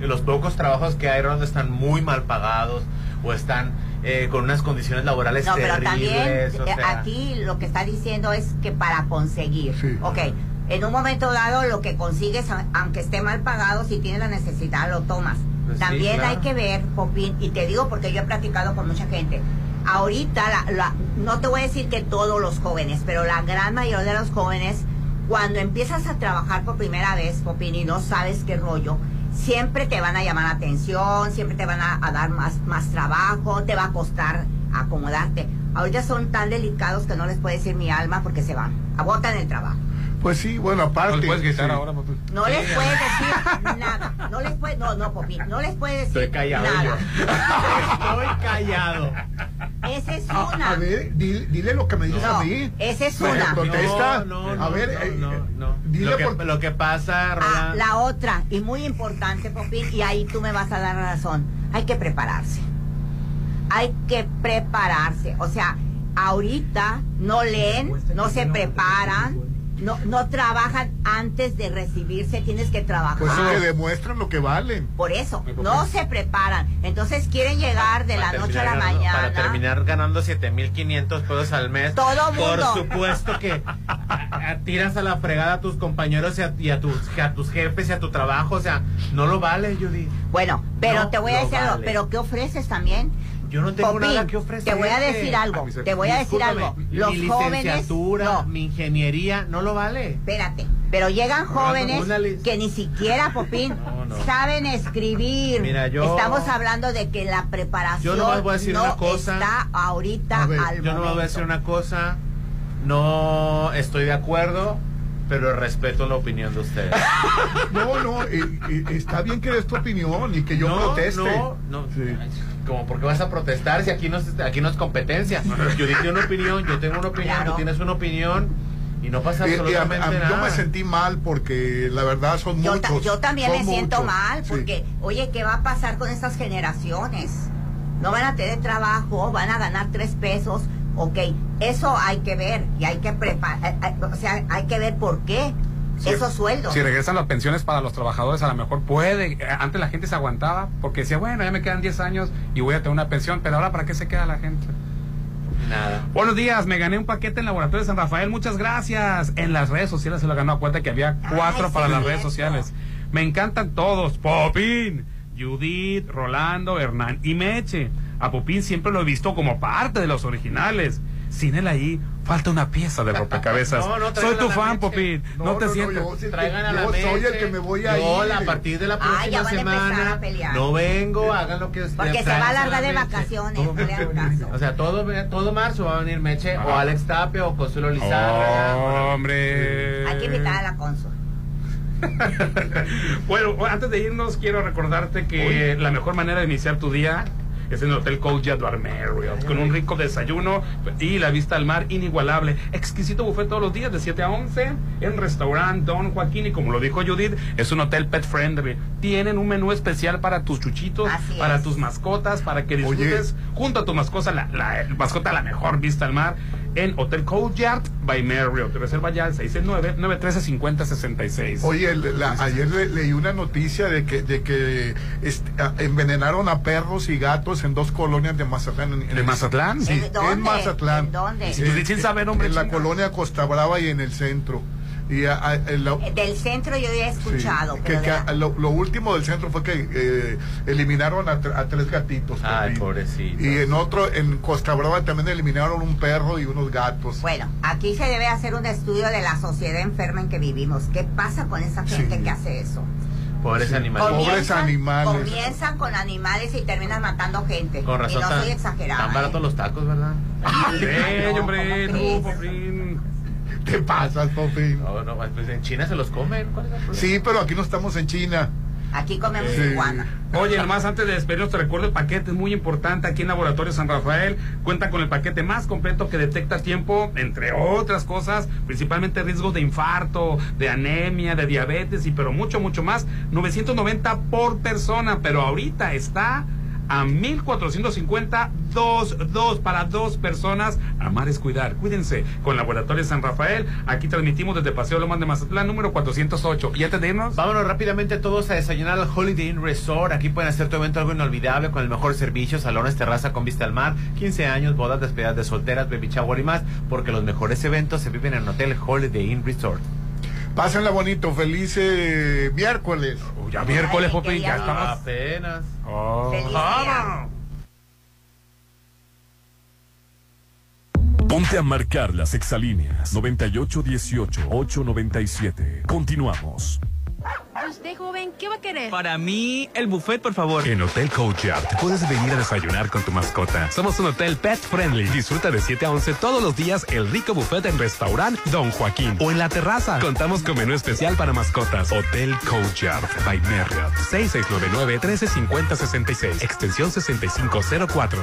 los pocos trabajos que hay, Rolando, están muy mal pagados o están con unas condiciones laborales terribles. Pero también, o sea... aquí lo que está diciendo es que para conseguir, sí, en un momento dado lo que consigues, aunque esté mal pagado, si tienes la necesidad lo tomas. Pues también sí, claro, hay que ver, Popín, y te digo porque yo he platicado con mucha gente, ahorita, no te voy a decir que todos los jóvenes, pero la gran mayoría de los jóvenes, cuando empiezas a trabajar por primera vez, Popín, y no sabes qué rollo, siempre te van a llamar la atención, siempre te van a dar más trabajo, te va a costar acomodarte. Ahorita son tan delicados que no les puedo decir mi alma porque se van, agotan el trabajo. Pues sí, bueno, aparte... No les puedes gritar ahora, Popín. No les puedes decir nada. No les puedes... No, Popín, no les puedes decir nada. Estoy callado. Esa es una. A ver, dile lo que me dice a mí. Esa es una. Contesta. No, a ver, no. Dile lo que pasa, Rolando. La otra, y muy importante, Popín, y ahí tú me vas a dar razón. Hay que prepararse. Hay que prepararse. O sea, ahorita no leen, no se preparan. No trabajan antes de recibirse, tienes que trabajar. Pues que demuestran lo que valen. Por eso, no se preparan. Entonces quieren llegar de la noche a la mañana. Para terminar ganando 7,500 pesos al mes. Todo mundo. Por supuesto que tiras a la fregada a tus compañeros y a tus jefes y a tu trabajo. O sea, no lo vale, Judith. Bueno, pero te voy a decir algo. ¿Pero qué ofreces también? Yo no tengo nada que ofrecer. Te voy a decir algo, Los mi licenciatura, jóvenes, mi ingeniería, no lo vale. Espérate, pero llegan jóvenes que ni siquiera, Popín, saben escribir. Mira, estamos hablando de que la preparación está ahorita al momento. Yo no voy a decir una cosa, no estoy de acuerdo, pero respeto la opinión de ustedes. Está bien que des tu opinión y que yo proteste. Sí. Como porque vas a protestar si aquí no es competencia. Yo dije una opinión, yo tengo una opinión, tú tienes una opinión y no pasa absolutamente nada. Yo me sentí mal porque la verdad son muchos. Yo también me siento mal porque, oye, ¿qué va a pasar con estas generaciones? No van a tener trabajo, van a ganar 3 pesos. Ok, eso hay que ver y hay que preparar, o sea, hay que ver por qué esos sueldos. Si regresan las pensiones para los trabajadores, a lo mejor puede. Antes la gente se aguantaba porque decía, bueno, ya me quedan 10 años y voy a tener una pensión, pero ahora ¿para qué se queda la gente? Nada. Buenos días, me gané un paquete en Laboratorio San Rafael, muchas gracias. En las redes sociales se lo ganó, a cuenta que había 4 para las redes sociales. Me encantan todos, Popín, Judith, Rolando, Hernán y Meche. A Popín siempre lo he visto como parte de los originales. Sin él ahí, falta una pieza de rompecabezas. Soy tu fan, Popín. No te sientas. Yo soy el que me voy a ir. A partir de la próxima semana. No vengo, hagan lo que ustedes. Porque se va a largar de vacaciones. O sea, todo marzo va a venir Meche o Alex Tapia o Consuelo Lizarra. Hombre. Hay que invitar a la Consuelo. Bueno, antes de irnos, quiero recordarte que la mejor manera de iniciar tu día es en el Hotel Courtyard by Marriott, con un rico desayuno y la vista al mar inigualable. Exquisito buffet todos los días de 7 a 11 en Restaurante Don Joaquín. Y como lo dijo Judith, es un hotel pet friendly. Tienen un menú especial para tus chuchitos, para tus mascotas, para que disfrutes junto a tu mascota la mejor vista al mar en Hotel Courtyard by Marriott. Reserva ya al 669-913-5066. Oye, ayer leí una noticia de que envenenaron a perros y gatos en 2 colonias de Mazatlán. ¿De Mazatlán? Sí, en Mazatlán. ¿En dónde? En la colonia Costa Brava y en el centro. Y del centro yo ya he escuchado lo último del centro fue que eliminaron a 3 gatitos. Ay, pobrecito. Y en otro, en Costa Brava, también eliminaron un perro y unos gatos. Bueno, aquí se debe hacer un estudio de la sociedad enferma en que vivimos. ¿Qué pasa con esa gente que hace eso? Pobres animales. Comienzan con animales y terminan matando gente. Con razón, y no soy exagerada. Están baratos los tacos, ¿verdad? Ay, hombre, te pasas, Popín. No, pues en China se los comen. ¿Cuál es el problema? Sí, pero aquí no estamos en China. Aquí comemos iguana. Oye, nomás antes de despedirnos te recuerdo el paquete, es muy importante. Aquí en Laboratorio San Rafael cuentan con el paquete más completo que detecta tiempo, entre otras cosas, principalmente riesgos de infarto, de anemia, de diabetes, pero mucho más. 990 por persona, pero ahorita está a 1,450 para 2 personas. Amar es cuidar. Cuídense con Laboratorio San Rafael. Aquí transmitimos desde Paseo Lomas de Mazatlán, número 408. ¿Y antes de irnos? Vámonos rápidamente todos a desayunar al Holiday Inn Resort. Aquí pueden hacer tu evento algo inolvidable con el mejor servicio, salones, terraza con vista al mar, 15 años, bodas, despedidas de solteras, baby shower y más, porque los mejores eventos se viven en el Hotel Holiday Inn Resort. Pásenla bonito, feliz miércoles. Ya miércoles, Popín, ya estamos apenas. Feliz día. Ponte a marcar las exalíneas 9818-897. Continuamos. Usted, joven, ¿qué va a querer? Para mí, el buffet, por favor. En Hotel Courtyard puedes venir a desayunar con tu mascota. Somos un hotel pet friendly. Disfruta de 7 a 11 todos los días el rico buffet en Restaurante Don Joaquín o en la terraza. Contamos con menú especial para mascotas. Hotel Courtyard by Marriott. 6699-1350-66. Extensión 6504.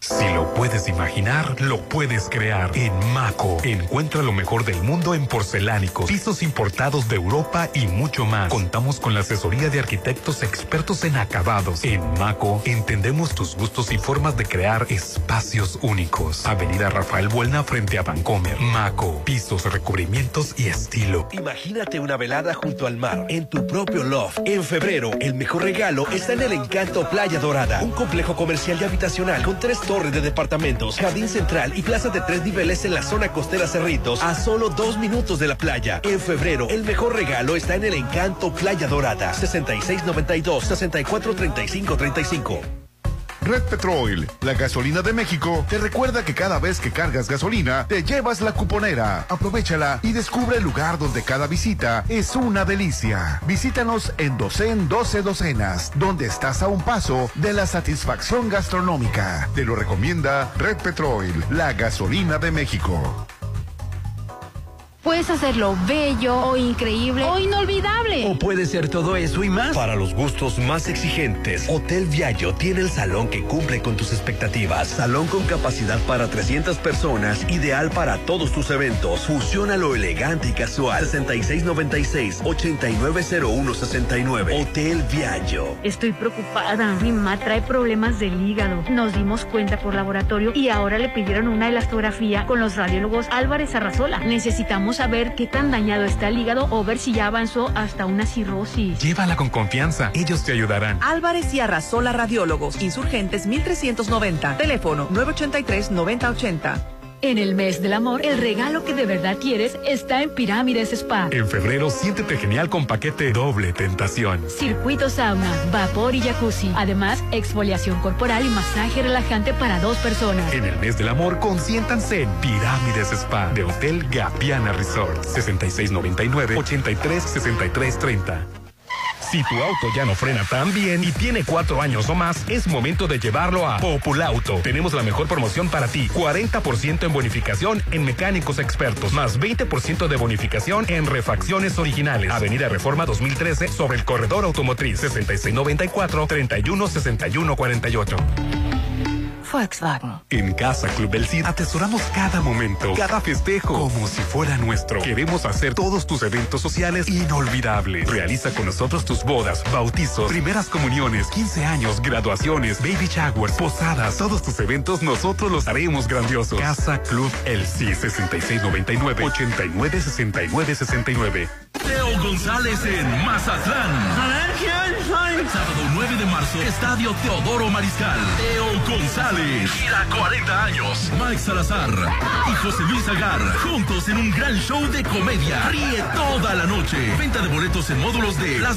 Si lo puedes imaginar, lo puedes crear. En Maco, encuentra lo mejor del mundo en porcelánicos, pisos importados de Europa y mucho más. Contamos con la asesoría de arquitectos expertos en acabados. En Maco, entendemos tus gustos y formas de crear espacios únicos. Avenida Rafael Buelna frente a Vancomer. Maco, pisos, recubrimientos y estilo. Imagínate una velada junto al mar, en tu propio loft. En febrero, el mejor regalo está en el Encanto Playa Dorada, un complejo comercial y habitacional con 3 torres de departamentos, jardín central y plaza de 3 niveles en la zona costera Cerritos, a solo 2 minutos de la playa. En febrero, el mejor regalo está en el Encanto Playa Dorada. 6692-643535. Red Petrol, la gasolina de México, te recuerda que cada vez que cargas gasolina, te llevas la cuponera. Aprovéchala y descubre el lugar donde cada visita es una delicia. Visítanos en Docen 12 Docenas, donde estás a un paso de la satisfacción gastronómica. Te lo recomienda Red Petrol, la gasolina de México. Puedes hacerlo bello o increíble o inolvidable. O puede ser todo eso y más. Para los gustos más exigentes, Hotel Viaggio tiene el salón que cumple con tus expectativas. Salón con capacidad para 300 personas, ideal para todos tus eventos. Fusiona lo elegante y casual. 6696-890169. Hotel Viaggio. Estoy preocupada. Mi mamá trae problemas del hígado. Nos dimos cuenta por laboratorio y ahora le pidieron una elastografía con los radiólogos Álvarez Arrazola. Necesitamos a ver qué tan dañado está el hígado o ver si ya avanzó hasta una cirrosis. Llévala con confianza, ellos te ayudarán. Álvarez y Arrazola Radiólogos, Insurgentes 1390, teléfono 983-9080. En el mes del amor, el regalo que de verdad quieres está en Pirámides Spa. En febrero, siéntete genial con paquete doble tentación. Circuito sauna, vapor y jacuzzi. Además, exfoliación corporal y masaje relajante para 2 personas. En el mes del amor, consiéntanse en Pirámides Spa de Hotel Gaviana Resort. 6699-836330. Si tu auto ya no frena tan bien y tiene 4 años o más, es momento de llevarlo a Populauto. Tenemos la mejor promoción para ti. 40% en bonificación en mecánicos expertos, más 20% de bonificación en refacciones originales. Avenida Reforma 2013, sobre el corredor automotriz. 6694-316148. Volkswagen. En Casa Club El Cid atesoramos cada momento, cada festejo, como si fuera nuestro. Queremos hacer todos tus eventos sociales inolvidables. Realiza con nosotros tus bodas, bautizos, primeras comuniones, 15 años, graduaciones, baby showers, posadas. Todos tus eventos nosotros los haremos grandiosos. Casa Club El Cid. 6699-896969. Leo González en Mazatlán. Sábado 9 de marzo, Estadio Teodoro Mariscal. Teo González, gira 40 años. Mike Salazar y José Luis Agar, juntos en un gran show de comedia. Ríe toda la noche. Venta de boletos en módulos de Plaza